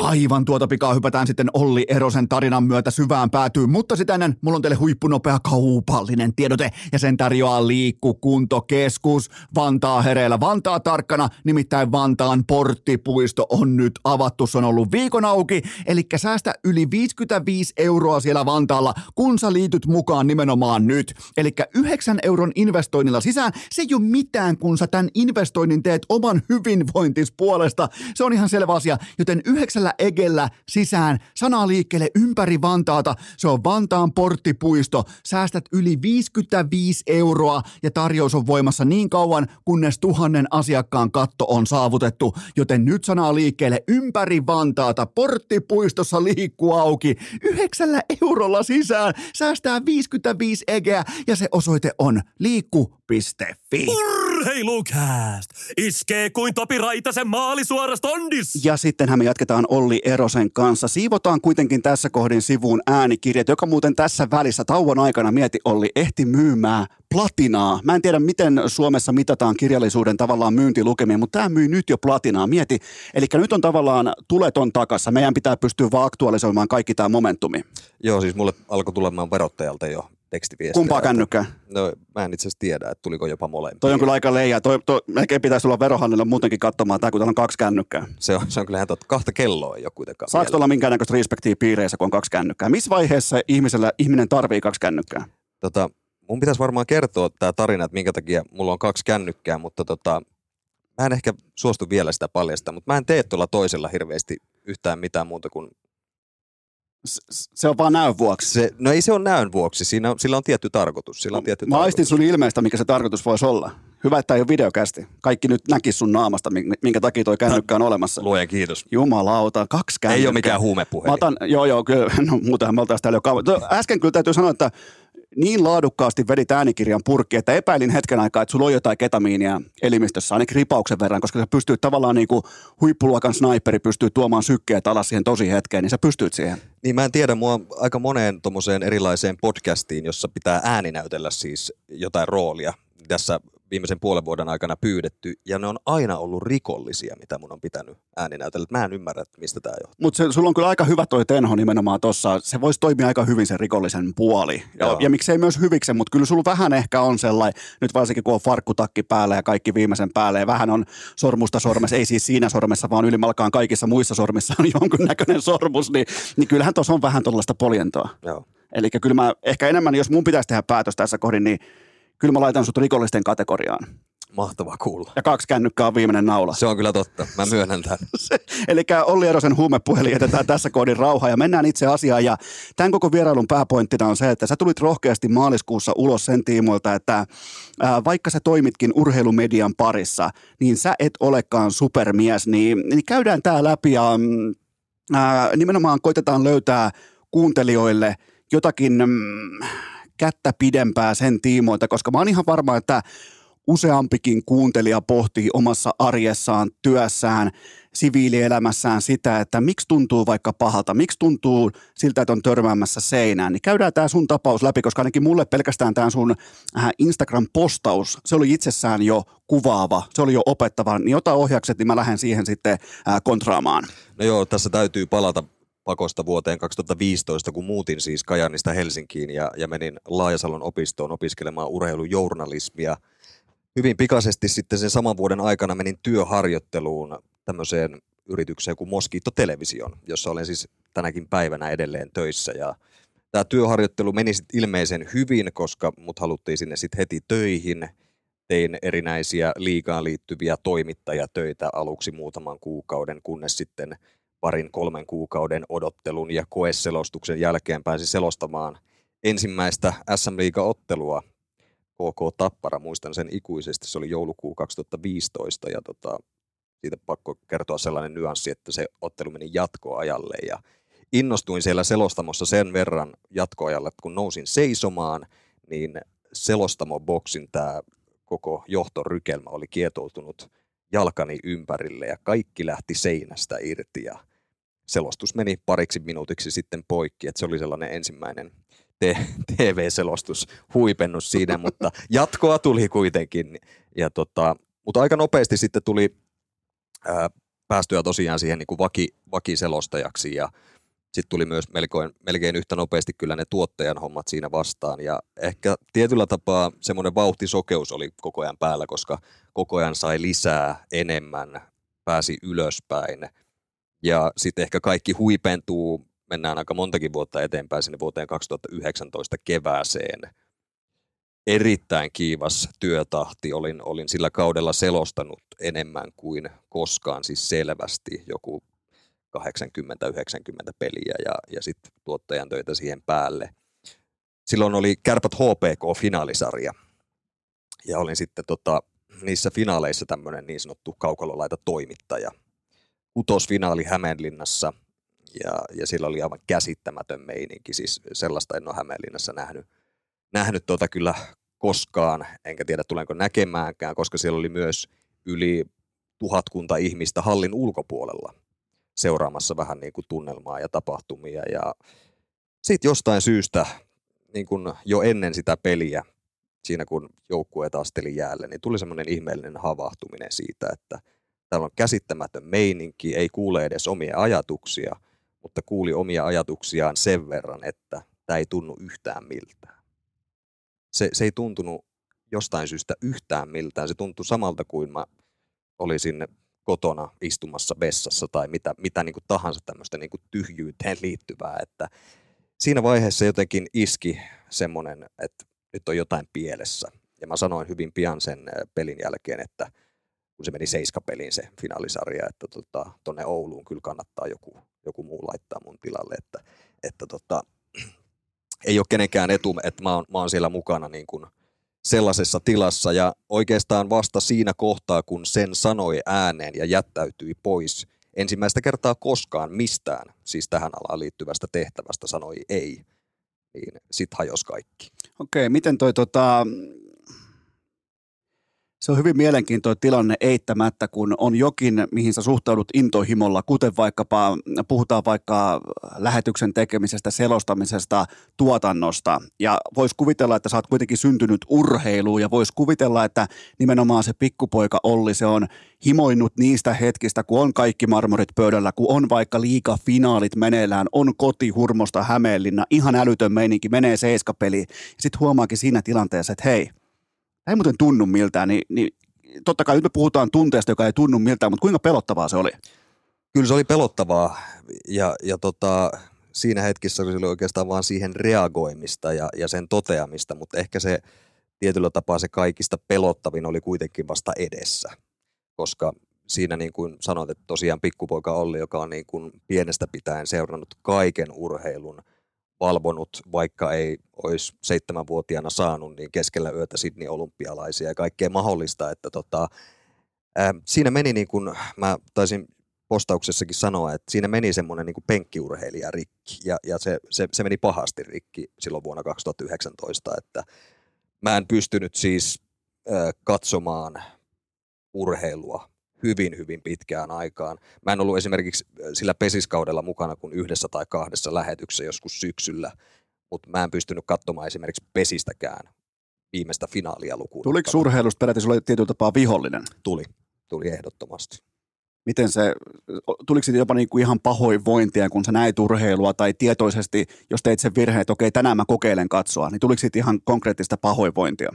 Aivan tuota pikaa hypätään sitten Olli Erosen tarinan myötä syvään päätyyn, mutta sitä ennen mulla on teille huippunopea kaupallinen tiedote ja sen tarjoaa LIIKKU Kuntokeskus. Vantaa hereillä, Vantaa tarkkana, nimittäin Vantaan Porttipuisto on nyt avattu, se on ollut viikon auki, eli säästä yli viisikymmentäviisi euroa siellä Vantaalla, kun sä liityt mukaan nimenomaan nyt. Eli yhdeksän euron investoinnilla sisään, se ei ole mitään, kun sä tämän investoinnin teet oman hyvinvointis puolesta. Se on ihan selvä asia, joten yhdeksällä egellä sisään sanaa liikkeelle ympäri Vantaata. Se on Vantaan Porttipuisto. Säästät yli viisikymmentäviisi euroa ja tarjous on voimassa niin kauan, kunnes tuhannen asiakkaan katto on saavutettu. Joten nyt sanaa liikkeelle ympäri Vantaata. Porttipuistossa liikkuu auki. Yhdeksällä eurolla sisään säästää viisikymmentäviisi egeä ja se osoite on liikku piste fi. Urheilucast! Iskee kuin Topi Raitasen maali suora stondis! Ja sittenhän me jatketaan Olli Erosen kanssa. Siivotaan kuitenkin tässä kohdin sivuun äänikirjat, joka muuten tässä välissä tauon aikana, mieti Olli, ehti myymään platinaa. Mä en tiedä, miten Suomessa mitataan kirjallisuuden tavallaan myyntilukemia, mutta tämä myy nyt jo platinaa, mieti. Eli nyt on tavallaan tuleton takassa. Meidän pitää pystyä vaan aktualisoimaan kaikki tämä momentumi. Joo, siis mulle alkoi tulemaan verottajalta jo tekstiviestejä. Kumpaa kännykkää? No, mä en itse asiassa tiedä, että tuliko jopa molempia. Toi on kyllä aika leijää. Toi, toi, melkein pitäisi olla verohallinnolla muutenkin katsomaan tämä, kun täällä on kaksi kännykkää. Se on, se on kyllähän totta. Kahta kelloa ei ole kuitenkaan. Saako tuolla minkäännäköistä respektiä piireissä, kun on kaksi kännykkää? Missä vaiheessa ihmisellä, ihminen tarvii kaksi kännykkää? Tota, mun pitäisi varmaan kertoa tämä tarina, että minkä takia mulla on kaksi kännykkää, mutta tota, mä en ehkä suostu vielä sitä paljastamaan, mutta mä en tee tuolla toisella hirveästi yhtään mitään muuta kuin se on vaan näön vuoksi. Se, no ei se ole näön vuoksi. Siinä on, sillä on tietty tarkoitus. Sillä on tietty mä tarkoitus. Aistin sun ilmeistä, mikä se tarkoitus voisi olla. Hyvä, että ei ole videokästi. Kaikki nyt näkis sun naamasta, minkä takia toi kännykkä on olemassa. Luojan kiitos. Jumalauta, kaksi kännykkä. Ei ole mikään huumepuhelin. Mä otan, joo, joo, kyllä. No muutenhan me oltaisiin täällä jo kauan. Äsken kyllä täytyy sanoa, että niin laadukkaasti vedit äänikirjan purkki, että epäilin hetken aikaa, että sulla on jotain ketamiinia elimistössä, ainakin ripauksen verran, koska sä pystyy tavallaan niin kuin huippuluokan sniperi pystyy tuomaan sykkeet alas siihen tosi hetkeen, niin sä pystyt siihen. Niin mä en tiedä, mua aika moneen tommoseen erilaiseen podcastiin, jossa pitää ääninäytellä siis jotain roolia tässä viimeisen puolen vuoden aikana pyydetty, ja ne on aina ollut rikollisia, mitä mun on pitänyt ääninäytellä. Mä en ymmärrä, mistä tää johtuu. Mutta sulla on kyllä aika hyvä toi tenho nimenomaan tossa. Se voisi toimia aika hyvin sen rikollisen puoli. Ja, ja miksei myös hyviksen, mutta kyllä sulla vähän ehkä on sellainen, nyt varsinkin kun on farkkutakki päällä ja kaikki viimeisen päälle, ja vähän on sormusta sormessa, ei siis siinä sormessa, vaan ylimalkaan kaikissa muissa sormissa on jonkunnäköinen sormus, niin, niin kyllähän tuossa on vähän tuollaista poljentoa. Eli kyllä mä ehkä enemmän, jos mun pitäisi tehdä päätös tässä kohdin, niin kyllä mä laitan sut rikollisten kategoriaan. Mahtavaa kuulla. Ja kaksi kännykkää on viimeinen naula. Se on kyllä totta. Mä myönnän tämän. Elikkä Olli Erosen huumepuhelin jätetään tässä kohdin rauhaa ja mennään itse asiaan. Ja tämän koko vierailun pääpointtina on se, että sä tulit rohkeasti maaliskuussa ulos sen tiimoilta, että ää, vaikka sä toimitkin urheilumedian parissa, niin sä et olekaan supermies. Niin, niin käydään tää läpi ja ää, nimenomaan koitetaan löytää kuuntelijoille jotakin Mm, kättä pidempää sen tiimoilta, koska mä oon ihan varma, että useampikin kuuntelija pohtii omassa arjessaan, työssään, siviilielämässään sitä, että miksi tuntuu vaikka pahalta, miksi tuntuu siltä, että on törmäämässä seinään, niin käydään tämä sun tapaus läpi, koska ainakin mulle pelkästään tämä sun Instagram-postaus, se oli itsessään jo kuvaava, se oli jo opettava, niin ota ohjakset, niin mä lähden siihen sitten kontraamaan. No joo, tässä täytyy palata pakosta vuoteen kaksituhattaviisitoista, kun muutin siis Kajaanista Helsinkiin ja, ja menin Laajasalon opistoon opiskelemaan urheilujournalismia. Hyvin pikaisesti sitten sen saman vuoden aikana menin työharjoitteluun tämmöiseen yritykseen kuin Moskiitto Television, jossa olen siis tänäkin päivänä edelleen töissä. Ja tämä työharjoittelu meni sitten ilmeisen hyvin, koska mut haluttiin sinne sitten heti töihin. Tein erinäisiä liigaan liittyviä toimittajatöitä aluksi muutaman kuukauden, kunnes sitten parin kolmen kuukauden odottelun ja koeselostuksen jälkeen pääsi selostamaan ensimmäistä S M-liiga-ottelua. K K Tappara, muistan sen ikuisesti, se oli joulukuu kaksituhattaviisitoista ja tota, siitä pakko kertoa sellainen nyanssi, että se ottelu meni jatkoajalle ja innostuin siellä selostamossa sen verran jatkoajalle, että kun nousin seisomaan, niin selostamoboksin tämä koko johtorykelmä oli kietoutunut jalkani ympärille ja kaikki lähti seinästä irti ja selostus meni pariksi minuutiksi sitten poikki, että se oli sellainen ensimmäinen T V-selostus huipennus siinä, mutta jatkoa tuli kuitenkin. Ja tota, mutta aika nopeasti sitten tuli ää, päästyä tosiaan siihen niin kuin vaki, vakiselostajaksi ja sitten tuli myös melkein, melkein yhtä nopeasti kyllä ne tuottajan hommat siinä vastaan. Ja ehkä tietyllä tapaa semmoinen vauhtisokeus oli koko ajan päällä, koska koko ajan sai lisää enemmän, pääsi ylöspäin. Ja sitten ehkä kaikki huipentuu, mennään aika montakin vuotta eteenpäin sinne vuoteen kaksituhattayhdeksäntoista kevääseen. Erittäin kiivas työtahti. Olin, olin sillä kaudella selostanut enemmän kuin koskaan, siis selvästi joku kahdeksankymmentä yhdeksänkymmentä peliä ja, ja sitten tuottajan töitä siihen päälle. Silloin oli Kärpät H P K-finaalisarja ja olin sitten tota, niissä finaaleissa tämmöinen niin sanottu kaukalolaita toimittaja. Kutosfinaali Hämeenlinnassa ja, ja siellä oli aivan käsittämätön meininki, siis sellaista en ole Hämeenlinnassa nähnyt. Nähnyt tuota kyllä koskaan, enkä tiedä tulenko näkemäänkään, koska siellä oli myös yli tuhatkunta ihmistä hallin ulkopuolella seuraamassa vähän niin kuin tunnelmaa ja tapahtumia. Ja sitten jostain syystä niin kuin jo ennen sitä peliä, siinä kun joukkueet asteli jäälle, niin tuli semmoinen ihmeellinen havahtuminen siitä, että täällä on käsittämätön meininki, ei kuule edes omia ajatuksia, mutta kuuli omia ajatuksiaan sen verran, että tämä ei tunnu yhtään miltään. Se, se ei tuntunut jostain syystä yhtään miltään. Se tuntui samalta kuin mä olisin kotona istumassa vessassa tai mitä, mitä niin kuin tahansa tämmöistä niin kuin tyhjyyteen liittyvää. Että siinä vaiheessa jotenkin iski semmoinen, että nyt on jotain pielessä. Ja mä sanoin hyvin pian sen pelin jälkeen, että kun se meni seiskapeliin se finaalisarja, että tota, tonne Ouluun kyllä kannattaa joku, joku muu laittaa mun tilalle. Että, että tota, ei ole kenenkään etu, että mä oon, mä oon siellä mukana niin kuin sellaisessa tilassa ja oikeastaan vasta siinä kohtaa, kun sen sanoi ääneen ja jättäytyi pois ensimmäistä kertaa koskaan mistään, siis tähän alaan liittyvästä tehtävästä sanoi ei, niin sit hajosi kaikki. Okei, miten toi tota... Se on hyvin mielenkiintoinen tilanne eittämättä, kun on jokin, mihin sä suhtaudut intohimolla, kuten vaikkapa, puhutaan vaikka lähetyksen tekemisestä, selostamisesta, tuotannosta. Ja voisi kuvitella, että sä oot kuitenkin syntynyt urheiluun ja voisi kuvitella, että nimenomaan se pikkupoika Olli, se on himoinnut niistä hetkistä, kun on kaikki marmorit pöydällä, kun on vaikka liigafinaalit meneillään, on kotihurmosta Hämeenlinna, ihan älytön meininki, menee seiskapeliin. Sitten huomaakin siinä tilanteessa, että hei, ei muuten tunnu miltään, niin, niin totta kai nyt me puhutaan tunteesta, joka ei tunnu miltään, mutta kuinka pelottavaa se oli? Kyllä se oli pelottavaa ja, ja tota, siinä hetkessä se oli oikeastaan vaan siihen reagoimista ja, ja sen toteamista, mutta ehkä se tietyllä tapaa se kaikista pelottavin oli kuitenkin vasta edessä, koska siinä niin kuin sanoit, että tosiaan pikkupoika Olli, joka on niin kuin pienestä pitäen seurannut kaiken urheilun, valvonut, vaikka ei olisi seitsemänvuotiaana saanut, niin keskellä yötä Sydney olympialaisia ja kaikkea mahdollista. Että tota, ää, siinä meni, niin kuin mä taisin postauksessakin sanoa, että siinä meni semmoinen niin kuin penkkiurheilija rikki ja, ja se, se, se meni pahasti rikki silloin vuonna kaksituhattayhdeksäntoista, että mä en pystynyt siis ää, katsomaan urheilua hyvin, hyvin pitkään aikaan. Mä en ollut esimerkiksi sillä pesiskaudella mukana kuin yhdessä tai kahdessa lähetyksessä joskus syksyllä, mutta mä en pystynyt katsomaan esimerkiksi pesistäkään viimeistä finaalia lukuun. Tuliko urheilusta peräti sulla tietyllä tapaa vihollinen? Tuli, tuli ehdottomasti. Miten se, tuliko siitä jopa niinku ihan pahoinvointia, kun sä näit urheilua tai tietoisesti, jos teit sen virheen, että okei tänään mä kokeilen katsoa, niin tuliko siitä ihan konkreettista pahoinvointia?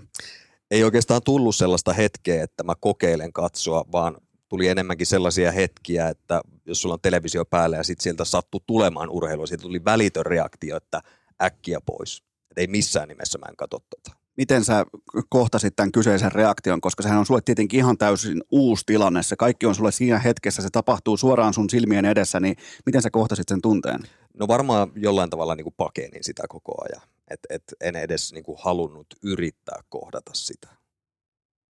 Ei oikeastaan tullut sellaista hetkeä, että mä kokeilen katsoa, vaan tuli enemmänkin sellaisia hetkiä, että jos sulla on televisio päällä ja sitten sieltä sattui tulemaan urheilua, siitä tuli välitön reaktio, että äkkiä pois. Et ei missään nimessä mä en katso tätä. Miten sä kohtasit tämän kyseisen reaktion, koska sehän on sulle tietenkin ihan täysin uusi tilanne. Se kaikki on sulle siinä hetkessä, se tapahtuu suoraan sun silmien edessä, niin miten sä kohtasit sen tunteen? No varmaan jollain tavalla niin kuin pakenin sitä koko ajan, että et en edes niin kuin halunnut yrittää kohdata sitä.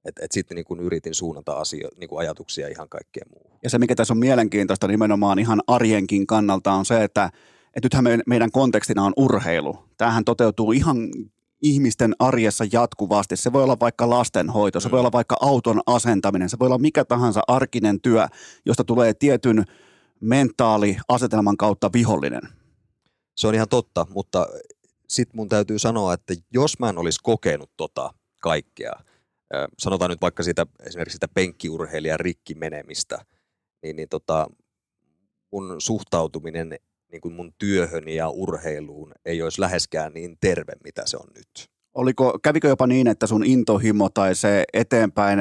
Että et sitten niin yritin suunnata asio, niin ajatuksia ihan kaikkeen muuhun. Ja se, mikä tässä on mielenkiintoista nimenomaan ihan arjenkin kannalta, on se, että et nythän me, meidän kontekstina on urheilu. Tämähän toteutuu ihan ihmisten arjessa jatkuvasti. Se voi olla vaikka lastenhoito, se voi olla vaikka auton asentaminen, se voi olla mikä tahansa arkinen työ, josta tulee tietyn mentaaliasetelman kautta vihollinen. Se on ihan totta, mutta sitten mun täytyy sanoa, että jos mä en olisi kokenut tota kaikkea, sanotaan nyt vaikka siitä, esimerkiksi sitä penkkiurheilijan rikki menemistä, niin, niin tota, mun suhtautuminen niin kuin mun työhön ja urheiluun ei olisi läheskään niin terve, mitä se on nyt. Oliko, kävikö jopa niin, että sun intohimo tai se eteenpäin,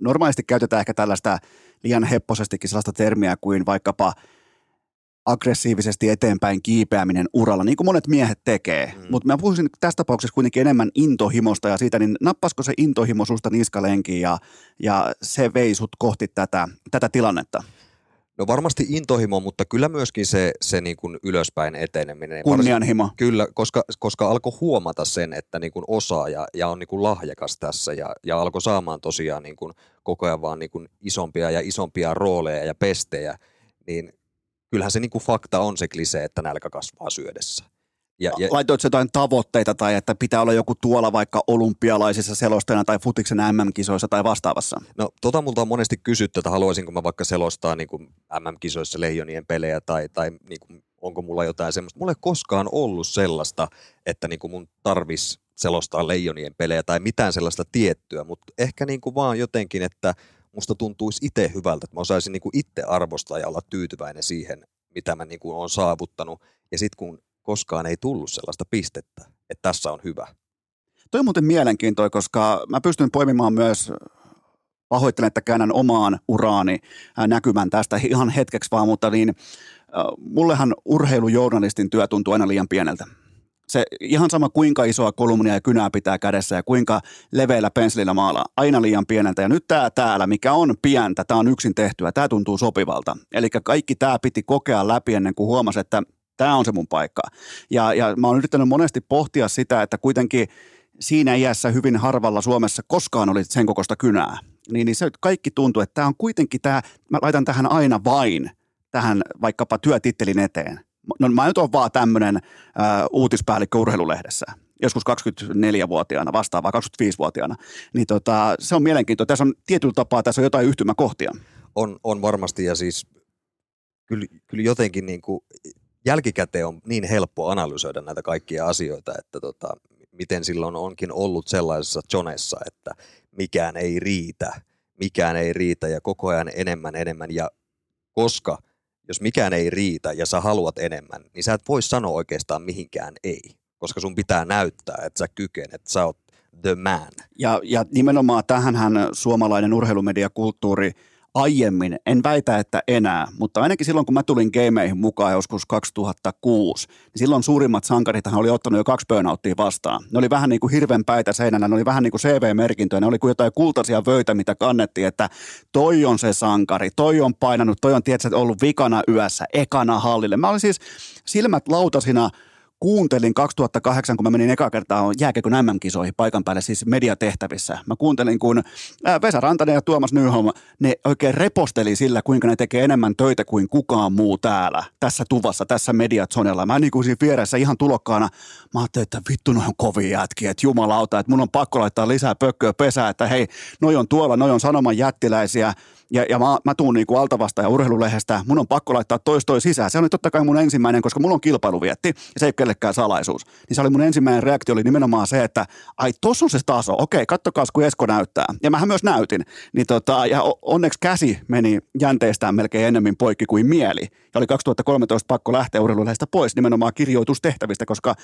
normaalisti käytetään ehkä tällaista liian hepposestikin sellaista termiä kuin vaikkapa aggressiivisesti eteenpäin kiipeäminen uralla, niin kuin monet miehet tekee. Mm. Mutta mä puhuisin tässä tapauksessa kuitenkin enemmän intohimosta ja siitä, niin nappasko se intohimo susta niskalenkiin ja, ja se vei sut kohti tätä, tätä tilannetta? No varmasti intohimo, mutta kyllä myöskin se, se niin kuin ylöspäin eteneminen. Kunnianhimo. Kyllä, koska, koska alkoi huomata sen, että niin kuin osaa ja, ja on niin kuin lahjakas tässä ja, ja alkoi saamaan tosiaan niin kuin koko ajan vaan niin kuin isompia ja isompia rooleja ja pestejä, niin kyllähän se niin kuin fakta on se klisee, että nälkä kasvaa syödessä. Ja, ja... Laitoitko jotain tavoitteita tai että pitää olla joku tuolla vaikka olympialaisissa selostajana tai futiksen äm äm-kisoissa tai vastaavassa? No tota multa on monesti kysytty, että haluaisinko mä vaikka selostaa niin kuin äm äm-kisoissa leijonien pelejä tai, tai niin kuin, onko mulla jotain semmoista. Mulla ei koskaan ollut sellaista, että niin kuin mun tarvisi selostaa leijonien pelejä tai mitään sellaista tiettyä, mutta ehkä niin kuin vaan jotenkin, että musta tuntuisi itse hyvältä, että mä osaisin niin kuin itse arvostaa ja olla tyytyväinen siihen, mitä mä niin kuin olen saavuttanut ja sitten kun koskaan ei tullut sellaista pistettä, että tässä on hyvä. Toi on muuten mielenkiintoa, koska mä pystyn poimimaan myös, pahoittelen, että käännän omaan uraani näkymän tästä ihan hetkeksi vaan, mutta niin, mullehan urheilujournalistin työ tuntuu aina liian pieneltä. Se ihan sama kuinka isoa kolumnia ja kynää pitää kädessä ja kuinka leveällä pensselillä maalaa, aina liian pieneltä. Ja nyt tämä täällä, mikä on pientä, tämä on yksin tehtyä, tämä tuntuu sopivalta. Eli kaikki tämä piti kokea läpi ennen kuin huomasi, että tämä on se mun paikka. Ja, ja mä oon yrittänyt monesti pohtia sitä, että kuitenkin siinä iässä hyvin harvalla Suomessa koskaan oli sen kokoista kynää. Niin, niin se kaikki tuntuu, että tämä on kuitenkin tämä, mä laitan tähän aina vain, tähän vaikkapa työtittelin eteen. No mä nyt oon vaan tämmöinen äh, uutispäällikkö urheilulehdessä, joskus kaksikymmentäneljävuotiaana vastaavaa, kaksikymmentäviisivuotiaana. Niin tota, se on mielenkiintoa. Tässä on tietyllä tapaa, tässä on jotain yhtymäkohtia. On, on varmasti ja siis kyllä, kyllä jotenkin niin kuin... Jälkikäteen on niin helppo analysoida näitä kaikkia asioita, että tota, miten silloin onkin ollut sellaisessa jonessa, että mikään ei riitä, mikään ei riitä ja koko ajan enemmän, enemmän. Ja koska jos mikään ei riitä ja sä haluat enemmän, niin sä et voi sanoa oikeastaan mihinkään ei, koska sun pitää näyttää, että sä kykenet, että sä oot the man. Ja, ja nimenomaan tähänhän suomalainen urheilumediakulttuuri aiemmin, en väitä, että enää, mutta ainakin silloin, kun mä tulin gameihin mukaan joskus kaksituhattakuusi, niin silloin suurimmat sankarithan oli ottanut jo kaksi burnouttia vastaan. Ne oli vähän niin kuin hirven päitä seinänä, ne oli vähän niin kuin see vee-merkintöjä, ne oli kuin jotain kultaisia vöitä, mitä kannettiin, että toi on se sankari, toi on painanut, toi on tietysti ollut vikana yössä, ekana hallille. Mä olin siis silmät lautasina, kuuntelin kaksituhattakahdeksan, kun mä menin eka kertaa jääkiekon äm äm-kisoihin paikan päälle, siis mediatehtävissä. Mä kuuntelin, kun Vesa Rantanen ja Tuomas Nyholm, ne oikein reposteli sillä, kuinka ne tekee enemmän töitä kuin kukaan muu täällä, tässä tuvassa, tässä mediazonella. Mä niin kuin siinä vieressä ihan tulokkaana, mä ajattelin, että vittu, noi on kovia jätkiä, että jumalauta, että mun on pakko laittaa lisää pökköä pesää, että hei, noi on tuolla, noi on sanoman jättiläisiä. Ja, ja mä, mä tuun niinku altavasta ja urheilulehdestä, mun on pakko laittaa tois toi sisään. Se oli totta kai mun ensimmäinen, koska mulla on kilpailuvietti ja se ei ole kellekään salaisuus. Niin se oli mun ensimmäinen reaktio, oli nimenomaan se, että ai tossa on se taso, okei, kattokaa kun Esko näyttää. Ja mähän myös näytin. Niin tota, ja onneksi käsi meni jänteistään melkein enemmän poikki kuin mieli. Ja oli kaksituhattakolmetoista pakko lähteä urheilulehdestä pois nimenomaan kirjoitustehtävistä, koska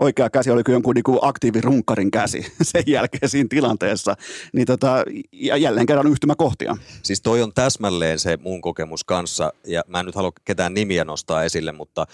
oikea käsi oli kyllä jonkun niinku aktiivirunkkarin käsi sen jälkeen siinä tilanteessa. Niin tota, ja jälleen kerran yhtymäkohtia. Siis toi on täsmälleen se mun kokemus kanssa, ja mä en nyt halua ketään nimiä nostaa esille, mutta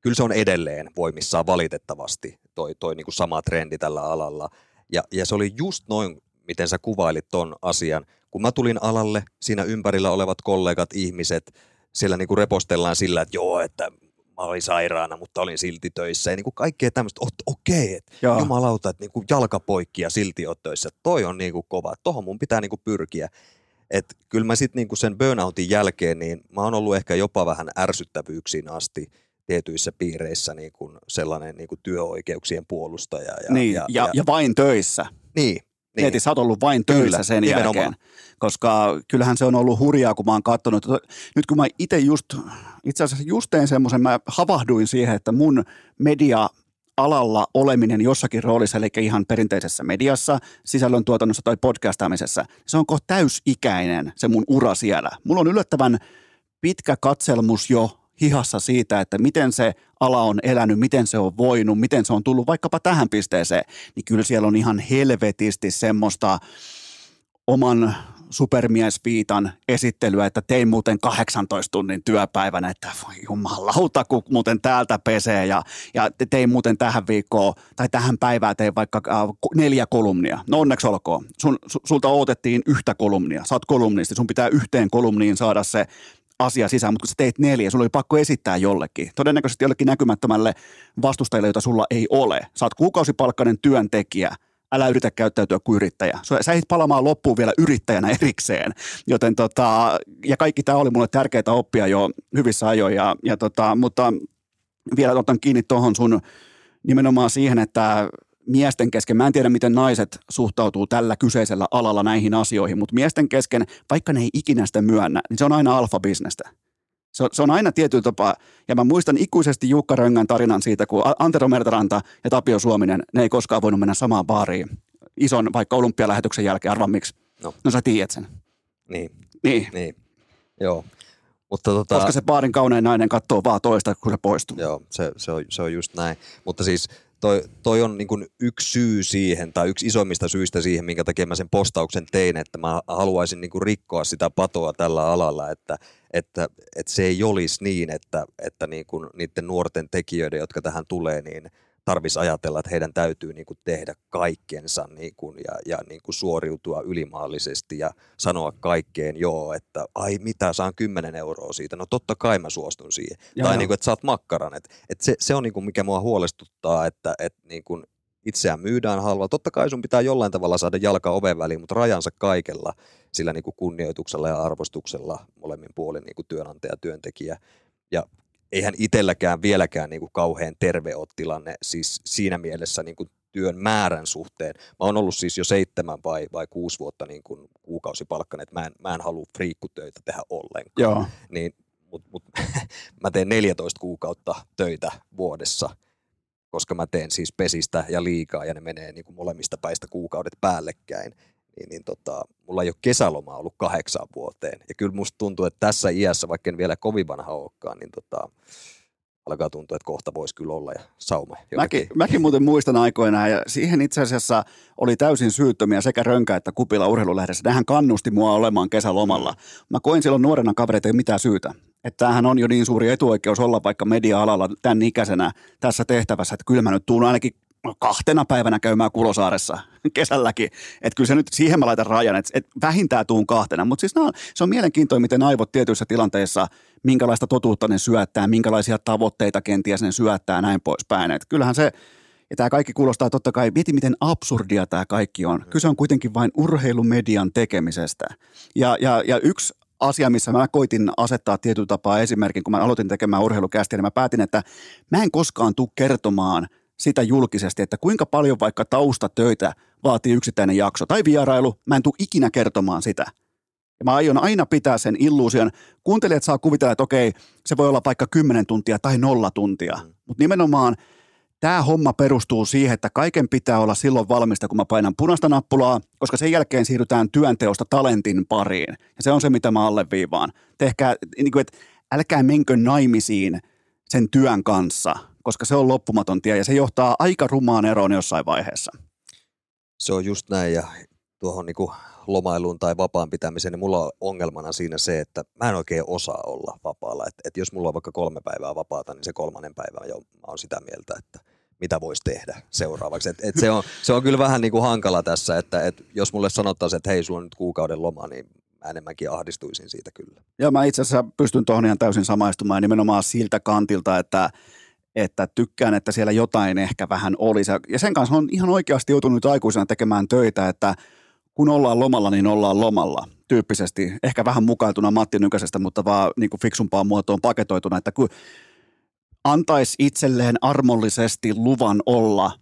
kyllä se on edelleen voimissaan valitettavasti, toi, toi niin kuin sama trendi tällä alalla. Ja, ja se oli just noin, miten sä kuvailit ton asian. Kun mä tulin alalle, siinä ympärillä olevat kollegat, ihmiset, siellä niin kuin repostellaan sillä, että joo, että mä olin sairaana, mutta olin silti töissä. Ja niin kuin kaikkea tämmöistä, okei, okay, jumalauta, että niin kuin jalkapoikkia silti oot töissä. Toi on niin kuin kova, tohon mun pitää niin kuin pyrkiä. Että kyllä mä sitten niinku sen burnoutin jälkeen, niin mä oon ollut ehkä jopa vähän ärsyttävyyksiin asti tietyissä piireissä niinku sellainen niinku työoikeuksien puolustaja. Ja, niin, ja, ja, ja vain töissä. Niin. Niin. Mieti, sä oot ollut vain töissä Kyllä, sen jälkeen, nimenomaan. Koska kyllähän se on ollut hurjaa, kun mä oon katsonut. Nyt kun mä itse just, itse asiassa just tein semmoisen, mä havahduin siihen, että mun media alalla oleminen jossakin roolissa, eli ihan perinteisessä mediassa, sisällöntuotannossa tai podcastaamisessa, se on kohta täysikäinen se mun ura siellä. Mulla on yllättävän pitkä katselmus jo hihassa siitä, että miten se ala on elänyt, miten se on voinut, miten se on tullut vaikkapa tähän pisteeseen, niin kyllä siellä on ihan helvetisti semmoista oman supermiesviitan esittelyä, että tein muuten kahdeksantoista tunnin työpäivänä, että voi jumalauta, kun muuten täältä pesee ja, ja tein muuten tähän viikkoon tai tähän päivään tein vaikka äh, neljä kolumnia. No onneksi olkoon. Sun, su, sulta odotettiin yhtä kolumnia. Sä oot kolumnisti. Sun pitää yhteen kolumniin saada se asia sisään, mutta kun sä teit neljä, sulla oli pakko esittää jollekin. Todennäköisesti jollekin näkymättömälle vastustajalle, jota sulla ei ole. Sä oot kuukausipalkkainen työntekijä. Älä yritä käyttäytyä kuin yrittäjä. Sä ehdit palaamaan loppuun vielä yrittäjänä erikseen. Joten tota, ja kaikki tämä oli mulle tärkeää oppia jo hyvissä ajoin. Ja, ja tota, mutta vielä otan kiinni tuohon sun nimenomaan siihen, että miesten kesken, mä en tiedä miten naiset suhtautuu tällä kyseisellä alalla näihin asioihin, mutta miesten kesken, vaikka ne ei ikinä sitä myönnä, niin se on aina alfabisnestä. Se on, se on aina tietyllä tapaa, ja mä muistan ikuisesti Jukka Röngän tarinan siitä, kun Antero Mertaranta ja Tapio Suominen, ne ei koskaan voinut mennä samaan baariin ison vaikka olympialähetyksen jälkeen, arvaa miksi. No, no sä tiedät sen. Niin. Niin. niin. Joo. Mutta tota... Koska se baarin kaunein nainen katsoo vaan toista, kun se poistuu. Joo, se, se, on, se on just näin. Mutta siis toi, toi on niin kuin yksi syy siihen, tai yksi isoimmista syistä siihen, minkä takia mä sen postauksen tein, että mä haluaisin niin kuin rikkoa sitä patoa tällä alalla, että Että, että se ei olisi niin, että, että niin kuin niiden nuorten tekijöiden, jotka tähän tulee, niin tarvitsisi ajatella, että heidän täytyy niin kuin tehdä kaikkensa niin kuin ja, ja niin kuin suoriutua ylimaallisesti ja sanoa kaikkeen, joo, että ai mitä, saan kymmenen euroa siitä, no totta kai mä suostun siihen. Ja tai niin kuin, että saat makkaran. Että, että se, se on niin kuin mikä mua huolestuttaa, että, että niin kuin itseään myydään halvalla. Totta kai sun pitää jollain tavalla saada jalka oven väliin, mutta rajansa kaikella sillä niin kuin kunnioituksella ja arvostuksella molemmin puolin niin kuin työnantaja ja työntekijä. Ja eihän itselläkään vieläkään niin kuin kauhean terve ole tilanne siis siinä mielessä niin kuin työn määrän suhteen. Mä oon ollut siis jo seitsemän vai, vai kuusi vuotta niin kuin kuukausipalkkana, että mä en, mä en halua friikkutöitä tehdä ollenkaan. Niin, mutta mut, mä teen neljätoista kuukautta töitä vuodessa, koska mä teen siis pesistä ja liikaa ja ne menee niin kuin molemmista päistä kuukaudet päällekkäin, niin, niin tota, mulla ei ole kesälomaa ollut kahdeksaan vuoteen. Ja kyllä musta tuntuu, että tässä iässä, vaikka en vielä kovin vanha olekaan, niin tota, alkaa tuntua, että kohta voisi kyllä olla ja sauma. Mäkin, mäkin muuten muistan aikoinaan ja siihen itse asiassa oli täysin syyttömiä sekä Rönkä että Kupila Urheilulehdessä. Nehän kannusti mua olemaan kesälomalla. Mä koin silloin nuorena kavereita ei mitään syytä. Että tämähän on jo niin suuri etuoikeus olla vaikka media-alalla tämän ikäisenä tässä tehtävässä, että kyllä mä nyt tuun ainakin kahtena päivänä käymään Kulosaaressa kesälläkin. Että kyllä se nyt siihen mä laitan rajan, että vähintään tuun kahtena. Mutta siis no, se on mielenkiintoinen, miten aivot tietyissä tilanteissa, minkälaista totuutta ne syöttää, minkälaisia tavoitteita kenties ne syöttää ja näin poispäin. Että kyllähän se, ja tämä kaikki kuulostaa totta kai, mieti miten absurdia tämä kaikki on. Kyse on kuitenkin vain urheilumedian tekemisestä. Ja, ja, ja yksi asia, missä mä koitin asettaa tietyllä tapaa esimerkin, kun mä aloitin tekemään urheilukästiä, niin mä päätin, että mä en koskaan tule kertomaan sitä julkisesti, että kuinka paljon vaikka taustatöitä vaatii yksittäinen jakso tai vierailu, mä en tule ikinä kertomaan sitä. Ja mä aion aina pitää sen illuusion. Kuuntelijat saa kuvitella, että okei, se voi olla vaikka kymmenen tuntia tai nolla tuntia, mutta nimenomaan tämä homma perustuu siihen, että kaiken pitää olla silloin valmista, kun mä painan punaista nappulaa, koska sen jälkeen siirrytään työnteosta talentin pariin. Ja se on se, mitä mä alleviivaan. Tehkää, niin kuin, että älkää menkö naimisiin sen työn kanssa, koska se on loppumaton tie ja se johtaa aika rumaan eroon jossain vaiheessa. Se on just näin ja tuohon niin kuin lomailuun tai vapaan pitämiseen, niin mulla on ongelmana siinä se, että mä en oikein osaa olla vapaalla. Että et jos mulla on vaikka kolme päivää vapaata, niin se kolmannen päivä jo mä oon sitä mieltä, että mitä voisi tehdä seuraavaksi. Et, et se, on, se on kyllä vähän niin kuin hankala tässä, että et jos mulle sanottaisiin, että hei, sulla on nyt kuukauden loma, niin mä enemmänkin ahdistuisin siitä kyllä. Joo, mä itse asiassa pystyn tuohon ihan täysin samaistumaan nimenomaan siltä kantilta, että että tykkään, että siellä jotain ehkä vähän olisi. Ja sen kanssa on ihan oikeasti joutunut aikuisena tekemään töitä, että kun ollaan lomalla, niin ollaan lomalla tyyppisesti. Ehkä vähän mukailtuna Matti Nykäsestä, mutta vaan niin kuin fiksumpaan muotoon paketoituna, että kun antaisi itselleen armollisesti luvan olla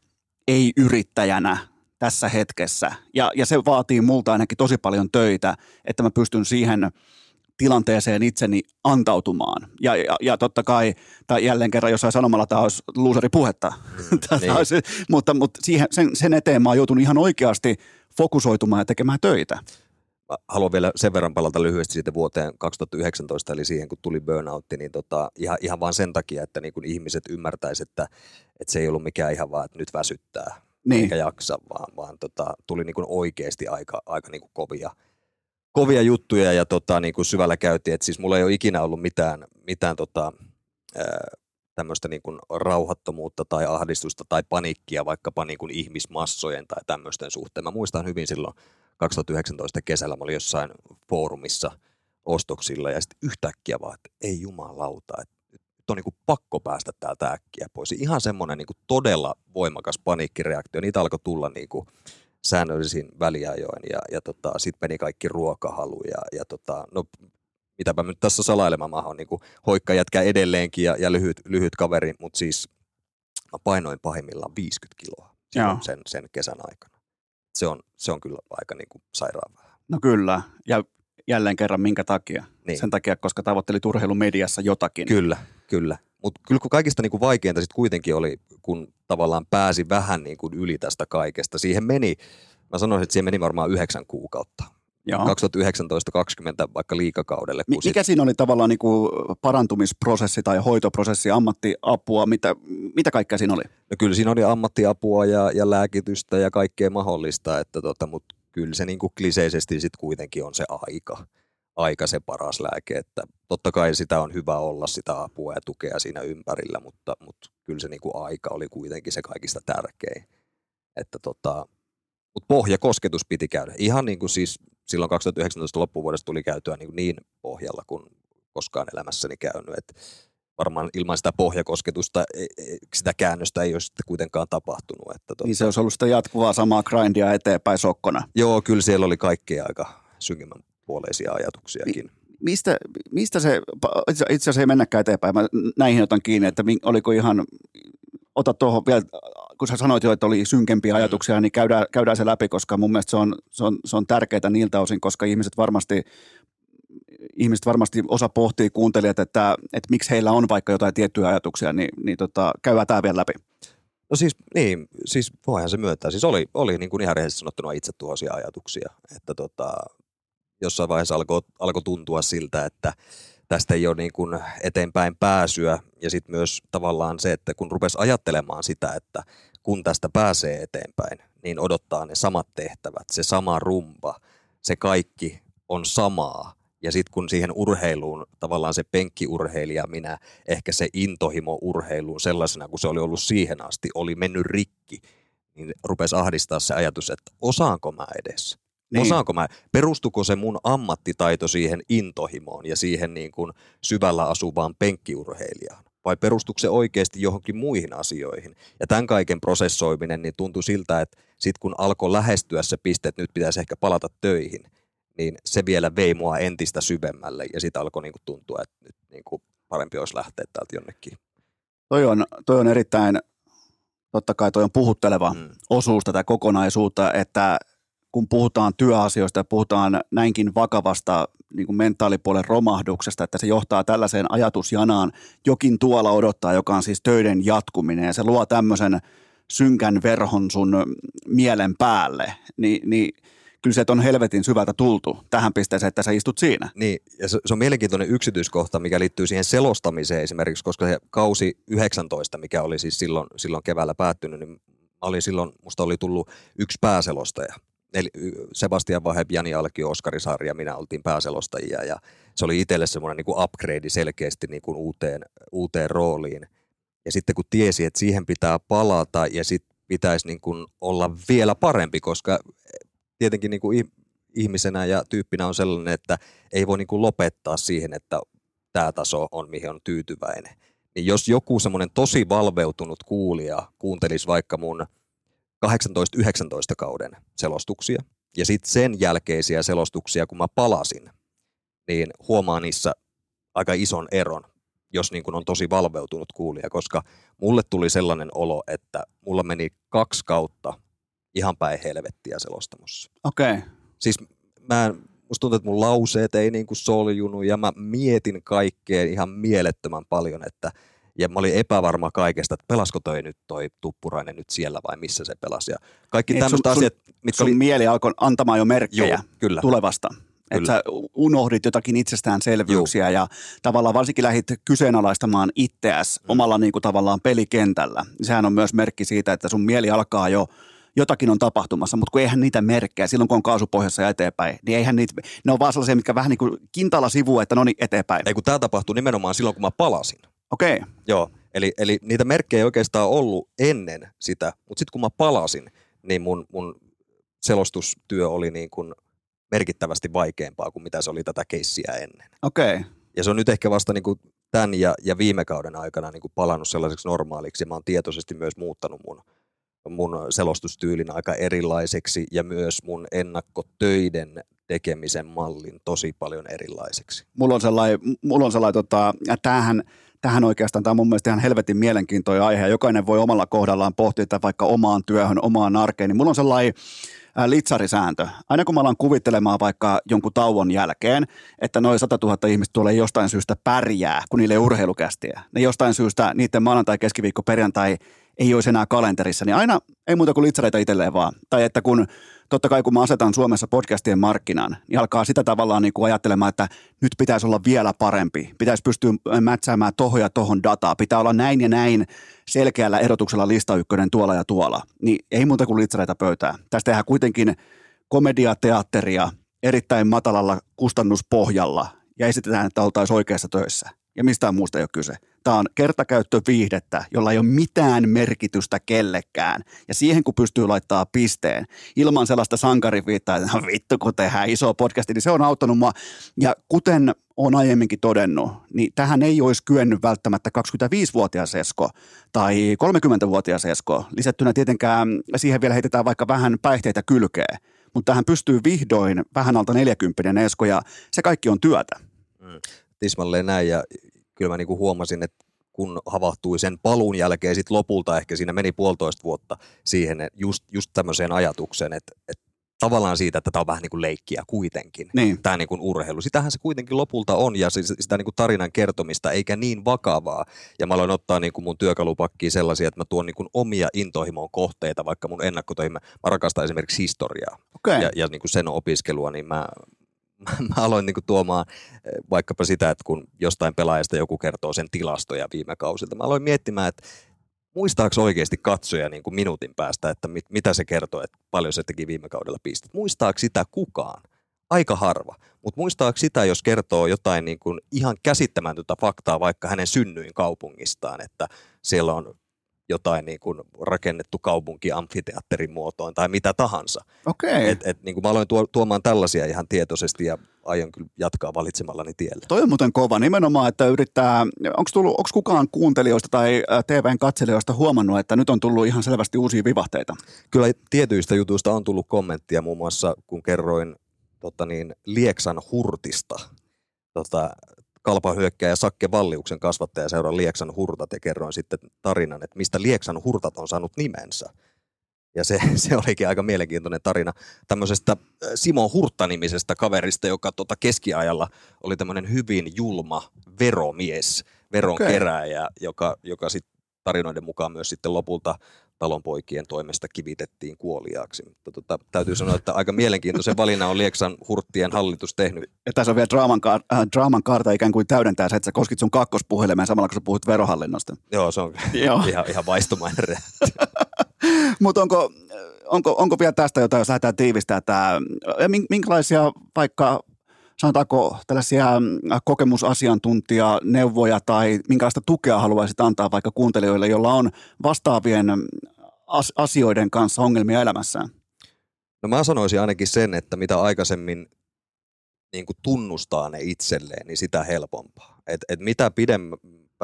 ei-yrittäjänä tässä hetkessä. Ja, ja se vaatii multa ainakin tosi paljon töitä, että mä pystyn siihen tilanteeseen itseni antautumaan. Ja, ja, ja totta kai, tai jälleen kerran jossain sanomalla tämä olisi luuseripuhetta, mm, niin. olisi, mutta, mutta siihen, sen, sen eteen mä oon joutunut ihan oikeasti fokusoitumaan ja tekemään töitä. Haluan vielä sen verran palata lyhyesti siitä vuoteen kaksituhattayhdeksäntoista, eli siihen kun tuli burnoutti, niin tota, ihan, ihan vaan sen takia, että niin kun ihmiset ymmärtäisivät, että, että se ei ollut mikään ihan vaan, että nyt väsyttää niin. eikä jaksa, vaan, vaan tota, tuli niin kun oikeasti aika, aika niin kun kovia. Kovia juttuja ja tota, niin kuin syvällä käytiin, että siis mulla ei ole ikinä ollut mitään, mitään tota, tämmöistä niin kuin rauhattomuutta tai ahdistusta tai paniikkia vaikkapa niin kuin ihmismassojen tai tämmöisten suhteen. Mä muistan hyvin silloin kaksituhattayhdeksäntoista kesällä, mä olin jossain foorumissa ostoksilla ja sitten yhtäkkiä vaan, että ei jumalauta, että nyt on niin kuin pakko päästä täältä äkkiä pois. Ihan semmoinen niin kuin todella voimakas paniikkireaktio, niitä alkoi tulla niin kuin säännöllisin väliajoin ja, ja tota, sitten meni kaikki ruokahalu ja, ja tota, no mitäpä nyt tässä salailemaan, mä oon niinku hoikka jätkä edelleenkin ja, ja lyhyt, lyhyt kaveri, mutta siis mä painoin pahimmillaan viisikymmentä kiloa sen, sen kesän aikana. Se on, se on kyllä aika niinku sairaan vähän. No kyllä, ja jälleen kerran minkä takia? Niin. Sen takia, koska tavoittelit urheilumediassa jotakin. Kyllä, kyllä. Mutta kyllä kun kaikista niinku vaikeinta sitten kuitenkin oli, kun tavallaan pääsi vähän niinku yli tästä kaikesta. Siihen meni, mä sanoisin, että siihen meni varmaan yhdeksän kuukautta. Joo. kaksituhattayhdeksäntoista kaksikymmentä vaikka liigakaudelle. Mikä sit... siinä oli tavallaan niinku parantumisprosessi tai hoitoprosessi, ammattiapua, mitä, mitä kaikkea siinä oli? No kyllä siinä oli ammattiapua ja, ja lääkitystä ja kaikkea mahdollista, että tota, mutta kyllä se niinku kliseisesti sitten kuitenkin on se aika. aika se paras lääke, että totta kai sitä on hyvä olla sitä apua ja tukea siinä ympärillä, mutta, mutta kyllä se niin kuin aika oli kuitenkin se kaikista tärkein. Että tota, mutta pohjakosketus piti käydä. Ihan niin kuin siis silloin kaksituhattayhdeksäntoista loppuvuodesta tuli käytyä niin, niin pohjalla kuin koskaan elämässäni käynyt. Et varmaan ilman sitä pohjakosketusta, sitä käännöstä ei olisi kuitenkaan tapahtunut. Että tota, niin se olisi ollut sitä jatkuvaa samaa grindia eteenpäin sokkona. Joo, kyllä siellä oli kaikkea aika synkemmän puoleisia ajatuksiakin. Mistä, mistä se, itse asiassa ei mennäkään eteenpäin, mä näihin otan kiinni, että oliko ihan, ota tuohon vielä, kun sä sanoit jo, että oli synkempiä ajatuksia, niin käydään, käydään se läpi, koska mun mielestä se on, se on, se on tärkeää niiltä osin, koska ihmiset varmasti, ihmiset varmasti osa pohtii kuuntelijat, että, että miksi heillä on vaikka jotain tiettyjä ajatuksia, niin, niin tota, käydään tämä vielä läpi. No siis, niin, siis voihan se myöntää, siis oli, oli niin kuin ihan rehellisesti sanottuna itse tuollaisia ajatuksia, että tota, jossain vaiheessa alkoi alko tuntua siltä, että tästä ei ole niin kuin eteenpäin pääsyä ja sitten myös tavallaan se, että kun rupesi ajattelemaan sitä, että kun tästä pääsee eteenpäin, niin odottaa ne samat tehtävät, se sama rumpa, se kaikki on samaa ja sitten kun siihen urheiluun, tavallaan se penkkiurheilija minä, ehkä se intohimo urheiluun sellaisena kuin se oli ollut siihen asti, oli mennyt rikki, niin rupesi ahdistaa se ajatus, että osaanko mä edes? Niin. Osaanko mä, perustuko se mun ammattitaito siihen intohimoon ja siihen niin kuin syvällä asuvaan penkkiurheilijaan? Vai perustuko se oikeasti johonkin muihin asioihin? Ja tämän kaiken prosessoiminen niin tuntui siltä, että sitten kun alkoi lähestyä se piste, että nyt pitäisi ehkä palata töihin, niin se vielä vei mua entistä syvemmälle ja sitten alkoi niin kuin tuntua, että nyt niin kuin parempi olisi lähteä täältä jonnekin. Toi on, toi on erittäin, totta kai toi on puhutteleva mm. osuus tätä kokonaisuutta, että kun puhutaan työasioista ja puhutaan näinkin vakavasta niin kuin mentaalipuolen romahduksesta, että se johtaa tällaiseen ajatusjanaan, jokin tuolla odottaa, joka on siis töiden jatkuminen ja se luo tämmöisen synkän verhon sun mielen päälle, Ni, niin kyllä se on helvetin syvältä tultu tähän pisteeseen, että sä istut siinä. Niin, ja se, se on mielenkiintoinen yksityiskohta, mikä liittyy siihen selostamiseen esimerkiksi, koska se kausi yhdeksäntoista, mikä oli siis silloin, silloin keväällä päättynyt, niin oli silloin, musta oli tullut yksi pääselostaja. Eli Sebastian Vaheb, Jani Alkio, Oskari Saari ja minä oltiin pääselostajia ja se oli itselle semmoinen niin kuin upgrade selkeästi niin kuin uuteen, uuteen rooliin. Ja sitten kun tiesi, että siihen pitää palata ja sitten pitäisi niin kuin olla vielä parempi, koska tietenkin niin kuin ihmisenä ja tyyppinä on sellainen, että ei voi niin kuin lopettaa siihen, että tämä taso on mihin on tyytyväinen. Niin jos joku semmoinen tosi valveutunut kuulija kuuntelisi vaikka mun kahdeksantoista yhdeksäntoista kauden selostuksia ja sitten sen jälkeisiä selostuksia, kun mä palasin, niin huomaa niissä aika ison eron, jos niin kun on tosi valveutunut kuulija, koska mulle tuli sellainen olo, että mulla meni kaksi kautta ihan päin helvettiä selostamossa. Okei. Okay. Siis mä, musta tuntuu, että mun lauseet ei niin kuin soljunut ja mä mietin kaikkea ihan mielettömän paljon, että ja mä olin epävarma kaikesta, että pelasko toi nyt toi Tuppurainen nyt siellä vai missä se pelasi. Ja kaikki tämmöiset asiat, mitkä sun oli... mieli alkoi antamaan jo merkkejä Joo, tulevasta. Että sä unohdit jotakin itsestäänselvyyksiä Joo. ja tavallaan varsinkin lähdit kyseenalaistamaan itseäsi mm. omalla niin kuin tavallaan pelikentällä. Sehän on myös merkki siitä, että sun mieli alkaa jo, jotakin on tapahtumassa, mutta kun eihän niitä merkkejä, silloin kun on kaasupohjassa ja eteenpäin, niin eihän niitä, ne on vaan sellaisia, mitkä vähän niin kuin kintaalla sivua, että no niin eteenpäin. Ei kun tämä tapahtui nimenomaan silloin, kun mä palasin. Okei. Okay. Joo, eli, eli niitä merkkejä ei oikeastaan ollut ennen sitä, mutta sitten kun mä palasin, niin mun, mun selostustyö oli niin kuin merkittävästi vaikeampaa kuin mitä se oli tätä keissiä ennen. Okei. Okay. Ja se on nyt ehkä vasta niin kuin tämän ja, ja viime kauden aikana niin kuin palannut sellaiseksi normaaliksi, ja mä oon tietoisesti myös muuttanut mun, mun selostustyylin aika erilaiseksi, ja myös mun ennakkotöiden tekemisen mallin tosi paljon erilaiseksi. Mulla on sellainen, mulla on sellainen tota, ja tämähän... Tähän oikeastaan, tämä on mun mielestä ihan helvetin mielenkiintoinen aihe. Jokainen voi omalla kohdallaan pohtia tätä vaikka omaan työhön, omaan arkeen. Niin mulla on sellainen litsarisääntö. Aina kun mä alan kuvittelemaan vaikka jonkun tauon jälkeen, että noin satatuhatta ihmistä tuolla ei jostain syystä pärjää, kun niille ei urheilukästiä. Ne jostain syystä niiden maanantai, keskiviikko, perjantai ei olisi enää kalenterissa. Niin aina ei muuta kuin litsareita itselleen vaan. Tai että kun... Totta kai kun mä asetan Suomessa podcastien markkinan, niin alkaa sitä tavallaan niin kuin ajattelemaan, että nyt pitäisi olla vielä parempi. Pitäisi pystyä mätsäämään tohon ja tohon dataa. Pitää olla näin ja näin selkeällä erotuksella lista ykkönen tuolla ja tuolla. Niin ei muuta kuin litsareita pöytää. Tästä tehdään kuitenkin komediateatteria erittäin matalalla kustannuspohjalla ja esitetään, että oltaisiin oikeassa töissä. Ja mistään muusta ei ole kyse. Tämä on kertakäyttöviihdettä, jolla ei ole mitään merkitystä kellekään. Ja siihen, kun pystyy laittaa pisteen ilman sellaista sankariviittaa, että vittu, kun tehdään iso podcasti, niin se on auttanut mua. Ja kuten olen aiemminkin todennut, niin tähän ei olisi kyennyt välttämättä kaksikymmentäviisivuotias Esko tai kolmekymmentävuotias Esko. Lisättynä tietenkään siihen vielä heitetään vaikka vähän päihteitä kylkeen. Mutta tähän pystyy vihdoin vähän alta neljäkymppinen Esko ja se kaikki on työtä. Mm. Tismalleen näin ja kyllä mä niinku huomasin, että kun havahtui sen paluun jälkeen sit lopulta ehkä siinä meni puolitoista vuotta siihen just, just tämmöiseen ajatukseen, että, että tavallaan siitä, että tämä on vähän niin kuin leikkiä kuitenkin, niin. Tämä niin kuin urheilu. Sitähän se kuitenkin lopulta on ja sitä niin kuin tarinan kertomista eikä niin vakavaa. Ja mä aloin ottaa niin kuin mun työkalupakkiin sellaisia, että mä tuon niin kuin omia intohimoon kohteita, vaikka mun ennakkotoihin. Mä rakastan esimerkiksi historiaa okay. ja, ja niin kuin sen opiskelua, niin mä... Mä aloin niinku tuomaan vaikkapa sitä, että kun jostain pelaajasta joku kertoo sen tilastoja viime kausilta. Mä aloin miettimään, että muistaako oikeasti katsoja niinku minuutin päästä, että mit, mitä se kertoo, että paljon se teki viime kaudella pistet. Muistaako sitä kukaan? Aika harva. Mutta muistaako sitä, jos kertoo jotain niinku ihan käsittämätöntä faktaa vaikka hänen synnyin kaupungistaan, että siellä on jotain niin kuin rakennettu kaupunki amfiteatterin muotoon tai mitä tahansa. Okei. Et, et, niin kuin mä aloin tuo, tuomaan tällaisia ihan tietoisesti ja aion kyllä jatkaa valitsemallani tiellä. Toi on muuten kova nimenomaan, että yrittää, onko tullut, onko kukaan kuuntelijoista tai T V:n katselijoista huomannut, että nyt on tullut ihan selvästi uusia vivahteita? Kyllä tietyistä jutuista on tullut kommenttia, muun muassa kun kerroin tota niin, Lieksan Hurtista, tota, Kalpahyökkäjä Sakke Valliuksen kasvattaja seuraa Lieksan Hurtat ja kerroin sitten tarinan, että mistä Lieksan Hurtat on saanut nimensä. Ja se, se olikin aika mielenkiintoinen tarina tämmöisestä Simo Hurtta-nimisestä kaverista, joka tuota keskiajalla oli tämmöinen hyvin julma veromies, veronkeräjä, okay. joka, joka sit tarinoiden mukaan myös sitten lopulta talonpoikien toimesta kivitettiin kuoliaaksi. Mutta tota, täytyy sanoa, että aika mielenkiintoisen valinnan on Lieksan Hurttien hallitus tehnyt. Ja tässä on vielä draaman, kaart- äh, draaman kaarta ikään kuin täydentää se, että sä koskit sun kakkospuhelimeen samalla, kun sä puhut verohallinnosta. Joo, se on ihan, ihan vaistomainen reaktio. Mutta onko, onko, onko vielä tästä jotain, jos lähdetään tiivistämään tämä, minkälaisia vaikka... Sanotaanko tällaisia kokemusasiantuntija neuvoja tai minkälaista tukea haluaisit antaa vaikka kuuntelijoille, jolla on vastaavien as- asioiden kanssa ongelmia elämässään? No mä sanoisin ainakin sen, että mitä aikaisemmin niin kuin tunnustaa ne itselleen, niin sitä helpompaa. Et, et mitä pidemmän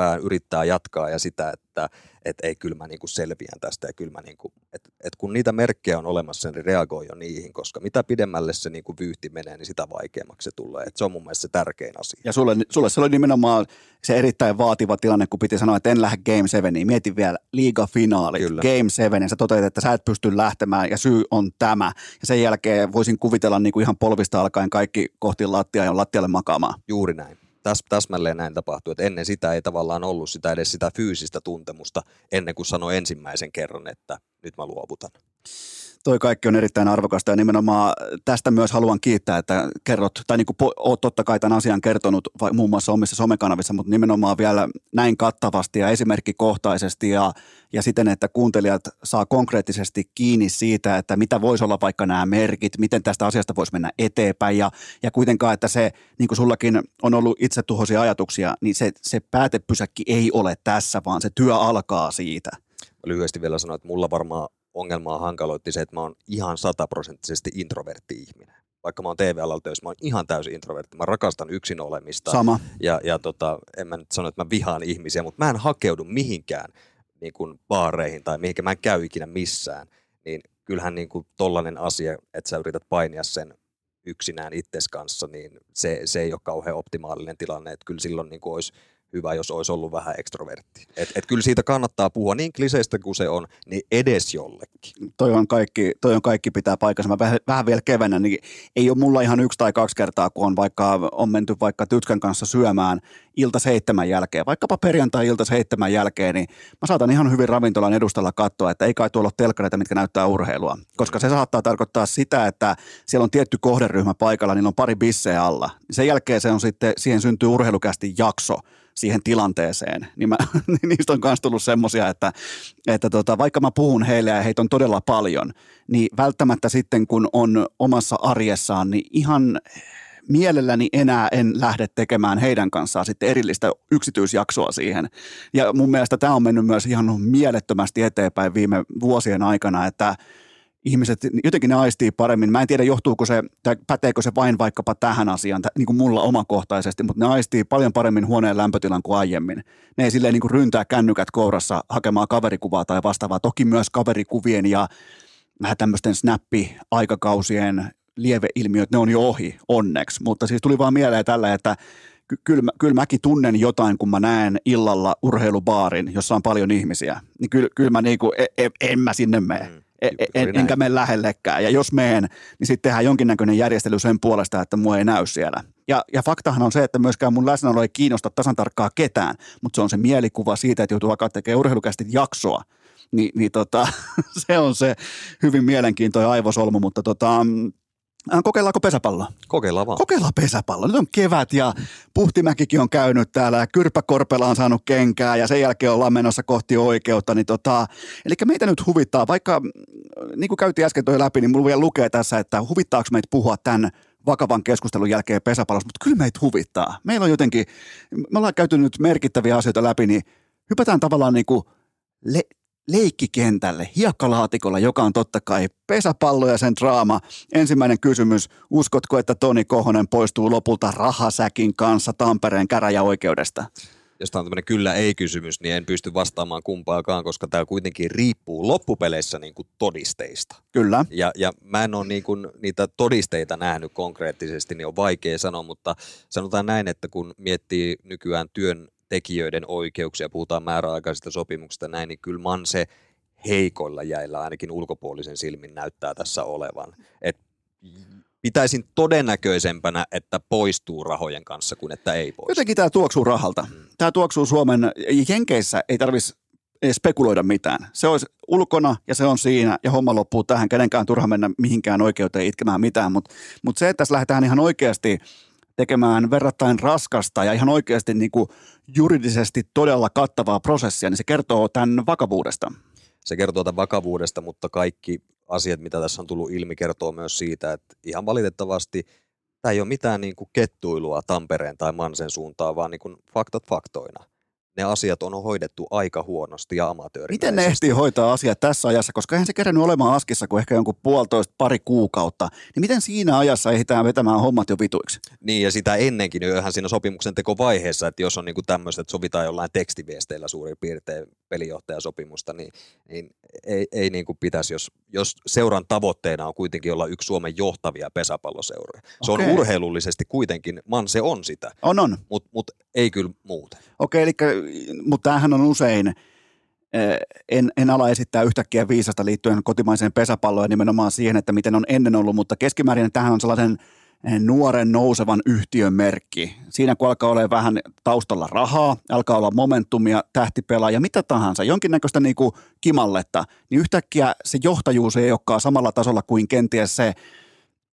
eteenpäin, yrittää jatkaa ja sitä, että et ei kyllä mä niinku selviän tästä ja kyllä mä niinku, et, et kun niitä merkkejä on olemassa, niin reagoi jo niihin, koska mitä pidemmälle se niinku vyyhti menee, niin sitä vaikeammaksi se tulee. Et se on mun mielestä se tärkein asia. Ja sulle, sulle se oli nimenomaan se erittäin vaativa tilanne, kun piti sanoa, että en lähde Game seven, niin mietin vielä liigafinaali, Game seven, ja sä toteat, että sä et pysty lähtemään ja syy on tämä. Ja sen jälkeen voisin kuvitella niinku ihan polvista alkaen kaikki kohti lattiaa ja lattialle makaamaan. Juuri näin. Täs, täsmälleen näin tapahtui, että ennen sitä ei tavallaan ollut sitä edes sitä fyysistä tuntemusta ennen kuin sanoi ensimmäisen kerran, että nyt mä luovutan. Toi kaikki on erittäin arvokasta ja nimenomaan tästä myös haluan kiittää, että kerrot, tai niin kuin oot totta kai tämän asian kertonut muun muassa omissa somekanavissa, mutta nimenomaan vielä näin kattavasti ja esimerkkikohtaisesti ja, ja siten, että kuuntelijat saa konkreettisesti kiinni siitä, että mitä voisi olla vaikka nämä merkit, miten tästä asiasta voisi mennä eteenpäin ja, ja kuitenkaan, että se, niin kuin sullakin on ollut itsetuhoisia ajatuksia, niin se, se päätepysäkki ei ole tässä, vaan se työ alkaa siitä. Lyhyesti vielä sanoin, että mulla varmaan ongelmaa hankaloitti se, että mä oon ihan sataprosenttisesti introvertti-ihminen. Vaikka mä oon T V-alalla töissä, mä oon ihan täysin introvertti. Mä rakastan yksin olemista. Sama. Ja, ja tota, en mä nyt sano, että mä vihaan ihmisiä, mutta mä en hakeudu mihinkään niin kuin baareihin tai mihinkään. Mä en käy ikinä missään. Niin kyllähän niin kuin tollainen asia, että sä yrität painia sen yksinään itses kanssa, niin se, se ei ole kauhean optimaalinen tilanne. Että kyllä silloin niin kuin olisi hyvä, jos olisi ollut vähän ekstrovertti. Et, et kyllä siitä kannattaa puhua niin kliseistä kuin se on, niin edes jollekin. Toi on kaikki, toi on kaikki pitää paikassa. Mä vähän, vähän vielä kevennän, niin ei ole mulla ihan yksi tai kaksi kertaa, kun on, vaikka, on menty vaikka tytkän kanssa syömään ilta seitsemän jälkeen, vaikkapa perjantai ilta seitsemän jälkeen, niin mä saatan ihan hyvin ravintolan edustalla katsoa, että ei kai tuolla ole telkkareita, mitkä näyttää urheilua. Koska se saattaa tarkoittaa sitä, että siellä on tietty kohderyhmä paikalla, niin on pari bisseä alla. Sen jälkeen se on sitten, siihen syntyy urheilukästi jakso siihen tilanteeseen, niin mä, niistä on myös tullut semmoisia, että, että tota, vaikka mä puhun heille ja heitä on todella paljon, niin välttämättä sitten kun on omassa arjessaan, niin ihan mielelläni enää en lähde tekemään heidän kanssaan sitten erillistä yksityisjaksoa siihen. Ja mun mielestä tämä on mennyt myös ihan mielettömästi eteenpäin viime vuosien aikana, että ihmiset jotenkin ne aistii paremmin. Mä en tiedä, johtuuko se, tai päteekö se vain vaikkapa tähän asiaan, niin kuin mulla omakohtaisesti, mutta ne aistii paljon paremmin huoneen lämpötilan kuin aiemmin. Ne ei silleen niin kuin ryntää kännykät kourassa hakemaan kaverikuvaa tai vastaavaa. Toki myös kaverikuvien ja vähän tämmöisten snappi-aikakausien lieveilmiöt, ne on jo ohi, onneksi. Mutta siis tuli vaan mieleen tällä, että kyllä, kyllä mäkin tunnen jotain, kun mä näen illalla urheilubaarin, jossa on paljon ihmisiä. Niin kyllä, kyllä mä niin kuin, en, en mä sinne mene. Mm. En, en, enkä mene lähellekään. Ja jos menen, niin sitten tehdään jonkinnäköinen järjestely sen puolesta, että mua ei näy siellä. Ja, ja faktahan on se, että myöskään mun läsnäolo ei kiinnosta tasan tarkkaa ketään, mutta se on se mielikuva siitä, että joutuu alkaa tekemään urheilukästi jaksoa. Ni, niin tota, se on se hyvin mielenkiintoinen aivosolmu, mutta tota, kokeillaanko pesäpalloa? Kokeillaan vaan. Kokeillaan pesäpalloa. Nyt on kevät ja Puhtimäkikin on käynyt täällä ja Kyrpäkorpela on saanut kenkää ja sen jälkeen ollaan menossa kohti oikeutta. Niin tota, eli meitä nyt huvittaa, vaikka niin kuin käytiin äsken toi läpi, niin mulla vielä lukee tässä, että huvittaako meitä puhua tämän vakavan keskustelun jälkeen pesäpallossa, mutta kyllä meitä huvittaa. Meillä on jotenkin, me ollaan käyty nyt merkittäviä asioita läpi, niin hypätään tavallaan niin kuin le- leikkikentälle, hiekkalaatikolla, joka on totta kai pesäpallo ja sen draama. Ensimmäinen kysymys, uskotko, että Toni Kohonen poistuu lopulta rahasäkin kanssa Tampereen käräjäoikeudesta? Jos tämä on tämmöinen kyllä-ei-kysymys, niin en pysty vastaamaan kumpaakaan, koska tämä kuitenkin riippuu loppupeleissä niin kuin todisteista. Kyllä. Ja, ja mä en ole niin kuin niitä todisteita nähnyt konkreettisesti, niin on vaikea sanoa, mutta sanotaan näin, että kun miettii nykyään työn tekijöiden oikeuksia, puhutaan määräaikaisista sopimuksista näin, niin kyllä Manse heikoilla jäillä ainakin ulkopuolisen silmin näyttää tässä olevan. Et pitäisin todennäköisempänä, että poistuu rahojen kanssa kuin että ei poistu. Jotenkin tämä tuoksuu rahalta. Hmm. Tämä tuoksuu Suomen, Jenkeissä ei tarvitsisi spekuloida mitään. Se olisi ulkona ja se on siinä ja homma loppuu tähän. Kenenkään turha mennä mihinkään oikeuteen itkemään mitään, mutta mut se, että tässä lähdetään ihan oikeasti tekemään verrattain raskasta ja ihan oikeasti niin kuin juridisesti todella kattavaa prosessia, niin se kertoo tämän vakavuudesta. Se kertoo tämän vakavuudesta, mutta kaikki asiat, mitä tässä on tullut ilmi, kertoo myös siitä, että ihan valitettavasti tämä ei ole mitään niin kuin kettuilua Tampereen tai Mansen suuntaan, vaan niin kuin faktat faktoina. ne asiat on hoidettu aika huonosti ja amatöörimäisesti. Miten ne ehtii hoitaa asiat tässä ajassa, koska eihän se kerännyt olemaan askissa kuin ehkä jonkun puolitoista pari kuukautta, niin miten siinä ajassa ehditään vetämään hommat jo vituiksi? Niin ja sitä ennenkin, johan siinä sopimuksen tekovaiheessa, että jos on niinku tämmöistä, että sovitaan jollain tekstiviesteillä suurin piirtein pelijohtajasopimusta, niin, niin ei, ei niinku pitäisi, jos, jos seuran tavoitteena on kuitenkin olla yksi Suomen johtavia pesäpalloseuroja. Se okay. on urheilullisesti kuitenkin, Manse on sitä, on, on. mutta mut ei kyllä muuten. Okei, okay, mutta tämähän on usein, en, en ala esittää yhtäkkiä viisasta liittyen kotimaiseen pesäpalloon ja nimenomaan siihen, että miten on ennen ollut, mutta keskimäärin tähän on sellainen nuoren nousevan yhtiön merkki. Siinä kun alkaa olla vähän taustalla rahaa, alkaa olla momentumia, tähtipelaaja, mitä tahansa, jonkinnäköistä niin kuin kimalletta, niin yhtäkkiä se johtajuus ei olekaan samalla tasolla kuin kenties se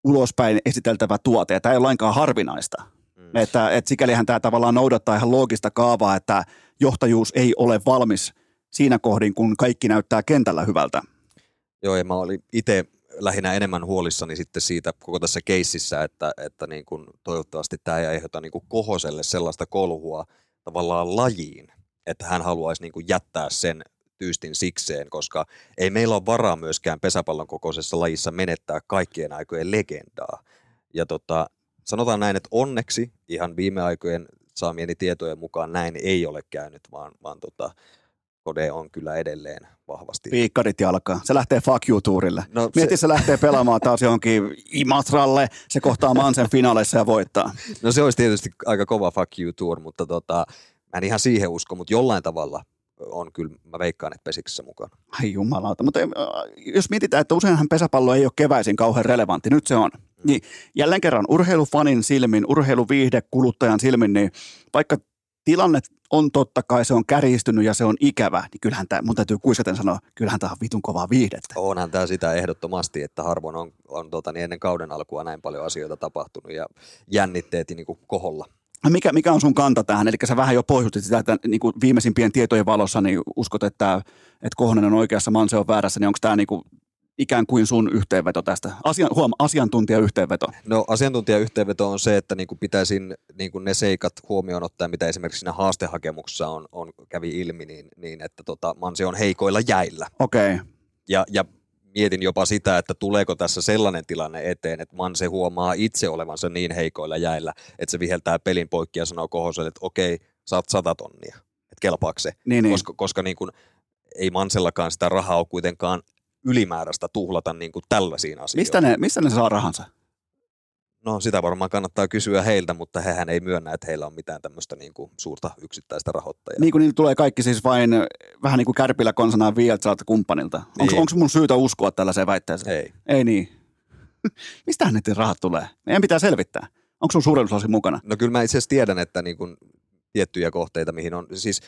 ulospäin esiteltävä tuote, ja tämä ei ole lainkaan harvinaista. Mm. Että, että sikälihän tämä tavallaan noudattaa ihan loogista kaavaa, että johtajuus ei ole valmis siinä kohdin, kun kaikki näyttää kentällä hyvältä. Joo, ja mä olin itse lähinnä enemmän huolissani sitten siitä koko tässä keississä, että, että niin kun toivottavasti tämä ei aiheuta niin kun Kohoselle sellaista kolhua tavallaan lajiin, että hän haluaisi niin kun jättää sen tyystin sikseen, koska ei meillä ole varaa myöskään pesäpallon kokoisessa lajissa menettää kaikkien aikojen legendaa. Ja tota, sanotaan näin, että onneksi ihan viime aikojen saamieni tietojen mukaan näin ei ole käynyt, vaan, vaan tota, Kode on kyllä edelleen vahvasti. Piikkarit jalkaa. Se lähtee fuck you-tuurille. No, Mieti, se... se lähtee pelaamaan taas johonkin Imatralle. Se kohtaa Mansen finaaleissa ja voittaa. No se olisi tietysti aika kova fuck you-tuur, mutta tota, mä en ihan siihen usko, mutta jollain tavalla on kyllä, mä veikkaan, että pesiksessä mukana. Ai jumalauta, mutta jos mietitään, että useinhan pesäpallo ei ole keväisin kauhean relevantti, nyt se on. Mm. Niin, jälleen kerran urheilufanin silmin, urheiluviihde kuluttajan silmin, niin vaikka tilanne on totta kai, se on kärjistynyt ja se on ikävä, niin kyllähän tämä, mun täytyy kuiskaten sanoa, kyllähän tämä on vitun kovaa viihdettä. Onhan tämä sitä ehdottomasti, että harvoin on, on tota, niin ennen kauden alkua näin paljon asioita tapahtunut ja jännitteet niin kuin koholla. Mikä, mikä on sun kanta tähän? Eli sä vähän jo pohjustit sitä, että niin kuin viimeisimpien tietojen valossa niin uskot, että, että Kohonen on oikeassa, Manse on väärässä, niin onko tämä niin kuin ikään kuin sun yhteenveto tästä? Asian, huom, asiantuntijayhteenveto. No asiantuntijayhteenveto on se, että niin kuin pitäisin niin kuin ne seikat huomioon ottaa, mitä esimerkiksi siinä haastehakemuksessa on, on, kävi ilmi, niin, niin että tota, Manse on heikoilla jäillä. Okei. Okay. Ja, ja mietin jopa sitä, että tuleeko tässä sellainen tilanne eteen, että Manse huomaa itse olevansa niin heikoilla jäillä, että se viheltää pelin poikki ja sanoo Kohoselle, että okei, saat sata tonnia, että kelpaako se? Niin, niin. Koska, koska niin kuin, ei Mansellakaan sitä rahaa ole kuitenkaan ylimääräistä tuhlata niin kuin tällaisiin asioihin. Mistä ne, mistä ne saa rahansa? No sitä varmaan kannattaa kysyä heiltä, mutta hehän ei myönnä, että heillä on mitään tämmöistä niin kuin suurta yksittäistä rahoittajaa. Niin kuin niillä tulee kaikki siis vain vähän niin kuin kärpillä konsanaan viideltäsadalta kumppanilta. Niin. Onko mun syytä uskoa tällaiseen väitteeseen? Ei. Ei niin. Mistähän ne rahat tulee? Meidän pitää selvittää. Onko sun suurennuslasi mukana? No kyllä mä itse asiassa tiedän, että niin kuin tiettyjä kohteita, mihin on siis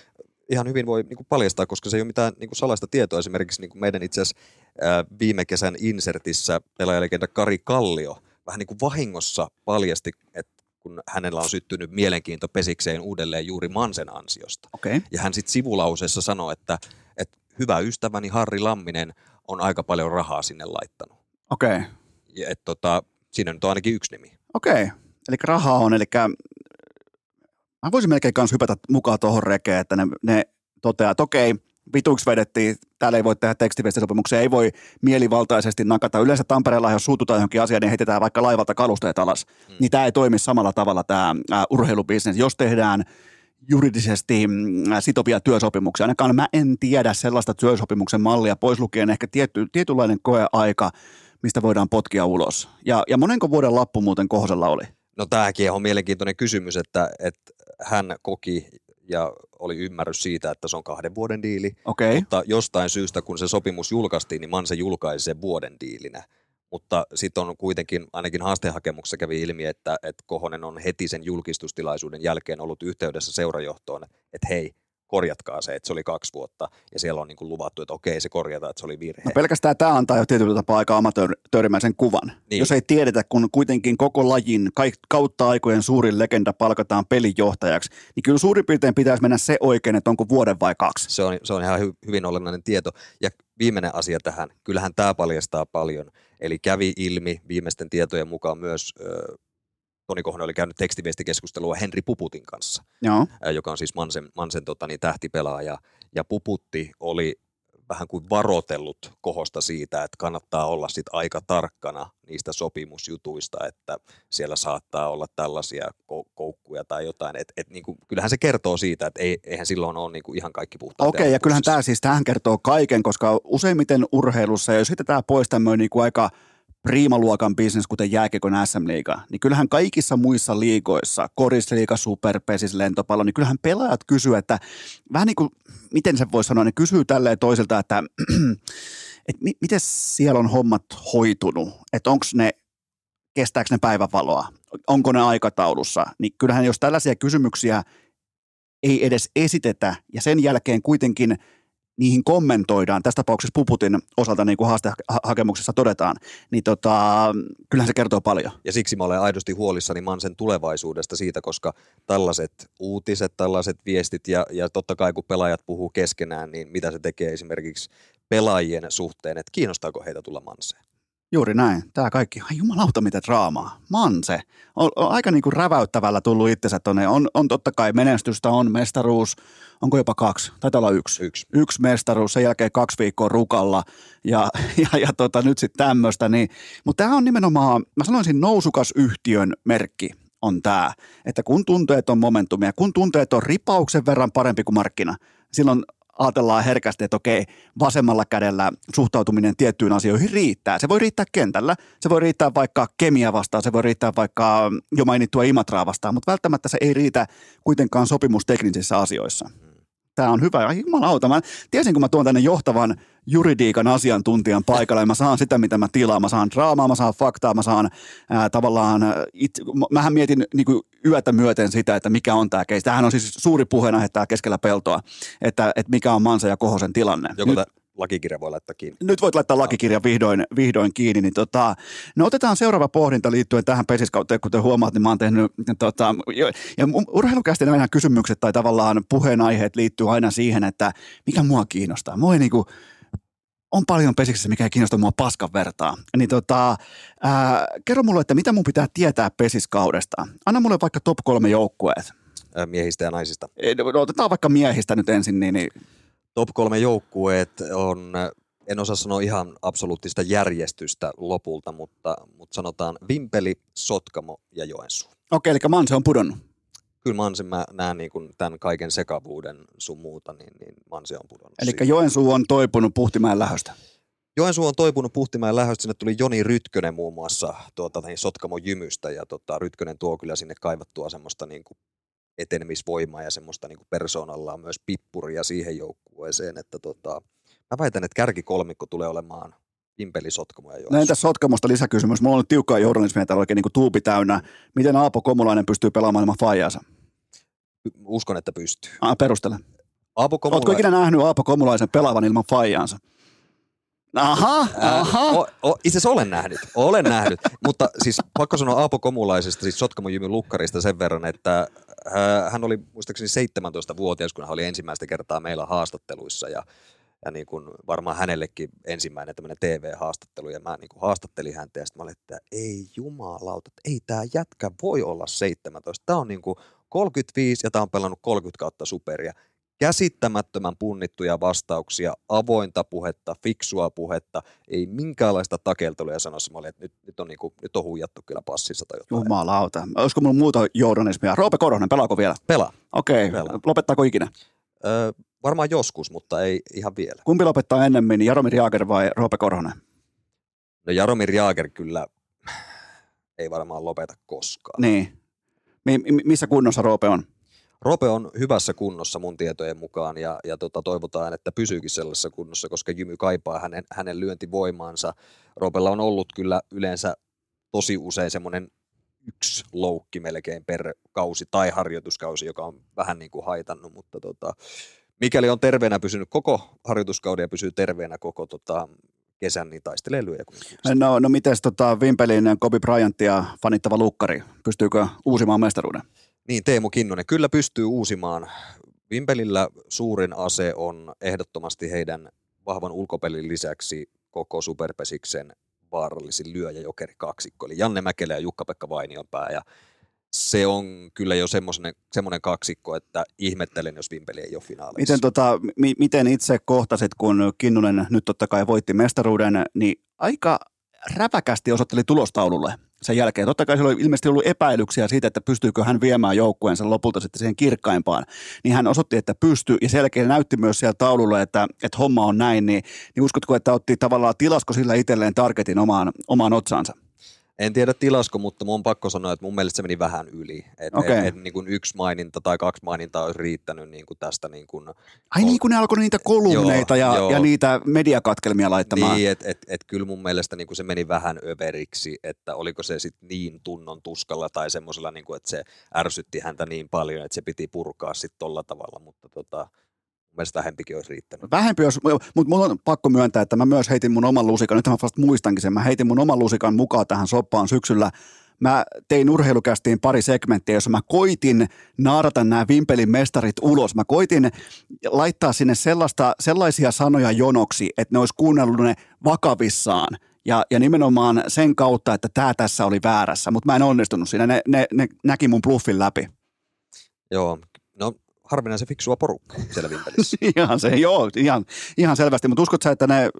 ihan hyvin voi niin kuin paljastaa, koska se ei ole mitään niin kuin salaista tietoa. Esimerkiksi niin kuin meidän itse asiassa ää, viime kesän insertissä pelaajalegenda Kari Kallio vähän niin kuin vahingossa paljasti, että kun hänellä on syttynyt mielenkiinto pesikseen uudelleen juuri Mansen ansiosta. Okay. Ja hän sitten sivulauseessa sanoi, että, että hyvä ystäväni Harri Lamminen on aika paljon rahaa sinne laittanut. Okei. Okay. Että tota, siinä nyt on ainakin yksi nimi. Okei. Okay. Eli rahaa on, eli mä voisin melkein kanssa hypätä mukaan tuohon rekeen, että ne, ne toteaa, että okei, vituiksi vedettiin, täällä ei voi tehdä tekstiviestisopimuksia, ei voi mielivaltaisesti nakata. Yleensä Tampereella, jos suututaan johonkin asiaan, niin heitetään vaikka laivalta kalusteet alas. Hmm. Niin tämä ei toimi samalla tavalla tämä urheilubisnes, jos tehdään juridisesti sitovia työsopimuksia. Ainakaan mä en tiedä sellaista työsopimuksen mallia, pois lukien ehkä tietty, tietynlainen koeaika, mistä voidaan potkia ulos. Ja, ja monenko vuoden lappu muuten Kohosella oli? No tämäkin on mielenkiintoinen kysymys, että, että hän koki ja oli ymmärrys siitä, että se on kahden vuoden diili, okay. Mutta jostain syystä, kun se sopimus julkaistiin, niin Manse julkaisi sen vuoden diilinä. Mutta sitten on kuitenkin, ainakin haastehakemuksessa kävi ilmi, että, että Kohonen on heti sen julkistustilaisuuden jälkeen ollut yhteydessä seurajohtoon, että hei, korjatkaa se, että se oli kaksi vuotta, ja siellä on niin kuin luvattu, että okei, se korjataan, että se oli virhe. No pelkästään tämä antaa jo tietyllä tapaa aika amatöörimäisen kuvan. Niin. Jos ei tiedetä, kun kuitenkin koko lajin kautta aikojen suurin legenda palkataan pelinjohtajaksi, niin kyllä suurin piirtein pitäisi mennä se oikein, että onko vuoden vai kaksi. Se on, se on ihan hy, hyvin olennainen tieto. Ja viimeinen asia tähän, kyllähän tämä paljastaa paljon. Eli kävi ilmi viimeisten tietojen mukaan myös ö, Toni Kohonen oli käynyt tekstiviestikeskustelua Henri Puputin kanssa, joo, joka on siis Mansen, Mansen tota, niin, tähtipelaaja. Ja Puputti oli vähän kuin varotellut Kohosta siitä, että kannattaa olla sit aika tarkkana niistä sopimusjutuista, että siellä saattaa olla tällaisia koukkuja tai jotain. Et, et, niin kuin, kyllähän se kertoo siitä, että ei, eihän silloin ole niin kuin ihan kaikki puhtaat. Okei, okay, ja kyllähän tämä siis tähän kertoo kaiken, koska useimmiten urheilussa, jos hitetään pois tämmöinen niin kuin aika priimaluokan bisnes, kuten jääkiekon S M-liiga, niin kyllähän kaikissa muissa liigoissa, korisliiga, super, pesis, lentopallo, niin kyllähän pelaajat kysyy, että vähän niin kuin, miten se voisi sanoa, ne kysyy tälleen toisilta, että, että mi- miten siellä on hommat hoitunut, että onko ne, kestääkö ne päivänvaloa, onko ne aikataulussa, niin kyllähän jos tällaisia kysymyksiä ei edes esitetä ja sen jälkeen kuitenkin niihin kommentoidaan, tässä tapauksessa Puputin osalta niin kuin haastehakemuksessa todetaan, niin tota, kyllähän se kertoo paljon. Ja siksi mä olen aidosti huolissani Mansen tulevaisuudesta siitä, koska tällaiset uutiset, tällaiset viestit ja, ja totta kai kun pelaajat puhuu keskenään, niin mitä se tekee esimerkiksi pelaajien suhteen, että kiinnostaako heitä tulla Manseen? Juuri näin. Tämä kaikki. Ai jumalauta, mitä draamaa. Manse. On, on aika niin kuin räväyttävällä tullut itsensä tuonne. On, on totta kai menestystä, on mestaruus. Onko jopa kaksi? Taitaa olla yksi. Yksi, yksi mestaruus, sen jälkeen kaksi viikkoa rukalla ja, ja, ja tota, nyt sitten tämmöistä. Niin. Mutta tämä on nimenomaan, mä sanoisin nousukasyhtiön merkki on tämä, että kun tunteet on momentumia, kun tunteet on ripauksen verran parempi kuin markkina, silloin ajatellaan herkästi, että okei, vasemmalla kädellä suhtautuminen tiettyyn asioihin riittää. Se voi riittää kentällä, se voi riittää vaikka Kemiä vastaan, se voi riittää vaikka jo mainittua Imatraa vastaan, mutta välttämättä se ei riitä kuitenkaan sopimusteknisissä asioissa. Tämä on hyvä. Ai jumalauta, mä tiesin, kun mä tuon tänne johtavan juridiikan asiantuntijan paikalle, mä saan sitä, mitä mä tilaan. Mä saan draamaa, mä saan faktaa, mä saan ää, tavallaan, it, mähän mietin niin kuin yötä myöten sitä, että mikä on tämä case. Tämähän on siis suuri puheenaihe täällä keskellä peltoa, että, että mikä on Mansa ja Kohosen tilanne. Joko tämä lakikirja voi laittaa kiinni? Nyt voit laittaa lakikirja vihdoin, vihdoin kiinni. Niin tota, no otetaan seuraava pohdinta liittyen tähän pesiskauteen, kuten huomaat, niin mä oon tehnyt, tota, ja urheilukästi nämä kysymykset tai tavallaan puheenaiheet liittyy aina siihen, että mikä mua kiinnostaa. Mua ei niinku on paljon pesiksessä, mikä ei kiinnosta mua paskan vertaa. Niin tota, ää, kerro mulle, että mitä mun pitää tietää pesiskaudesta. Anna mulle vaikka top kolme joukkueet. Miehistä ja naisista. No, otetaan vaikka miehistä nyt ensin. Niin, niin. Top kolme joukkueet on, en osaa sanoa ihan absoluuttista järjestystä lopulta, mutta, mutta sanotaan Vimpeli, Sotkamo ja Joensuu. Okei, eli Manse on pudonnut. Kyllä Manse, mä näen niin kuin tämän kaiken sekavuuden sun muuta, niin, niin Manse on pudonnut. Eli Joensuu on toipunut Puhtimäen lähöstä. Joensuu on toipunut Puhtimäen lähöstä. Sinne tuli Joni Rytkönen muun muassa tuota, niin Sotkamon Jymystä. Ja tota, Rytkönen tuo kyllä sinne kaivattua semmoista niin kuin etenemisvoimaa ja semmoista niin kuin persoonallaan myös pippuria siihen joukkueeseen. Että tota, mä väitän, että kärkikolmikko tulee olemaan Vimpeli, Sotkamo ja Joensuu. No entäs Sotkamosta lisäkysymys? Mulla on nyt tiukkaa journalismia täällä oikein niin kuin tuupi täynnä. Miten Aapo Komulainen pystyy pelaamaan ilman faijansa? Uskon, että pystyy. Ah, perustele. Aapo Komulainen. Ootko ikinä nähnyt Aapo Komulaisen pelaavan ilman faijansa? Aha, aha. Äh, itse asiassa olen nähnyt, olen nähnyt. Mutta siis pakko sanoa Aapo Komulaisesta, siis Sotkamon Jymy Lukkarista sen verran, että hän oli muistaakseni seitsemäntoistavuotias, kun hän oli ensimmäistä kertaa meillä haastatteluissa ja Ja niin kuin varmaan hänellekin ensimmäinen tämmöinen T V-haastattelu, ja mä niin kuin haastattelin häntä, ja sitten mä olin, että ei jumalauta, ei tämä jätkä voi olla seitsemäntoista. Tämä on niin kuin kolmekymmentäviisi, ja tämä on pelannut kolmekymmentä kautta superia. Käsittämättömän punnittuja vastauksia, avointa puhetta, fiksua puhetta, ei minkäänlaista takelteluja sanossa. Mä olin, että nyt, nyt, on, niin kuin, nyt on huijattu kyllä passissa tai jotain. Jumalauta. Olisiko mulla muuta journalismia? Roope Korhonen, pelaako vielä? Pelaa. Okei, okay. Lopettaako ikinä? Öö, Varmaan joskus, mutta ei ihan vielä. Kumpi lopettaa ennemmin, Jaromir Jaager vai Roope Korhonen? No Jaromir Jaager kyllä ei varmaan lopeta koskaan. Niin. M- missä kunnossa Roope on? Roope on hyvässä kunnossa mun tietojen mukaan ja, ja tota, toivotaan, että pysyykin sellaisessa kunnossa, koska Jymy kaipaa hänen, hänen lyöntivoimaansa. Roopella on ollut kyllä yleensä tosi usein semmoinen yksi loukki melkein per kausi tai harjoituskausi, joka on vähän niin kuin haitannut, mutta tota, mikäli on terveenä pysynyt koko harjoituskauden ja pysyy terveenä koko tota, kesän, niin taistelee lyöjä. No, no mites tota, Vimpelin Kobe Bryantia fanittava lukkari? Pystyykö uusimaan mestaruuden? Niin, Teemu Kinnunen. Kyllä pystyy uusimaan. Vimpelillä suurin ase on ehdottomasti heidän vahvan ulkopelin lisäksi koko superpesiksen vaarallisin lyöjä jokeri kaksikko. Eli Janne Mäkelä ja Jukka-Pekka Vainion pää. Ja se on kyllä jo semmoinen kaksikko, että ihmettelen, jos Vimpeli ei ole finaaleissa. Miten, tota, mi- miten itse kohtasit, kun Kinnunen nyt totta kai voitti mestaruuden, niin aika räpäkästi osoitteli tulostaululle sen jälkeen. Totta kai siellä oli ilmeisesti ollut epäilyksiä siitä, että pystyykö hän viemään joukkueensa lopulta sitten siihen kirkkaimpaan. Niin hän osoitti, että pystyy, ja sen jälkeen näytti myös siellä taululla, että, että homma on näin. Niin, niin uskotko, että otti tavallaan tilasko sillä itselleen targetin omaan, omaan otsaansa? En tiedä tilasko, mutta mun on pakko sanoa, että mun mielestä se meni vähän yli. Että okay. et, et, niin kuin yksi maininta tai kaksi mainintaa olisi riittänyt niin kuin tästä. Niin kuin, ai niin kuin ne alkoi niitä kolumneita joo, ja, joo. ja niitä mediakatkelmia laittamaan. Niin, että et, et, kyllä mun mielestä niin kuin se meni vähän överiksi, että oliko se sitten niin tunnon tuskalla tai semmoisella, niin kuin, että se ärsytti häntä niin paljon, että se piti purkaa sitten tolla tavalla, mutta tota... Mielestäni vähempikin olisi riittänyt. Vähempi olisi, mutta mulla on pakko myöntää, että mä myös heitin mun oman lusikan, nyt mä vasta muistankin sen, mä heitin mun oman lusikan mukaan tähän soppaan syksyllä. Mä tein Urheilucastiin pari segmenttiä, jossa mä koitin naarata nämä Vimpelin mestarit ulos. Mä koitin laittaa sinne sellaista, sellaisia sanoja jonoksi, että ne olisi kuunnellut ne vakavissaan. Ja, ja nimenomaan sen kautta, että tää tässä oli väärässä, mutta mä en onnistunut siinä. Ne, ne, ne näki mun bluffin läpi. Joo, no... Harvinaisen fiksua porukkaa siellä Vimpelissä. ihan se, joo, ihan, ihan selvästi. Mutta uskotko sä, että ne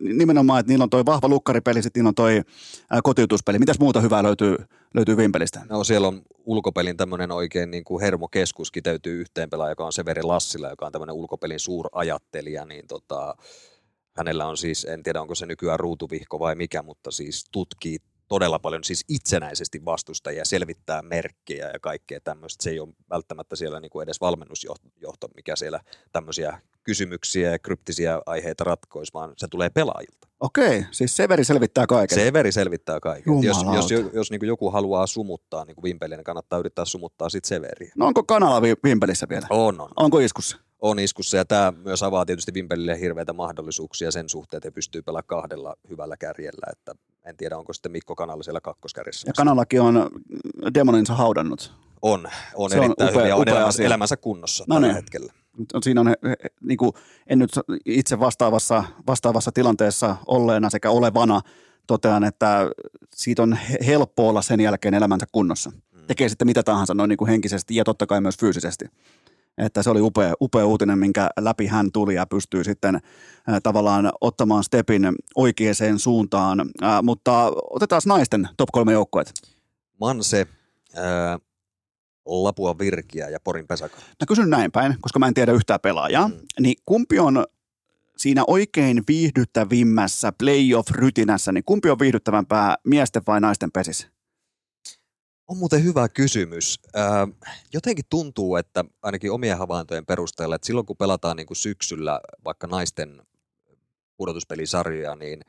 nimenomaan, että niillä on toi vahva lukkaripeli, sitten niillä on toi ä, kotiutuspeli. Mitäs muuta hyvää löytyy, löytyy Vimpelistä? No siellä on ulkopelin tämmöinen oikein niin kuin hermokeskus kiteytyy yhteen pelaaja, joka on Severi Lassila, joka on tämmöinen ulkopelin suurajattelija, niin tota, hänellä on siis, en tiedä onko se nykyään ruutuvihko vai mikä, mutta siis tutkii todella paljon siis itsenäisesti vastustajia, selvittää merkkejä ja kaikkea tämmöistä. Se ei ole välttämättä siellä niin kuin edes valmennusjohto, mikä siellä tämmöisiä kysymyksiä ja kryptisiä aiheita ratkoisi, vaan se tulee pelaajilta. Okei, siis Severi selvittää kaiken. Severi selvittää kaiken. Jos, jos, jos niin kuin joku haluaa sumuttaa niin kuin Vimpeliä, niin kannattaa yrittää sumuttaa sitten Severiä. No onko kanala Vimpelissä vielä? On, on. Onko iskussa? On iskussa ja tämä myös avaa tietysti Vimpelille hirveitä mahdollisuuksia sen suhteen, että pystyy pelaamaan kahdella hyvällä kärjellä, että en tiedä, onko sitten Mikko Kanalla siellä kakkoskärjessä. Ja Kanallakin on demoninsa haudannut. On, on se erittäin on upea, hyvin ja on elämänsä kunnossa no tällä niin. hetkellä. Siinä on, niin kuin, en nyt itse vastaavassa, vastaavassa tilanteessa olleena sekä olevana totean, että siitä on helppo olla sen jälkeen elämänsä kunnossa. Hmm. Tekee sitten mitä tahansa noin niin kuin henkisesti ja totta kai myös fyysisesti. Että se oli upea, upea uutinen, minkä läpi hän tuli ja pystyy sitten äh, tavallaan ottamaan stepin oikeaan suuntaan. Äh, mutta otetaan naisten top kolme joukkueet. Manse, äh, Lapua Virkiä ja Porin Pesäkallio. Mä kysyn näin päin, koska mä en tiedä yhtään pelaajaa. Mm. Niin kumpi on siinä oikein viihdyttävimmässä playoff-rytinässä, niin kumpi on viihdyttävämpää miesten vai naisten pesissä? On muuten hyvä kysymys. Jotenkin tuntuu, että ainakin omien havaintojen perusteella, että silloin kun pelataan niin kuin syksyllä vaikka naisten pudotuspelisarjoja, niin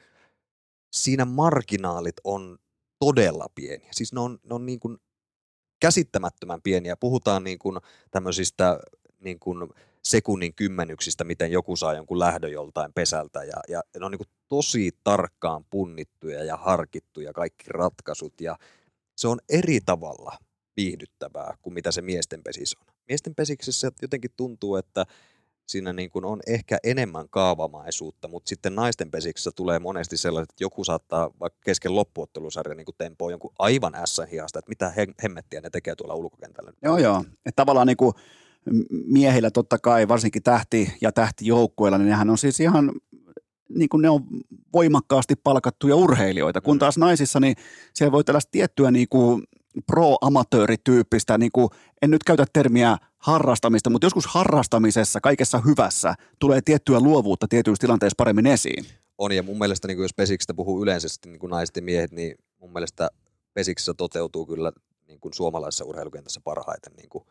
siinä marginaalit on todella pieniä. Siis ne on, ne on niin kuin käsittämättömän pieniä. Puhutaan niin kuin tämmöisistä niin kuin sekunnin kymmenyksistä, miten joku saa jonkun lähdön joltain pesältä. Ja, ja ne on niin kuin tosi tarkkaan punnittuja ja harkittuja kaikki ratkaisut ja se on eri tavalla viihdyttävää kuin mitä se miesten pesis on. Miesten pesiksessä jotenkin tuntuu, että siinä niin kuin on ehkä enemmän kaavamaisuutta, mutta sitten naisten pesiksessä tulee monesti sellaiset, että joku saattaa vaikka kesken loppuottelusarjan niin tempoa jonkun aivan ässän hihasta, että mitä hemmettiä ne tekee tuolla ulkokentällä. Joo, joo. Että tavallaan niin kuin miehillä totta kai, varsinkin tähti- ja tähtijoukkueilla, niin nehän on siis ihan... niin kuin ne on voimakkaasti palkattuja urheilijoita, kun taas naisissa, niin siellä voi tällaista tiettyä niin kuin pro-amatöörityyppistä, niin kuin, en nyt käytä termiä harrastamista, mutta joskus harrastamisessa, kaikessa hyvässä, tulee tiettyä luovuutta tietyissä tilanteissa paremmin esiin. On, ja mun mielestä, niin kuin jos pesiksestä puhuu yleensä niin kuin naiset ja miehet, niin mun mielestä pesiksessä toteutuu kyllä niin kuin suomalaisessa urheilukentässä parhaiten niin kuin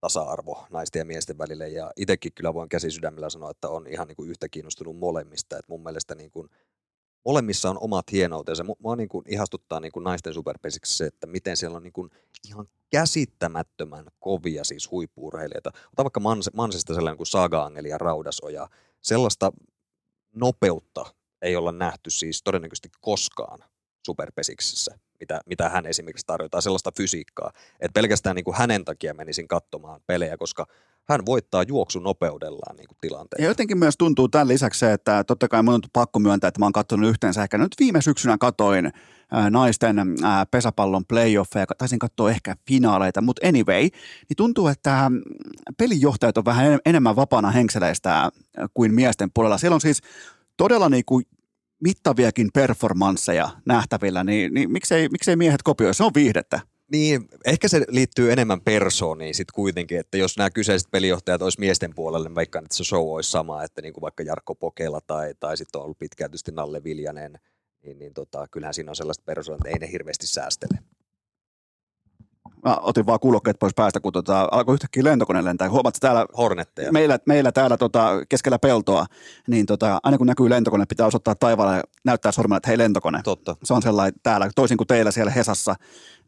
tasa-arvo naisten ja miesten välille ja itsekin kyllä voin käsi sydämellä sanoa, että on ihan niin kuin yhtä kiinnostunut molemmista. Et mun mielestä niin kuin molemmissa on omat hienoutensa. Mua niin kuin ihastuttaa niin kuin naisten superpesiksi se, että miten siellä on niin kuin ihan käsittämättömän kovia siis huippu-urheilijoita. Ota vaikka Mans, Mansesta sellainen kuin Saga-Angeli ja Raudasoja. Sellaista nopeutta ei olla nähty siis todennäköisesti koskaan Superpesiksessä, mitä, mitä hän esimerkiksi tarjotaan, sellaista fysiikkaa, että pelkästään niin kuin hänen takia menisin katsomaan pelejä, koska hän voittaa juoksunopeudellaan niin kuin tilanteita. Ja jotenkin myös tuntuu tämän lisäksi se, että totta kai mun on pakko myöntää, että mä oon katsonut yhteensä, ehkä nyt viime syksynä katoin naisten pesäpallon playoffeja, taisin katsoa ehkä finaaleita, mutta anyway, niin tuntuu, että pelinjohtajat on vähän enemmän vapaana henkseleistä kuin miesten puolella. Siellä on siis todella niin kuin mittaviakin performansseja nähtävillä, niin, niin miksei, miksei miehet kopioi? Se on viihdettä. Niin, ehkä se liittyy enemmän persooniin sitten kuitenkin, että jos nämä kyseiset pelijohtajat olisi miesten puolelle, niin vaikka se show olisi sama, että niin kuin vaikka Jarkko Pokela tai, tai sitten on ollut pitkään tietysti Nalle Viljanen, niin, niin tota, kyllähän siinä on sellaista persoonaa, että ei ne hirveästi säästele. Mä otin vaan kuulokkeet pois päästä, kun tota, alkoi yhtäkkiä lentokone lentää. Huomaatko täällä Hornetteja. Meillä, meillä täällä tota, keskellä peltoa, niin tota, aina kun näkyy lentokone, pitää osoittaa taivaalle ja näyttää sormella, että hei lentokone. Totta. Se on sellainen täällä, toisin kuin teillä siellä Hesassa.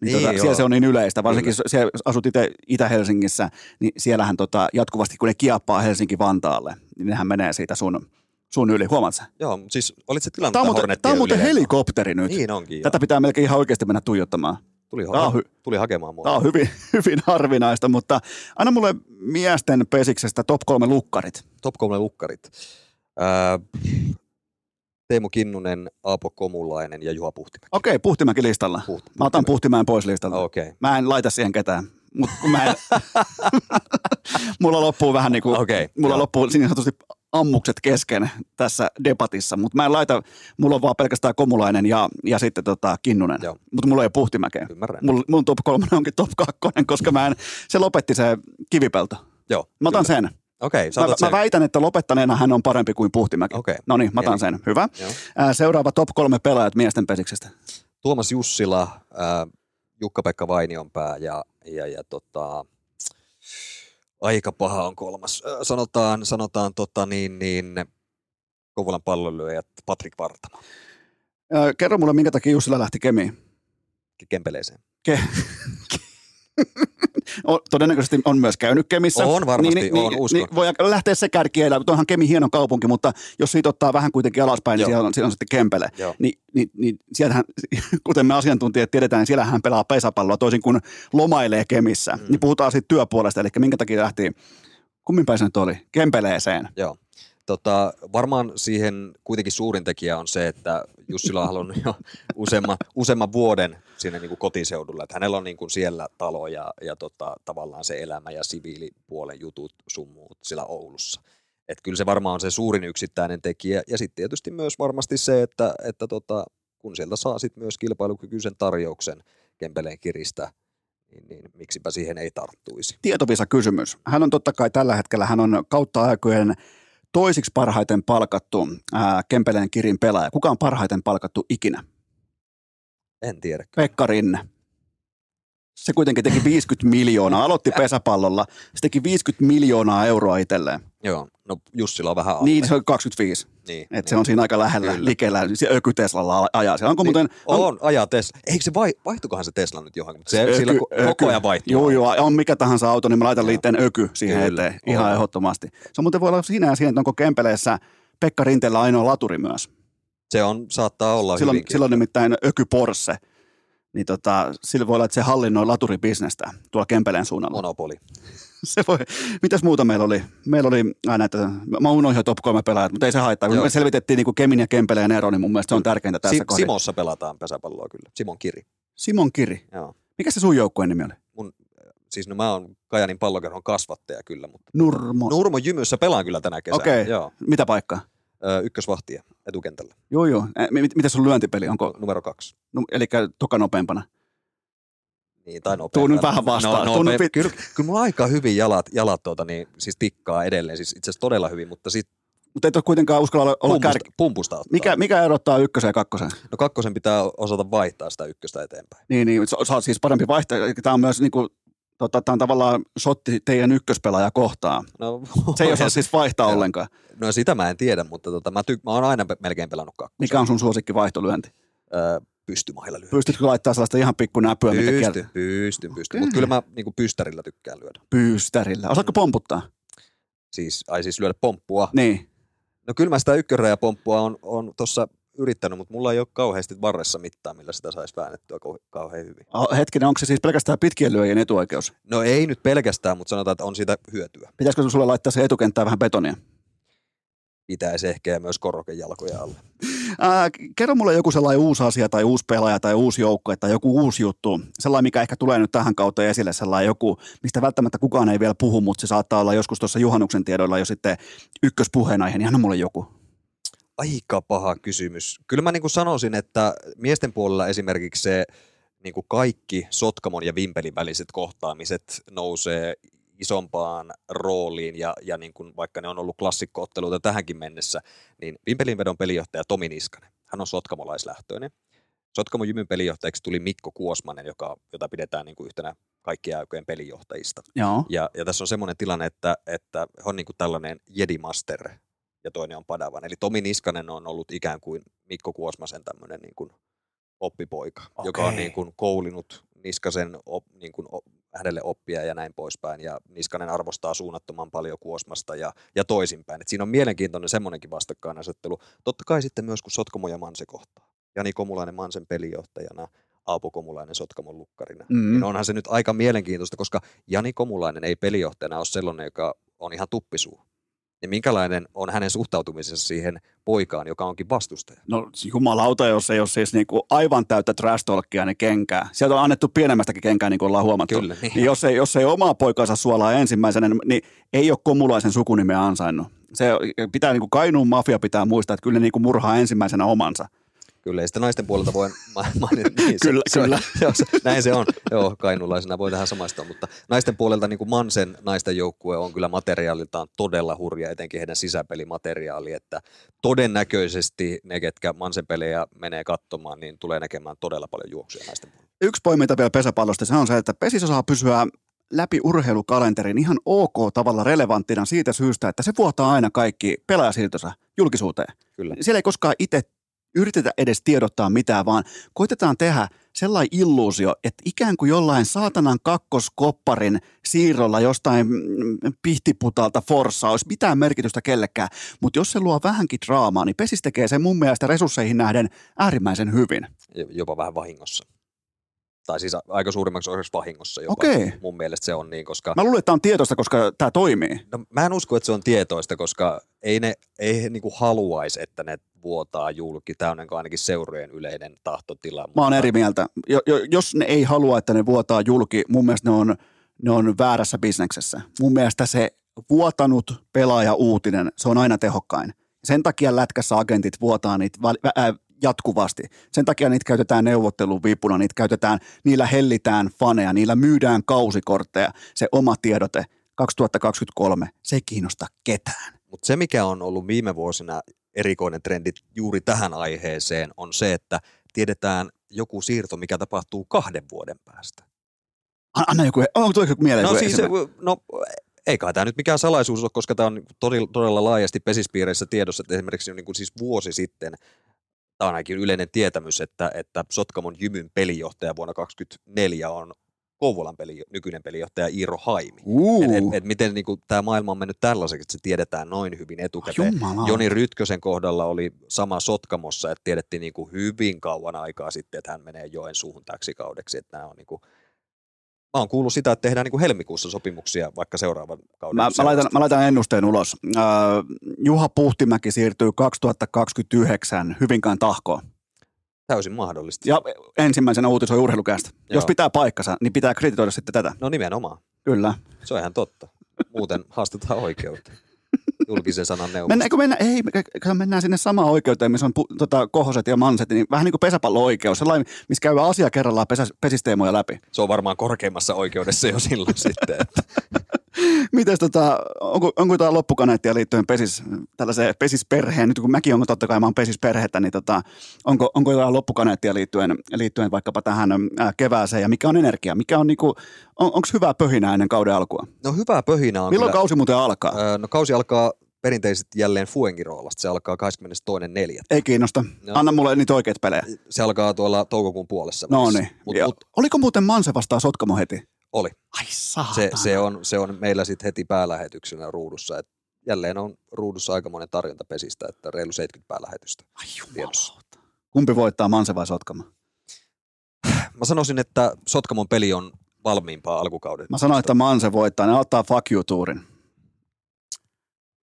Niin niin, tota, siellä se on niin yleistä, varsinkin kyllä. Siellä asut itse Itä-Helsingissä, niin siellähän tota, jatkuvasti, kun ne kieppaa Helsinki-Vantaalle, niin nehän menee siitä sun... Sun yli, huomaat sä? Joo, siis olit se tilanne, että Hornettia Tämä on muuten helikopteri nyt. Niin onkin. Tätä joo. Pitää melkein ihan oikeasti mennä tuijottamaan. Tuli, ho- hy- tuli hakemaan mua. Tämä on hyvin, hyvin harvinaista, mutta anna mulle miesten pesiksestä top kolme lukkarit. Top kolme lukkarit. Äh, Teemu Kinnunen, Aapo Komulainen ja Juha Puhtimäki. Okei, okay, Puhtimäki listalla. Puht- Puhtimäki. Mä otan Puhtimäen pois listalta. Okay. Mä en laita siihen ketään. Mut mä en... mulla loppuu vähän niin kuin, okay, mulla joo. loppuu niin sanotusti... ammukset kesken tässä debatissa, mutta mä en laita, mulla on vaan pelkästään Komulainen ja, ja sitten tota Kinnunen, mutta mulla ei ole Puhtimäkeä. Mulla, mun top kolme onkin top kakkonen, koska mä en, se lopetti se Kivipelto. Joo, mä otan kyllä. sen. Okei, mä, sen. Mä väitän, että lopettaneena hän on parempi kuin Puhtimäki. No niin, mä otan Eli. sen. Hyvä. Joo. Seuraava top kolme pelaajat miesten pesiksestä. Tuomas Jussila, äh, Jukka-Pekka Vainionpää ja, ja, ja tota... Aika paha on kolmas. Sanotaan, sanotaan tota niin, niin Kouvolan pallonlyöjät Patrik Vartamo. Öö, kerro mulle, minkä takia Jussila lähti Kemiin? Kempeleeseen. Ke- o, todennäköisesti on myös käynyt Kemissä. On varmasti, niin, on, niin, uskon. Niin, voi lähteä se kärkielä, mutta onhan Kemi hieno kaupunki, mutta jos siitä ottaa vähän kuitenkin alaspäin, niin siellä on, siellä on sitten Kempele. Ni, niin, niin sieltähän, kuten me asiantuntijat tiedetään, siellä hän pelaa pesäpalloa toisin kuin lomailee Kemissä. Mm. Niin puhutaan siitä työpuolesta, eli minkä takia lähti, kummin päin se nyt oli, Kempeleeseen. Joo. Tota, varmaan siihen kuitenkin suurin tekijä on se, että Jussila on halunnut jo useamman, useamman vuoden siinä niin kuin kotiseudulla. Että hänellä on niin kuin siellä talo ja, ja tota, tavallaan se elämä ja siviilipuolen jutut summuut siellä Oulussa. Että kyllä se varmaan on se suurin yksittäinen tekijä. Ja sitten tietysti myös varmasti se, että, että tota, kun sieltä saa sit myös kilpailukykyisen tarjouksen Kempeleen kiristä, Niin, niin miksipä siihen ei tarttuisi. Tietovisa kysymys. Hän on totta kai tällä hetkellä, hän on kautta aikojen toisiksi parhaiten palkattu ää, Kempeleen kirin pelaaja. Kuka on parhaiten palkattu ikinä? En tiedä. Pekka Rinne. Se kuitenkin teki viisikymmentä miljoonaa. Aloitti pesäpallolla. Se teki viisikymmentä miljoonaa euroa itselleen. Joo. No Jussila on vähän alle. Niin, se on kaksikymmentäviisi. Niin. Että niin. Se on siinä aika lähellä, Kyllä. likellä. Se öky Teslalla ajaa. Siellä. Onko niin. muuten... On, on ajaa Tesla. Eikö se vai, vaihtukohan se Tesla nyt johonkin? Se, öky, sillä öky. Koko ajan vaihtuu. Joo, joo. On mikä tahansa auto, niin mä laitan liitteen öky siihen Kyllä. eteen. Ihan Oha. ehdottomasti. Se muuten voi olla siinä ja siinä, että onko Kempeleessä Pekka Rinteellä ainoa laturi myös. Se on, saattaa olla silloin, hyvinkin. Silloin nimittäin öky Porsche. Niin tota, sillä voi olla, että se hallinnoi laturibisnestä tuolla Kempeleen suunnalla. Monopoli. Se voi. Mitäs muuta meillä oli? Meillä oli aina, että mä unohdin top kolme pelaajat, mutta ei se haittaa. Kun me selvitettiin niin kuin Kemin ja Kempeleen ero, niin mun mielestä se on tärkeintä tässä si- kohdassa. Simossa pelataan pesäpalloa kyllä. Simon Kiri. Simon Kiri? Joo. Mikä se sun joukkueen nimi oli? Mun, siis no mä oon Kajanin pallokerhon kasvattaja kyllä. Mutta Nurmo. Nurmo Jymyssä pelaan kyllä tänä kesänä. Okei. Okay. Mitä paikkaa? Ykkösvahtia etukentällä. Joo, joo. Mitäs sun lyöntipeli? Onko numero kaksi? No, eli toka nopeampana. Niin, tai nopeampana. Tuu nyt vähän vastaan. No, nope... pit... kyllä, kyllä mulla aika hyvin jalat, jalat tuota, niin, siis tikkaa edelleen. Siis itse asiassa todella hyvin, mutta sitten... Mutta et ole kuitenkaan uskalla olla kär... Pumpusta ottaa. Mikä, mikä erottaa ykkösen ja kakkosen? No kakkosen pitää osata vaihtaa sitä ykköstä eteenpäin. Niin, niin. Sä oot siis parempi vaihtaja. Tämä on myös niinku... Tota, tämä on tavallaan sotti teidän ykköspelaaja kohtaan. No, se ei osaa siis vaihtaa no, ollenkaan. No sitä mä en tiedä, mutta tota, mä, tyk- mä oon aina melkein pelannut kakkosen. Mikä on sun suosikki vaihtolyönti? Öö, pystymailla lyönti. Pystytkö laittaa sellaista ihan pikku näpyä? Pystyn, pystyn, pystyn. Pysty. Okay. Mutta kyllä mä niinku pystärillä tykkään lyödä. Pystärillä. Osaatko pomputtaa? Siis, ai siis lyödä pomppua? Niin. No kyllä mä sitä ykkösrajapomppua on, on tuossa yrittänyt, mutta mulla ei ole kauheasti varressa mittaa, millä sitä saisi väännettyä kauhean hyvin. Oh, hetkinen, onko se siis pelkästään pitkien lyöjien etuoikeus? No ei nyt pelkästään, mutta sanotaan, että on siitä hyötyä. Pitäisikö sulle laittaa se etukenttään vähän betonia? Pitäisi ehkä ja myös korokejalkoja alle. Ää, kerro mulle joku sellainen uusi asia tai uusi pelaaja tai uusi joukkue tai joku uusi juttu. Sellainen, mikä ehkä tulee nyt tähän kautta esille, sellainen joku, mistä välttämättä kukaan ei vielä puhu, mutta se saattaa olla joskus tuossa juhannuksen tiedoilla jo sitten ykköspuheenaihe, niin anna mulle joku. Aika paha kysymys. Kyllä mä niin kuin sanoisin, että miesten puolella esimerkiksi se niin kuin kaikki Sotkamon ja Vimpelin väliset kohtaamiset nousee isompaan rooliin, ja, ja niin kuin vaikka ne on ollut klassikko-otteluita tähänkin mennessä, niin Vimpelinvedon pelinjohtaja Tomi Niskanen, hän on sotkamolaislähtöinen. Sotkamon Jymyn pelinjohtajaksi tuli Mikko Kuosmanen, joka, jota pidetään niin kuin yhtenä kaikkien aikojen pelinjohtajista. Ja, ja tässä on semmoinen tilanne, että, että on niin kuin tällainen Jedi-master ja toinen on Padawan. Eli Tomi Niskanen on ollut ikään kuin Mikko Kuosmasen tämmöinen niin kuin oppipoika, okay, joka on niin kuin koulinut Niskasen op, niin kuin op, hänelle oppia ja näin poispäin, ja Niskanen arvostaa suunnattoman paljon Kuosmasta ja, ja toisinpäin. Et siinä on mielenkiintoinen semmoinenkin vastakkainasettelu. Totta kai sitten myös, kun Sotkamo ja Manse kohtaa. Jani Komulainen Mansen pelinjohtajana, Aapo Komulainen Sotkamon lukkarina. Mm. Niin onhan se nyt aika mielenkiintoista, koska Jani Komulainen ei pelinjohtajana ole sellainen, joka on ihan tuppisuu. Ja minkälainen on hänen suhtautumisensa siihen poikaan, joka onkin vastustaja? No jumalauta, jos ei ole siis niinku aivan täyttä trash-talkia, niin kenkää. Sieltä on annettu pienemmästäkin kenkää, niin kuin ollaan huomattu. Kyllä, niin. Jos, ei, jos ei omaa poikaansa suolaa ensimmäisenä, niin ei ole Komulaisen sukunimeä ansainnut. Se pitää, niin kuin Kainuun mafia pitää muistaa, että kyllä ne niin kuin murhaa ensimmäisenä omansa. Kyllä, ja sitten naisten puolelta voin mainita. Niin, kyllä, se, kyllä. Se on, se on, näin se on. Joo, kainuulaisena voi tähän samaistua, mutta naisten puolelta niin kuin Mansen naisten joukkue on kyllä materiaaliltaan todella hurja, etenkin heidän sisäpelimateriaali, että todennäköisesti ne, ketkä Mansen pelejä menee katsomaan, niin tulee näkemään todella paljon juoksuja naisten puolelta. Yksi poiminta vielä pesäpallosta, se on se, että pesissä saa pysyä läpi urheilukalenterin ihan ok tavalla relevanttina siitä syystä, että se vuotaa aina kaikki pelaajasiirtonsa julkisuuteen. Kyllä. Siellä ei koskaan itse yritetä edes tiedottaa mitään, vaan koitetaan tehdä sellainen illuusio, että ikään kuin jollain saatanan kakkoskopparin siirrolla jostain Pihtiputalta Forssaa olisi mitään merkitystä kellekään. Mutta jos se luo vähänkin draamaa, niin Pesis tekee sen mun mielestä resursseihin nähden äärimmäisen hyvin. Jopa vähän vahingossa. Tai siis aika suurimmaksi osaksi vahingossa jopa. Okei. Mun mielestä se on niin, koska... Mä luulen, että tämä on tietoista, koska tämä toimii. No, mä en usko, että se on tietoista, koska ei ne ei he niinku haluaisi, että ne vuotaa julki. Tämä on ainakin seurojen yleinen tahtotila. Mä oon eri mieltä. Jo, jo, jos ne ei halua, että ne vuotaa julki, mun mielestä ne on, ne on väärässä bisneksessä. Mun mielestä se vuotanut pelaaja-uutinen, se on aina tehokkain. Sen takia lätkässä agentit vuotaa niitä... Vä- äh, jatkuvasti. Sen takia niitä käytetään neuvottelun vipuna, niitä käytetään, niillä hellitään faneja, niillä myydään kausikortteja. Se oma tiedote kaksituhattakaksikymmentäkolme, se ei kiinnosta ketään. Mutta se, mikä on ollut viime vuosina erikoinen trendi juuri tähän aiheeseen, on se, että tiedetään joku siirto, mikä tapahtuu kahden vuoden päästä. Anna joku, onko tuo mieleen? No siis, no... Eikä tämä nyt mikään salaisuus ole, koska tämä on todella laajasti pesispiireissä tiedossa, että esimerkiksi niin kuin siis vuosi sitten, tämä on ainakin yleinen tietämys, että, että Sotkamon Jymyn pelinjohtaja vuonna kaksikymmentäneljä on Kouvolan peli, nykyinen pelinjohtaja Iiro Haimi. Et, et, et miten niin kuin, tämä maailma on mennyt tällaiseksi, että se tiedetään noin hyvin etukäteen. Jumala. Joni Rytkösen kohdalla oli sama Sotkamossa, että tiedettiin niin kuin hyvin kauan aikaa sitten, että hän menee Joensuuhun täksi kaudeksi. Että nämä on niin kuin, mä oon kuullut sitä, että tehdään niin kuin helmikuussa sopimuksia vaikka seuraavan kauden. Mä, mä, laitan, mä laitan ennusteen ulos. Äh, Juha Puhtimäki siirtyy kaksituhattakaksikymmentäyhdeksän Hyvinkään tahkoon. Täysin mahdollista. Ja ensimmäisenä uutisoi Urheilucast. Jos pitää paikkansa, niin pitää krititoida sitten tätä. No nimenomaan. Kyllä. Se on ihan totta. Muuten haastetaan oikeuteen. Julkisen sanan neuvosta. Mennään, mennä, ei, mennään sinne samaan oikeuteen, missä on pu, tota, Kohoset ja Manset, niin vähän niin kuin pesäpallo-oikeus, sellainen, missä käydään asia kerrallaan pesä, pesisteemoja läpi. Se on varmaan korkeimmassa oikeudessa jo silloin sitten. Mites tota, onko, onko jotain loppukaneettia liittyen pesis, tällaiseen pesisperheen, nyt kun mäkin on totta kai, mä oon pesisperhettä, niin tota, onko, onko jotain loppukaneettia liittyen, liittyen vaikkapa tähän ää, kevääseen, ja mikä on energia, mikä on niinku, on, onko hyvää pöhinää ennen kauden alkua? No hyvää pöhinää on. Milloin kyllä, kausi muuten alkaa? Öö, no kausi alkaa perinteisesti jälleen Fuengiroolasta. Se alkaa kahdeskymmenestoinen neljättä. Ei kiinnosta. No. Anna mulle niitä oikeita pelejä. Se alkaa tuolla toukokuun puolessa. No niin. Mut, mut... Oliko muuten Manse vastaan Sotkamo heti? Oli. Ai saatana. Se, se, on, se on meillä sitten heti päälähetyksenä ruudussa. Et jälleen on ruudussa aikamoinen tarjonta pesistä, että reilu seitsemänkymmentä päälähetystä. Ai jumalauta. Kumpi voittaa, Manse vai Sotkamo? Mä sanoisin, että Sotkamon peli on valmiimpaa alkukauden. Mä sanoin, että Manse voittaa. Ne ottaa fuck you-tuurin.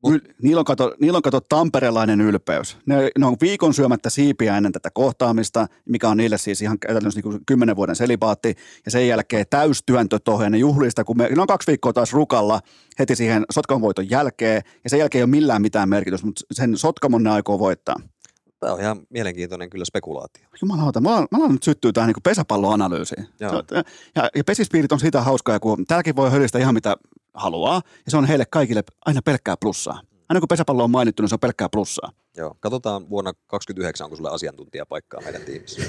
Mut. Niillä on kato, niillä on kato tamperelainen ylpeys. Ne, ne on viikon syömättä siipiä ennen tätä kohtaamista, mikä on niille siis ihan käytännössä niin kymmenen vuoden selibaatti, ja sen jälkeen täystyöntötohja, ne juhlista, kun me, ne on kaksi viikkoa taas rukalla heti siihen Sotkamon voiton jälkeen, ja sen jälkeen ei ole millään mitään merkitystä, mutta sen Sotkamon ne aikoo voittaa. Tämä on ihan mielenkiintoinen kyllä spekulaatio. Jumalauta, mä alan nyt syttyä tähän niin pesäpalloanalyysiin. Ja, ja pesispiirit on siitä hauskaa, kun täälläkin voi höllistä ihan mitä haluaa, ja se on heille kaikille aina pelkkää plussaa. Aina kun pesäpallo on mainittu, niin se on pelkkää plussaa. Joo, katsotaan vuonna kaksikymmentäyhdeksän, onko sulle asiantuntijapaikkaa meidän tiimissä.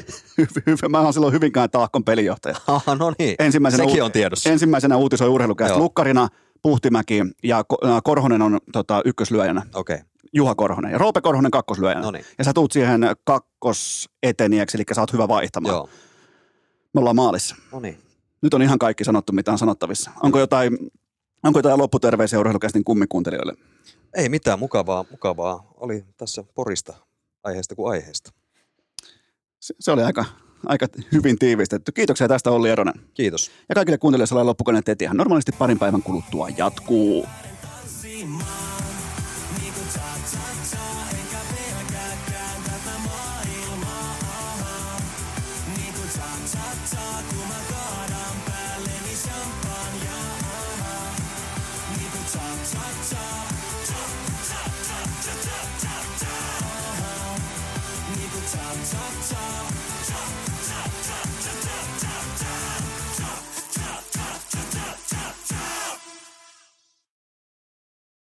Mä oon silloin Hyvinkään Taahkon pelinjohtaja. Aha, no niin, sekin on tiedossa. Ensimmäisenä uutisoi Urheilucast lukkarina, Puhtimäki ja Korhonen on tota, ykköslyöjänä. Okei. Okay. Juha Korhonen ja Roope Korhonen kakkoslyöjänä. Noniin. Ja sä tuut siihen kakkoseteniäksi, eli sä oot hyvä vaihtamaan. Joo. Me ollaan maalissa. Noniin. Nyt on ihan kaikki sanottu, mitä on sanottavissa. Onko jotain, onko jotain lopputerveisiä Urheilucastin kummikuuntelijoille? Ei mitään, mukavaa. mukavaa. Oli tässä Porista aiheesta kuin aiheesta. Se, se oli aika... Aika hyvin tiivistetty. Kiitoksia tästä, Olli Eronen. Kiitos. Ja kaikille kuuntelijoille sellainen loppukone tetihän normaalisti parin päivän kuluttua jatkuu.